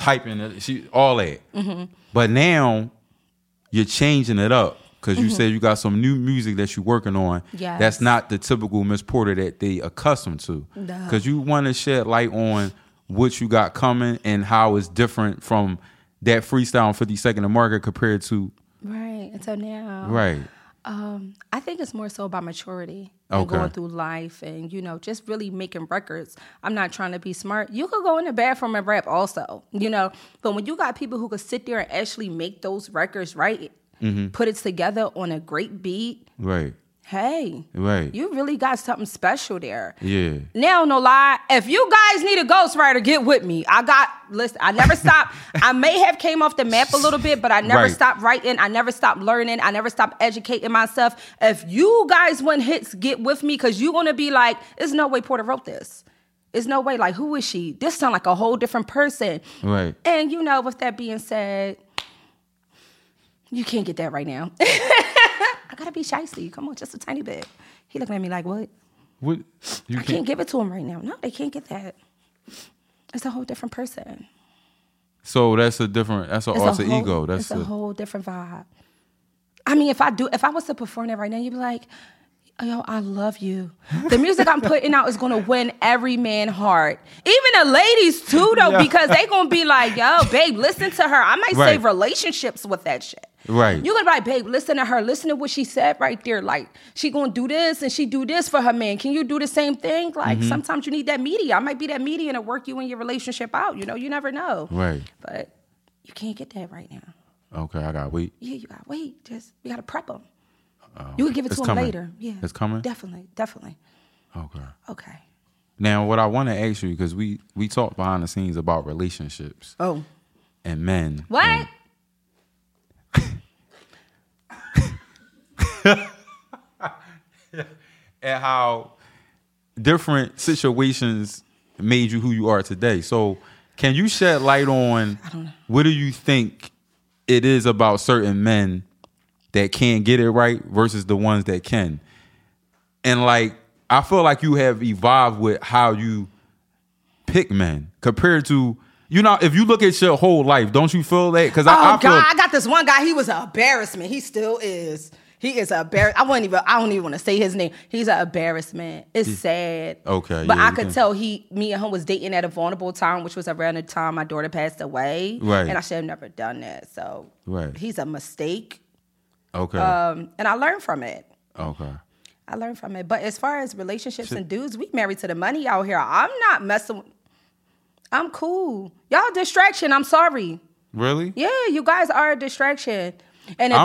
hyping, all that. Mm-hmm. But now, you're changing it up. Because you said you got some new music that you're working on. Yes. That's not the typical Miss Porter that they accustomed to. Because you want to shed light on what you got coming and how it's different from that freestyle on 52nd and Market compared to... Right. Until now. Right. I think it's more so about maturity and going through life and, you know, just really making records. I'm not trying to be smart. You could go in the bathroom and rap also, you know. But when you got people who could sit there and actually make those records right... Mm-hmm. Put it together on a great beat. Right. Hey. Right. You really got something special there. Yeah. Now, no lie, if you guys need a ghostwriter, get with me. Listen, I never stopped. I may have came off the map a little bit, but I never stopped writing. I never stopped learning. I never stopped educating myself. If you guys want hits, get with me, because you're going to be like, there's no way Porter wrote this. There's no way. Like, who is she? This sounds like a whole different person. Right. And, you know, with that being said... You can't get that right now. I gotta be shysty. Come on, just a tiny bit. He looking at me like, what? What? You I can't give it to him right now. No, they can't get that. It's a whole different person. So that's an alter ego. That's a whole different vibe. I mean, if I was to perform that right now, you'd be like, yo, I love you. The music I'm putting out is going to win every man's heart. Even the ladies, too, though, because they going to be like, yo, babe, listen to her. I might save relationships with that shit. Right. You're going to be like, babe, listen to her. Listen to what she said right there. Like, she going to do this and she do this for her man. Can you do the same thing? Like, sometimes you need that media. I might be that medium to work you and your relationship out. You know, you never know. Right. But you can't get that right now. Okay, I got to wait. Yeah, you got to wait. We got to prep them. You can give it to him later. Yeah, it's coming. Definitely. Okay. Now, what I want to ask you, because we talk behind the scenes about relationships. Oh. And men. What? And how different situations made you who you are today. So, can you shed light on? I don't know. What do you think it is about certain men that can't get it right versus the ones that can? And like, I feel like you have evolved with how you pick men compared to, you know, if you look at your whole life, don't you feel that? Because I got this one guy. He was an embarrassment. He still is. He is an embarrassment. I don't even want to say his name. He's an embarrassment. It's sad. Okay. But yeah, I could tell me and him was dating at a vulnerable time, which was around the time my daughter passed away. Right. And I should have never done that. So he's a mistake. Okay. And I learned from it. Okay. I learned from it. But as far as relationships and dudes, we married to the money out here. I'm not messing with... I'm cool. Y'all distraction. I'm sorry. Really? Yeah, you guys are a distraction. And the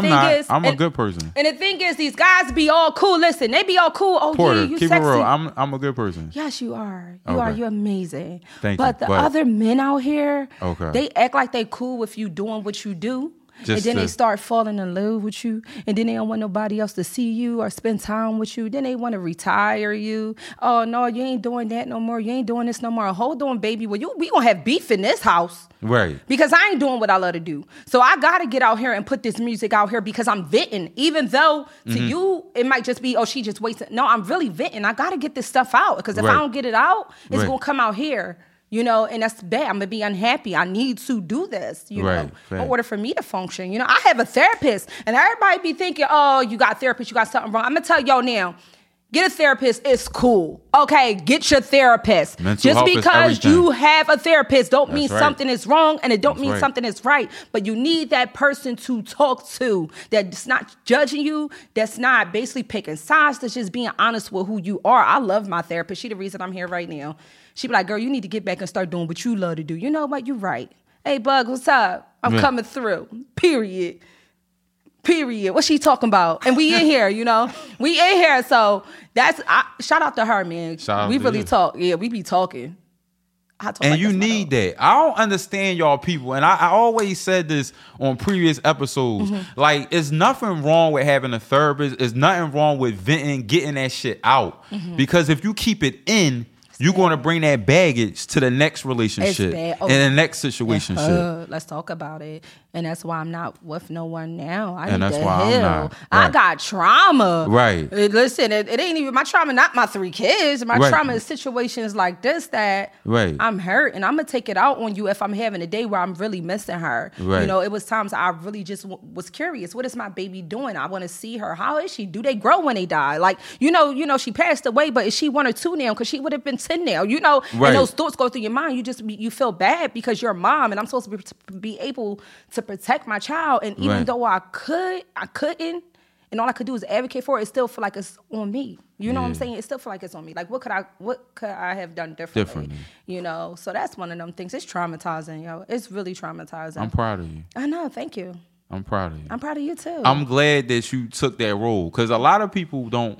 I'm a good person. And the thing is, these guys be all cool. Listen, they be all cool. Oh, Porter, yeah, you keep sexy. It real. I'm a good person. Yes, you are. You are. You're amazing. Thank you. But the other men out here, they act like they cool with you doing what you do. Then they start falling in love with you. And then they don't want nobody else to see you or spend time with you. Then they want to retire you. Oh, no, you ain't doing that no more. You ain't doing this no more. Hold on, baby. Well, we going to have beef in this house. Right. Because I ain't doing what I love to do. So I got to get out here and put this music out here because I'm venting. Even though to you, it might just be, oh, she just wasting. No, I'm really venting. I got to get this stuff out because if I don't get it out, it's going to come out here. You know, and that's bad. I'm going to be unhappy. I need to do this, you know, in order for me to function. You know, I have a therapist. And everybody be thinking, oh, you got a therapist. You got something wrong. I'm going to tell y'all now, get a therapist. It's cool. Okay, get your therapist. Just because you have a therapist don't mean something is wrong and it don't mean something is right. But you need that person to talk to that's not judging you, that's not basically picking sides, that's just being honest with who you are. I love my therapist. She the reason I'm here right now. She be like, girl, you need to get back and start doing what you love to do. You know what? You right. Hey, Bug, what's up? I'm coming through. Period. What she talking about? And we in here, you know? We in here. So shout out to her, man. We really talk. Yeah, we be talking. And you need that. I don't understand y'all people. And I always said this on previous episodes. Mm-hmm. Like, it's nothing wrong with having a therapist. It's nothing wrong with venting, getting that shit out. Mm-hmm. Because if you keep it in, you're going to bring that baggage to the next relationship and the next situation. Let's talk about it. And that's why I'm not with no one now. I got trauma. Right. Listen, it ain't even my trauma, not my three kids. My trauma is situations like this that I'm hurt. And I'm going to take it out on you if I'm having a day where I'm really missing her. Right. You know, it was times I really just was curious. What is my baby doing? I want to see her. How is she? Do they grow when they die? Like, you know, she passed away, but is she one or two now? Because she would have been 10 now. You know, and those thoughts go through your mind. You feel bad because you're a mom and I'm supposed to be able to protect my child, and even though I couldn't, and all I could do is advocate for it, it still feel like it's on me. You know what I'm saying? It still feel like it's on me. Like, what could I have done differently? You know? So that's one of them things. It's traumatizing, yo. It's really traumatizing. I'm proud of you. I know. Thank you. I'm proud of you. I'm proud of you, too. I'm glad that you took that role, because a lot of people don't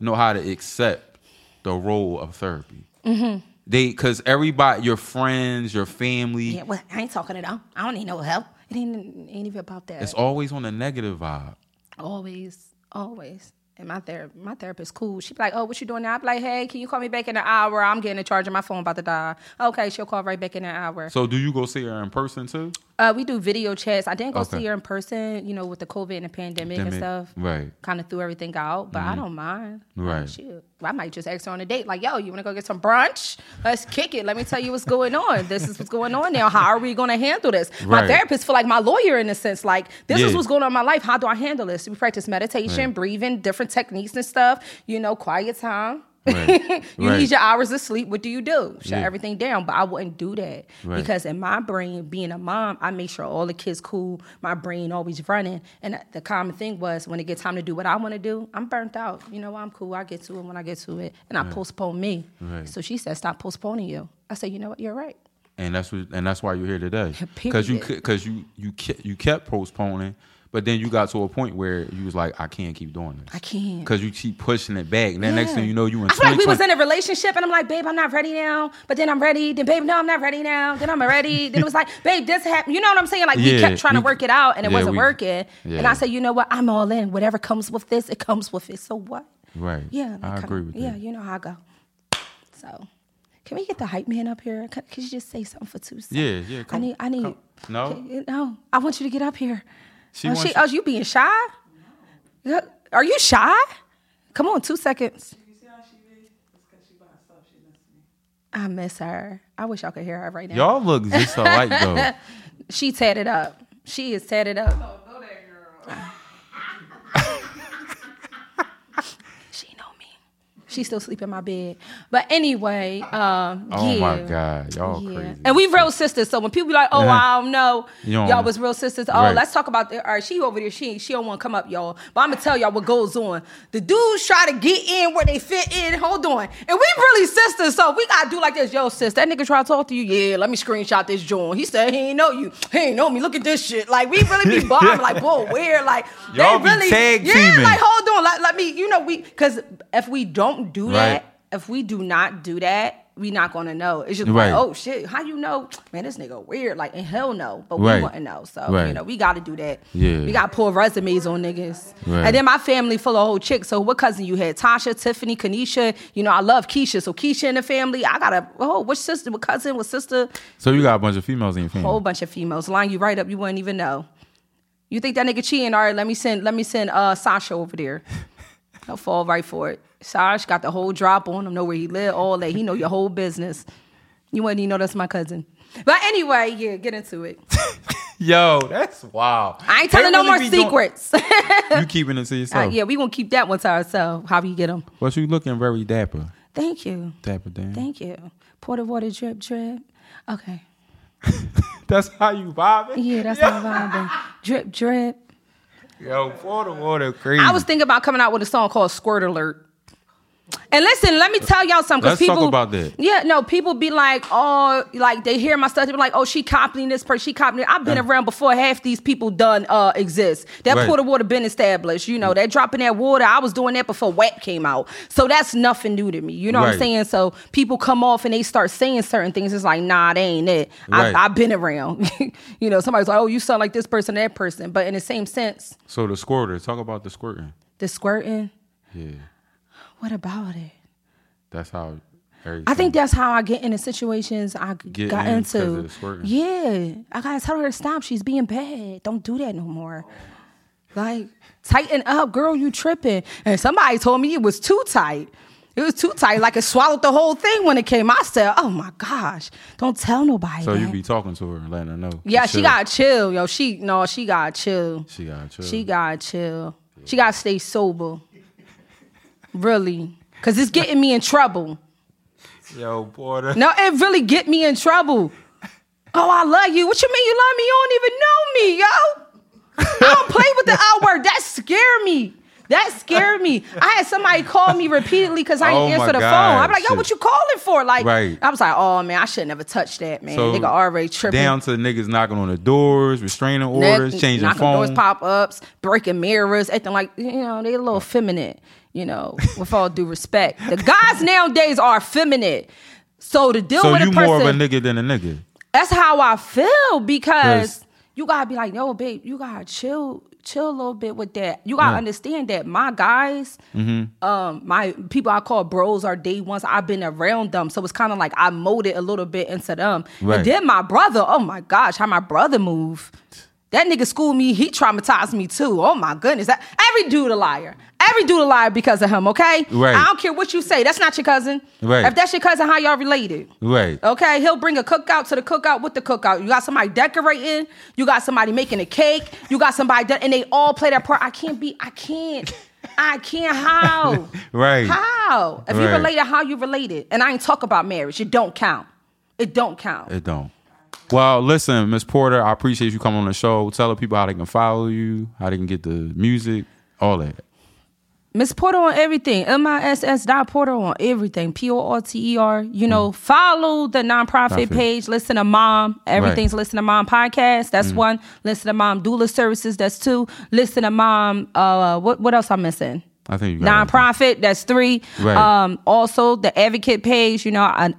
know how to accept the role of therapy. Mm-hmm. Because everybody, your friends, your family. Yeah, well, I ain't talking at all. I don't need no help. It ain't even about that. It's always on a negative vibe. Always. And my therapist cool. She be like, oh, what you doing now? I be like, hey, can you call me back in an hour? I'm getting a charge on my phone, about to die. Okay, she'll call right back in an hour. So do you go see her in person too? We do video chats. I didn't go see her in person, you know, with the COVID and the pandemic and stuff. Right. Kind of threw everything out, but I don't mind. Right. Shoot. I might just ask her on a date, like, yo, you want to go get some brunch? Let's kick it. Let me tell you what's going on. This is what's going on now. How are we going to handle this? Right. My therapist feel like my lawyer in a sense. Like, this is what's going on in my life. How do I handle this? We practice meditation, breathing, different techniques and stuff. You know, quiet time. Right. You need your hours of sleep. What do you do? Shut everything down. But I wouldn't do that because in my brain, being a mom, I make sure all the kids cool. My brain always running. And the common thing was, when it gets time to do what I want to do, I'm burnt out. You know, I'm cool. I get to it when I get to it. And I postpone me. Right. So she said, stop postponing you. I said, you know what? You're right. And that's why you're here today. Because you kept postponing. But then you got to a point where you was like, I can't keep doing this. I can't. Because you keep pushing it back. And then next thing you know, you in 2020. I feel like we was in a relationship, and I'm like, babe, I'm not ready now. But then I'm ready. Then, babe, no, I'm not ready now. Then I'm ready. Then it was like, babe, this happened. You know what I'm saying? Like, we kept trying to work it out, and it wasn't working. Yeah. And I said, you know what? I'm all in. Whatever comes with this, it comes with it. So what? Right. Yeah. I agree with that. Yeah, you know how I go. So, can we get the hype man up here? Could you just say something for 2 seconds? Yeah. Come, I need. Come. No. I want you to get up here. Oh, you being shy? No. Are you shy? Come on, 2 seconds. You see how she is? It's because she by herself. She misses me. I miss her. I wish y'all could hear her right now. Y'all look just alike, though. She tatted up. She is tatted up. I don't know that girl. She know me. She still sleep in my bed. But anyway, my God, y'all crazy. And we real sisters. So when people be like, oh, I don't know, y'all was real sisters. Oh, right. Let's talk about the, all right, she over there, she don't want to come up, y'all. But I'm going to tell y'all what goes on. The dudes try to get in where they fit in. Hold on. And we really sisters, so we got to do like this. Yo, sis, that nigga try to talk to you. Yeah, let me screenshot this joint. He said he ain't know you. He ain't know me. Look at this shit. Like, we really be bombing. Like, whoa, where? Like, y'all be really tag teaming. Like, hold on. Like, let me, we, because if we don't do that, if we do not do that, we not gonna know. It's just like, oh shit, how you know? Man, this nigga weird. Like, and hell no, but we want to know. So we gotta do that. Yeah, we gotta pull resumes on niggas. Right. And then my family full of old chicks. So what cousin you had? Tasha, Tiffany, Kanisha. You know I love Keisha. So Keisha in the family. I got a which sister? What cousin? What sister? So you got a bunch of females in your family. Whole bunch of females. Line you right up, you wouldn't even know. You think that nigga cheating? All right, let me send Sasha over there. He'll fall right for it. Sarge got the whole drop on him, know where he live, all that. He know your whole business. You wouldn't even know that's my cousin. But anyway, yeah, get into it. Yo, that's wild. I ain't telling no more secrets. You keeping it to yourself? Yeah, we gonna keep that one to ourselves. How we get them? Well, you looking very dapper. Thank you. Dapper damn. Thank you. Pour the water drip. Okay. That's how you vibing? Yeah, that's how I'm vibing. Drip, drip. Yo, pour the water crazy. I was thinking about coming out with a song called Squirt Alert. And listen, let me tell y'all something. Let's talk about that. Yeah, no, people be like, oh, like they hear my stuff. They be like, oh, she copying this person. She copying it. I've been around before half these people done exist. That Porter water been established. You know, that dropping that water. I was doing that before WAP came out. So that's nothing new to me. You know what I'm saying? So people come off and they start saying certain things. It's like, nah, that ain't it. I've been around. You know, somebody's like, oh, you sound like this person, that person. But in the same sense. So the squirter. Talk about the squirting. The squirting? Yeah. What about it? That's how. I think that's how I get into situations I got into. Yeah, I gotta tell her to stop. She's being bad. Don't do that no more. Like, tighten up, girl. You tripping? And somebody told me it was too tight. It was too tight. Like it swallowed the whole thing when it came. I said, "Oh my gosh, don't tell nobody." So you be talking to her and letting her know. Yeah, she gotta chill, yo. She gotta chill. She gotta chill. She gotta chill. Yeah. She gotta stay sober. Really, because it's getting me in trouble. Yo, Porter. No, it really get me in trouble. Oh, I love you. What you mean you love me? You don't even know me, yo. I don't play with the I word. That scared me. I had somebody call me repeatedly because I didn't answer the phone. I'm like, yo, what you calling for? Like, I was like, oh, man, I should never touch that, man. So nigga already tripping. Down to niggas knocking on the doors, restraining orders, changing phones. Knocking doors, pop-ups, breaking mirrors, acting like, they a little effeminate, with all due respect. The guys nowadays are effeminate. So to deal with a person. So you more of a nigga than a nigga. That's how I feel because you got to be like, yo, babe, you got to chill. Chill a little bit with that. You gotta understand that my guys, my people I call bros are day ones. I've been around them, so it's kind of like I molded a little bit into them. Right. And then my brother, oh my gosh, how my brother moved. That nigga schooled me. He traumatized me too. Oh my goodness, every dude a liar. Every dude a liar because of him. Okay, I don't care what you say. That's not your cousin. Right. If that's your cousin, how y'all related? Right. Okay, he'll bring a cookout to the cookout with the cookout. You got somebody decorating. You got somebody making a cake. You got somebody and they all play their part. I can't. How? Right. How? If you related, how you related? And I ain't talk about marriage. It don't count. Well, listen, Miss Porter, I appreciate you coming on the show. Tell the people how they can follow you, how they can get the music, all that. Miss Porter on everything. MISS.Porter on everything. PORTER. Follow the nonprofit page. Listen to Mom. Everything's Listen to Mom podcast. That's one. Listen to Mom doula services. That's two. Listen to Mom. What else I'm missing? I think you got nonprofit. It. That's three. Right. Also, the advocate page. Anaya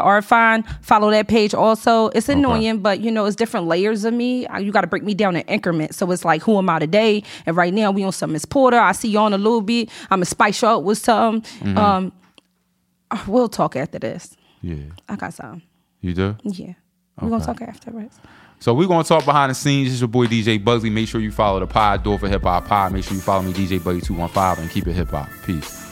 Arfan. Follow that page. Also, it's annoying, but it's different layers of me. You got to break me down in increments. So it's like, who am I today? And right now, we on some Miss Porter. I see you on a little bit. I'm gonna spice you up with something. We'll talk after this. Yeah, I got something. You do? Yeah, we're gonna talk afterwards. So we're going to talk behind the scenes. It's your boy, DJ Bugsley. Make sure you follow the pod, Do It For Hip Hop pod. Make sure you follow me, DJ Bugsley 215, and keep it hip hop. Peace.